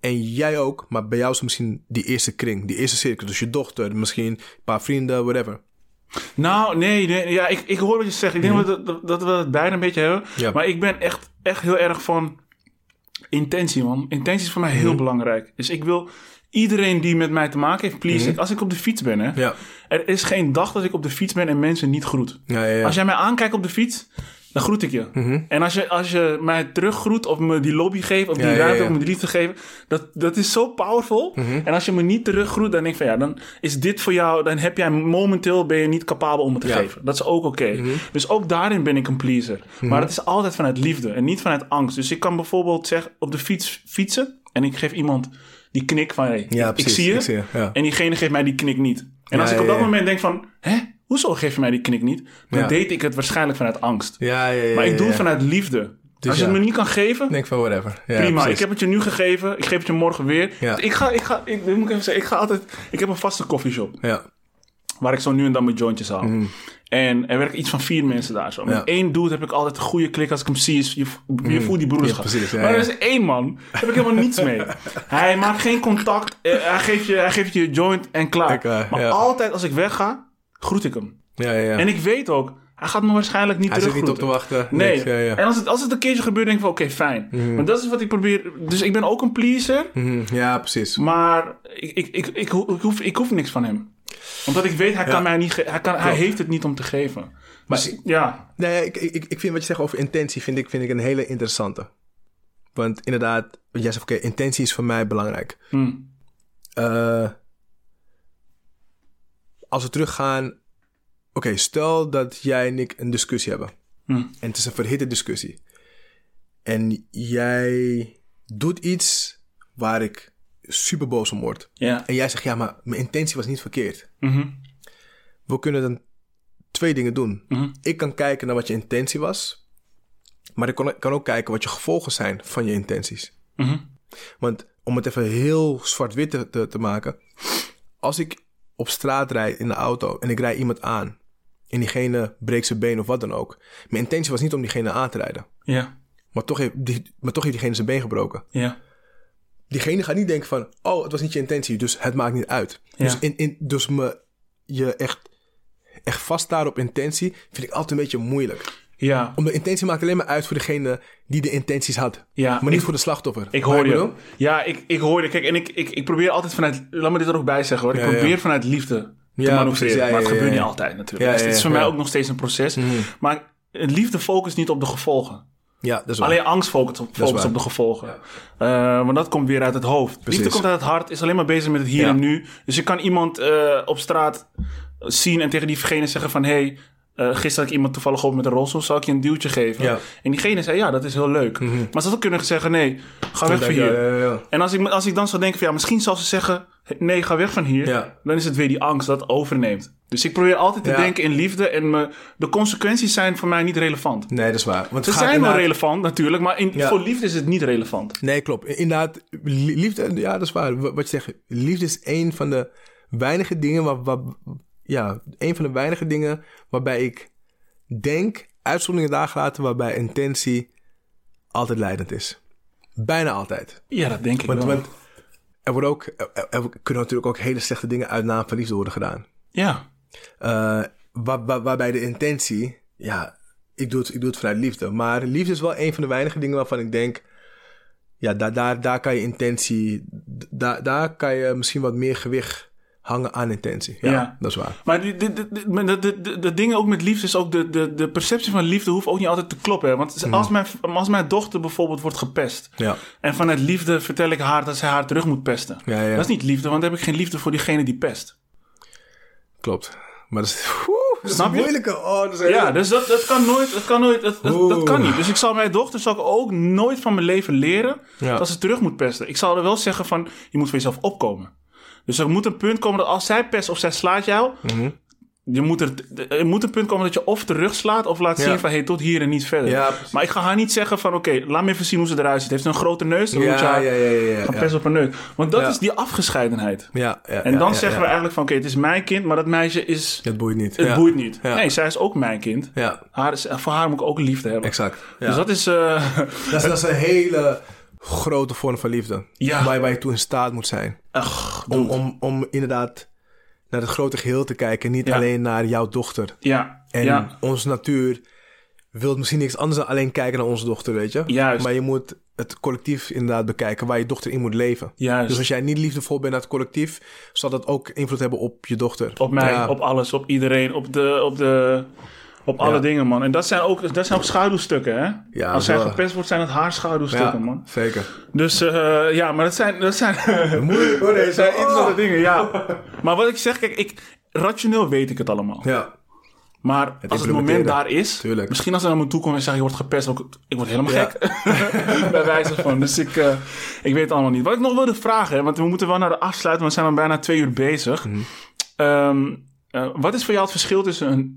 En jij ook, maar bij jou is misschien die eerste kring, die eerste cirkel. Dus je dochter, misschien een paar vrienden, whatever. Nou, nee. Ja, ik hoor wat je zegt. Ik denk dat we het bijna een beetje hebben. Ja. Maar ik ben echt heel erg van intentie, man. Intentie is voor mij heel belangrijk. Dus ik wil iedereen die met mij te maken heeft, please. Als ik op de fiets ben, hè. Ja. Er is geen dag dat ik op de fiets ben en mensen niet groet. Ja. Als jij mij aankijkt op de fiets, dan groet ik je. Mm-hmm. En als je mij teruggroet of me die lobby geeft of die ruimte of me die liefde geeft, dat is zo powerful. Mm-hmm. En als je me niet teruggroet, dan denk ik van dan is dit voor jou, dan heb jij momenteel, ben je niet capabel om het te geven. Dat is ook oké. Mm-hmm. Dus ook daarin ben ik een pleaser. Mm-hmm. Maar het is altijd vanuit liefde en niet vanuit angst. Dus ik kan bijvoorbeeld zeggen, op de fiets fietsen en ik geef iemand die knik van, hey, ik zie je. En diegene geeft mij die knik niet. En als ik op dat moment denk van, hè? Hoezo geef je mij die knik niet? Dan deed ik het waarschijnlijk vanuit angst. Maar ik doe het vanuit liefde. Dus als je het me niet kan geven, denk van whatever. Ja, prima, precies. Ik heb het je nu gegeven. Ik geef het je morgen weer. Ja. Ik moet even zeggen, ik ga altijd. Ik heb een vaste koffieshop. Ja. Waar ik zo nu en dan mijn jointjes haal. Mm. En er werken iets van 4 mensen daar zo. Met 1 dude heb ik altijd een goede klik. Als ik hem zie, je voelt die broederschap. Ja, precies, maar er is 1 man, daar heb ik helemaal niets mee. Hij maakt geen contact. Hij geeft je je joint en klaar. Maar altijd als ik wegga, groet ik hem. Ja. En ik weet ook, hij gaat me waarschijnlijk niet teruggroeten. Hij zit niet op te wachten. Nee. Ja. En als het een keertje gebeurt, denk ik van oké, fijn. Mm-hmm. Maar dat is wat ik probeer. Dus ik ben ook een pleaser. Mm-hmm. Ja, precies. Maar ik hoef niks van hem. Omdat ik weet, hij kan mij niet hij heeft het niet om te geven. Maar dus, ik vind wat je zegt over intentie, vind ik een hele interessante. Want inderdaad, jij zegt oké, intentie is voor mij belangrijk. Als we teruggaan, oké, stel dat jij en ik een discussie hebben. En het is een verhitte discussie. En jij doet iets waar ik super boos om word. Yeah. En jij zegt, maar mijn intentie was niet verkeerd. Mm-hmm. We kunnen dan 2 dingen doen. Mm-hmm. Ik kan kijken naar wat je intentie was. Maar ik kan ook kijken wat je gevolgen zijn van je intenties. Mm-hmm. Want om het even heel zwart-wit te maken. Als ik op straat rijd in de auto en ik rijd iemand aan en diegene breekt zijn been of wat dan ook. Mijn intentie was niet om diegene aan te rijden. Ja. Maar toch heeft diegene zijn been gebroken. Ja. Diegene gaat niet denken van, oh, het was niet je intentie, dus het maakt niet uit. Ja. Dus, je echt vaststaren op intentie vind ik altijd een beetje moeilijk. Ja. Omdat intentie maakt alleen maar uit voor degene die de intenties had. Ja, maar niet voor de slachtoffer. Ik hoor je. Ja, ik hoor je. Kijk, en ik probeer altijd vanuit... Laat me dit er ook bij zeggen, hoor. Ik probeer vanuit liefde te manoeuvreren. Ja, maar het gebeurt niet altijd, natuurlijk. Dus dit is voor mij ook nog steeds een proces. Mm-hmm. Maar liefde focust niet op de gevolgen. Ja, dat is waar. Alleen angst focust op de gevolgen. Ja. Want dat komt weer uit het hoofd. Precies. Liefde komt uit het hart, is alleen maar bezig met het hier en nu. Dus je kan iemand op straat zien en tegen diegene zeggen van... Hey, gisteren had ik iemand toevallig op met een rolstoel, zou ik je een duwtje geven? Ja. En diegene zei, dat is heel leuk. Mm-hmm. Maar ze had ook kunnen zeggen, nee, ga weg van hier. Ja. En als ik dan zou denken van, misschien zal ze zeggen, nee, ga weg van hier. Ja. Dan is het weer die angst dat overneemt. Dus ik probeer altijd te denken in liefde. En de consequenties zijn voor mij niet relevant. Nee, dat is waar. Want ze zijn wel relevant natuurlijk, maar voor liefde is het niet relevant. Nee, klopt. Inderdaad, liefde, dat is waar. Wat je zegt, liefde is een van de weinige dingen een van de weinige dingen waarbij ik denk, uitzonderingen daar gelaten, waarbij intentie altijd leidend is. Bijna altijd. Ja, dat denk ik wel. Want kunnen natuurlijk ook hele slechte dingen uit naam van liefde worden gedaan. Ja. Waarbij de intentie, ik doe het vanuit liefde. Maar liefde is wel een van de weinige dingen waarvan ik denk, daar kan je intentie, daar kan je misschien wat meer gewicht hangen aan intentie. Ja, dat is waar. Maar de dingen ook met liefde is ook... De perceptie van liefde hoeft ook niet altijd te kloppen. Hè? Want als mijn dochter bijvoorbeeld wordt gepest... en vanuit liefde vertel ik haar dat ze haar terug moet pesten. Ja. Dat is niet liefde, want dan heb ik geen liefde voor diegene die pest. Klopt. Maar dat is... Snap je? Moeilijke. Oh, dat is dus dat kan nooit. Dat kan niet. Dus ik zal mijn dochter ook nooit van mijn leven leren... dat ze terug moet pesten. Ik zal er wel zeggen van... je moet voor jezelf opkomen. Dus er moet een punt komen dat als zij pest of zij slaat jou... Mm-hmm. Er moet een punt komen dat je of terugslaat... of laat zien van, tot hier en niet verder. Ja, maar ik ga haar niet zeggen van, oké, laat me even zien hoe ze eruit ziet. Heeft ze een grote neus? Dan moet je haar gaan pesten op haar neus. Want dat is die afgescheidenheid. En dan zeggen we eigenlijk van, oké, het is mijn kind... maar dat meisje is... Het boeit niet. Het boeit niet. Ja. Nee, zij is ook mijn kind. Ja. Voor haar moet ik ook liefde hebben. Exact. Ja. Dus dat is... dat is een hele... grote vorm van liefde. Waar je toe in staat moet zijn. Ach, om inderdaad... naar het grote geheel te kijken. Niet alleen naar jouw dochter. Ja. En onze natuur wil misschien niks anders dan alleen kijken naar onze dochter, weet je. Juist. Maar je moet het collectief inderdaad bekijken waar je dochter in moet leven. Juist. Dus als jij niet liefdevol bent naar het collectief, zal dat ook invloed hebben op je dochter. Op mij, op alles, op iedereen, op alle dingen, man. En dat zijn ook schaduwstukken, hè? Ja, als zij gepest wordt, zijn het haar schaduwstukken, man. Zeker. Dus maar dat zijn moeilijk, hoor. Dat zijn interessante dingen, ja. Maar wat ik zeg, kijk, rationeel weet ik het allemaal. Ja. Maar als het moment daar is, tuurlijk. Misschien als er naar me toe komt en zegt, je wordt gepest, ik word helemaal gek. Bij wijze van. Dus ik weet het allemaal niet. Wat ik nog wilde vragen, hè, want we moeten wel naar de afsluiting, want we zijn bijna 2 uur bezig. Mm. Wat is voor jou het verschil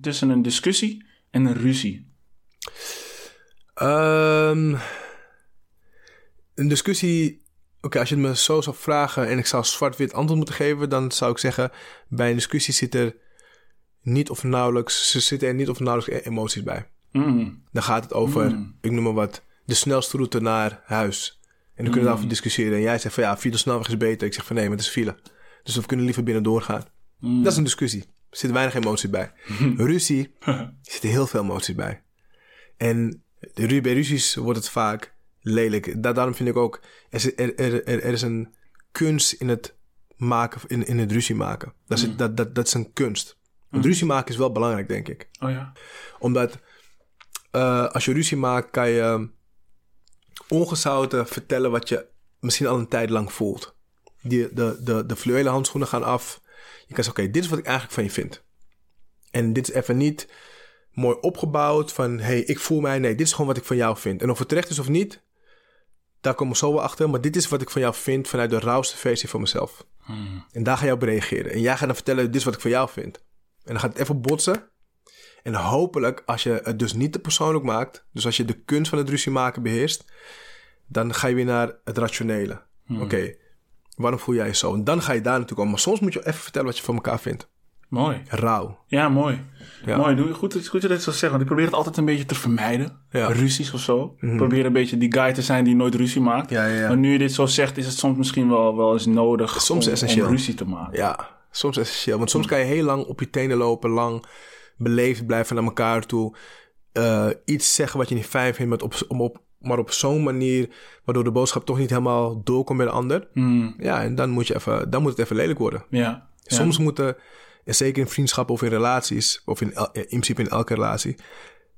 tussen een discussie en een ruzie? Een discussie... Oké, als je het me zo zou vragen en ik zou zwart-wit antwoord moeten geven, dan zou ik zeggen, bij een discussie zitten er niet of nauwelijks emoties bij. Mm. Dan gaat het over, ik noem maar wat, de snelste route naar huis. En dan kunnen we daarover discussiëren. En jij zegt van ja, via de snelweg is beter. Ik zeg van nee, maar het is file. Dus we kunnen liever binnen doorgaan. Mm. Dat is een discussie. Er zit weinig emotie bij. Ruzie, er zitten heel veel emoties bij. En bij ruzies wordt het vaak lelijk. Daarom vind ik ook, er is een kunst in het maken, in het ruzie maken. Dat is een kunst. Want ruzie maken is wel belangrijk, denk ik. Oh ja. Omdat als je ruzie maakt, kan je ongezouten vertellen wat je misschien al een tijd lang voelt. De fluwelen handschoenen gaan af. Je kan zeggen, oké, dit is wat ik eigenlijk van je vind. En dit is even niet mooi opgebouwd van, hey, ik voel mij... Nee, dit is gewoon wat ik van jou vind. En of het terecht is of niet, daar kom ik zo wel achter. Maar dit is wat ik van jou vind vanuit de rauwste versie van mezelf. Hmm. En daar ga jij op reageren. En jij gaat dan vertellen, dit is wat ik van jou vind. En dan gaat het even botsen. En hopelijk, als je het dus niet te persoonlijk maakt, dus als je de kunst van het ruzie maken beheerst, dan ga je weer naar het rationele. Hmm. Oké, waarom voel jij je zo? En dan ga je daar naartoe komen. Maar soms moet je even vertellen wat je van elkaar vindt. Mooi. Rauw. Ja, mooi. Ja. Mooi. Goed dat je dit zo zegt. Want ik probeer het altijd een beetje te vermijden. Ja. Ruzies of zo. Mm-hmm. Ik probeer een beetje die guy te zijn die nooit ruzie maakt. Ja. Maar nu je dit zo zegt, is het soms misschien wel eens nodig om ruzie te maken. Ja, soms essentieel. Want soms kan je heel lang op je tenen lopen. Lang beleefd blijven naar elkaar toe. Iets zeggen wat je niet fijn vindt. Maar op zo'n manier, waardoor de boodschap toch niet helemaal doorkomt bij de ander. Mm. Ja, en dan moet het even lelijk worden. Ja. Soms moeten, en zeker in vriendschappen of in relaties, of in principe in elke relatie,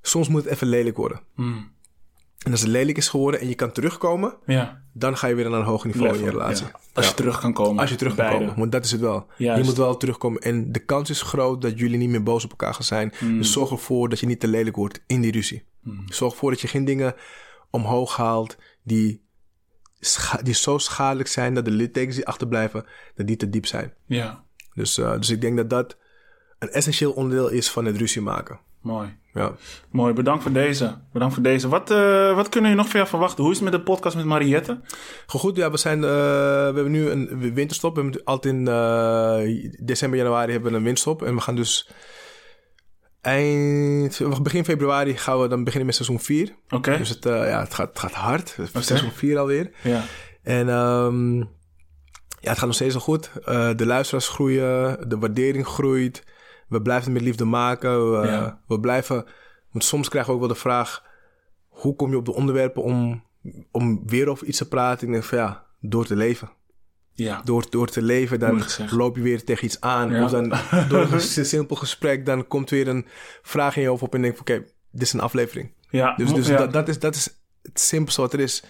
soms moet het even lelijk worden. Mm. En als het lelijk is geworden en je kan terugkomen, dan ga je weer naar een hoger niveau in je relatie. Ja. Als je terug kan komen. Als je terug kan komen, want dat is het wel. Juist. Je moet wel terugkomen. En de kans is groot dat jullie niet meer boos op elkaar gaan zijn. Mm. Dus zorg ervoor dat je niet te lelijk wordt in die ruzie. Mm. Zorg ervoor dat je geen dingen omhoog haalt die zo schadelijk zijn dat de littekens die achterblijven, dat die te diep zijn. Ja. Dus ik denk dat een essentieel onderdeel is van het ruzie maken. Mooi. Ja. Mooi, bedankt voor deze. Wat kunnen jullie nog van jou verwachten? Hoe is het met de podcast met Mariette? Goed, ja, we hebben nu een winterstop. We hebben altijd in december, januari hebben we een winterstop. En we gaan dus begin februari gaan we dan beginnen met seizoen 4. Okay. Dus het gaat hard. Okay. Seizoen 4 alweer. Ja. En het gaat nog steeds wel goed. De luisteraars groeien. De waardering groeit. We blijven het met liefde maken. We blijven... Want soms krijgen we ook wel de vraag, hoe kom je op de onderwerpen om weer over iets te praten? Ik denk van door te leven. Ja. Door te leven, dan loop je weer tegen iets aan. Ja. Of dan door een simpel gesprek, dan komt weer een vraag in je hoofd op en denk van oké, dit is een aflevering. Ja. Dus dat is het simpelste wat er is.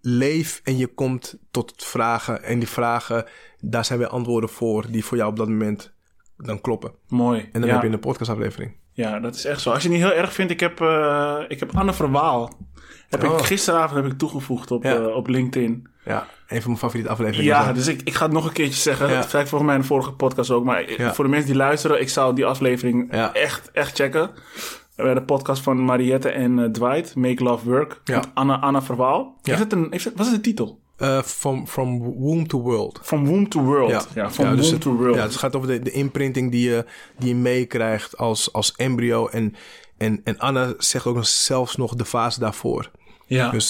Leef en je komt tot vragen. En die vragen, daar zijn weer antwoorden voor die voor jou op dat moment dan kloppen. Mooi. En dan heb je een podcastaflevering. Ja, dat is echt zo. Als je het niet heel erg vindt, ik heb Anna Verwaal. Gisteravond heb ik toegevoegd op LinkedIn. Ja, een van mijn favoriete afleveringen. Ja, dus ik ga het nog een keertje zeggen. Ja. Dat zei ik volgens mij in de vorige podcast ook. Maar voor de mensen die luisteren, ik zou die aflevering echt checken. De podcast van Mariette en Dwight, Make Love Work. Ja. Met Anna Verwaal. Ja. Wat is de titel? From Womb to World. From Womb to World. From Womb to World. Ja, het gaat over de imprinting die je meekrijgt als embryo. En Anna zegt ook zelfs nog de fase daarvoor. Ja. Dus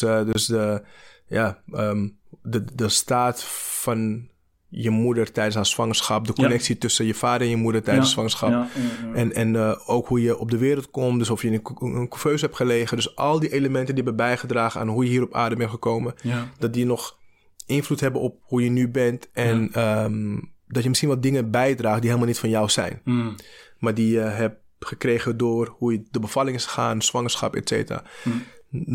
de staat van je moeder tijdens haar zwangerschap, de connectie tussen je vader en je moeder tijdens zwangerschap. Ja. En ook hoe je op de wereld komt, dus of je in een couveuse hebt gelegen. Dus al die elementen die hebben bijgedragen aan hoe je hier op aarde bent gekomen, dat die nog invloed hebben op hoe je nu bent. En dat je misschien wat dingen bijdraagt die helemaal niet van jou zijn. Mm. Maar die je hebt gekregen door hoe je de bevalling is gegaan, zwangerschap, et cetera. Mm.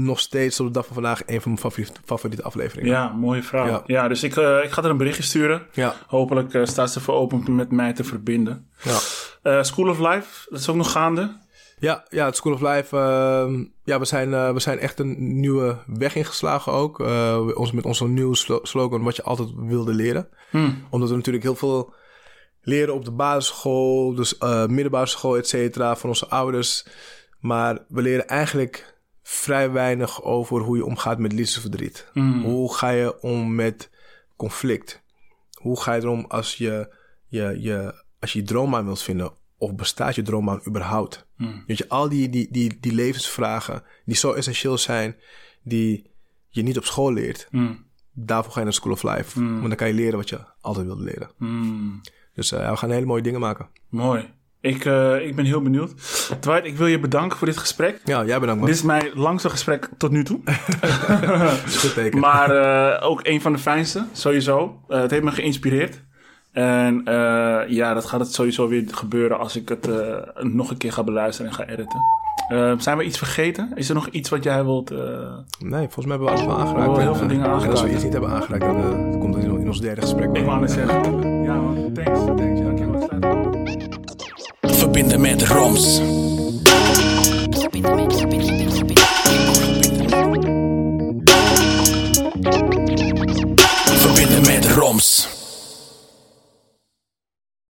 Nog steeds op de dag van vandaag een van mijn favoriete afleveringen. Ja, mooie vraag. Ja, dus ik ga er een berichtje sturen. Ja. Hopelijk staat ze voor open om met mij te verbinden. Ja. School of Life, dat is ook nog gaande. Ja, het School of Life. We zijn echt een nieuwe weg ingeslagen ook. Met onze nieuwe slogan, wat je altijd wilde leren. Omdat we natuurlijk heel veel leren op de basisschool, dus middelbare school, et cetera, van onze ouders. Maar we leren eigenlijk vrij weinig over hoe je omgaat met liefdesverdriet. Hoe ga je om met conflict? Hoe ga je erom als je droom aan wilt vinden? Of bestaat je droom aan überhaupt? Weet je, al die levensvragen die zo essentieel zijn, die je niet op school leert. Daarvoor ga je naar School of Life. Want dan kan je leren wat je altijd wilde leren. Dus we gaan hele mooie dingen maken. Mooi. Ik ben heel benieuwd. Dwight, ik wil je bedanken voor dit gesprek. Ja, jij bedankt, man. Dit is mijn langste gesprek tot nu toe. Goed teken. Maar ook een van de fijnste, sowieso. Het heeft me geïnspireerd. En dat gaat het sowieso weer gebeuren als ik het nog een keer ga beluisteren en ga editen. Zijn we iets vergeten? Is er nog iets wat jij wilt? Nee, volgens mij hebben we alles wel aangeraakt. We heel veel dingen aangeraakt. En als we iets niet hebben aangeraakt, dan komt het in ons derde gesprek. Ik wou net zeggen. Ja, man. Thanks. Dank je wel. Verbinden met ROMS.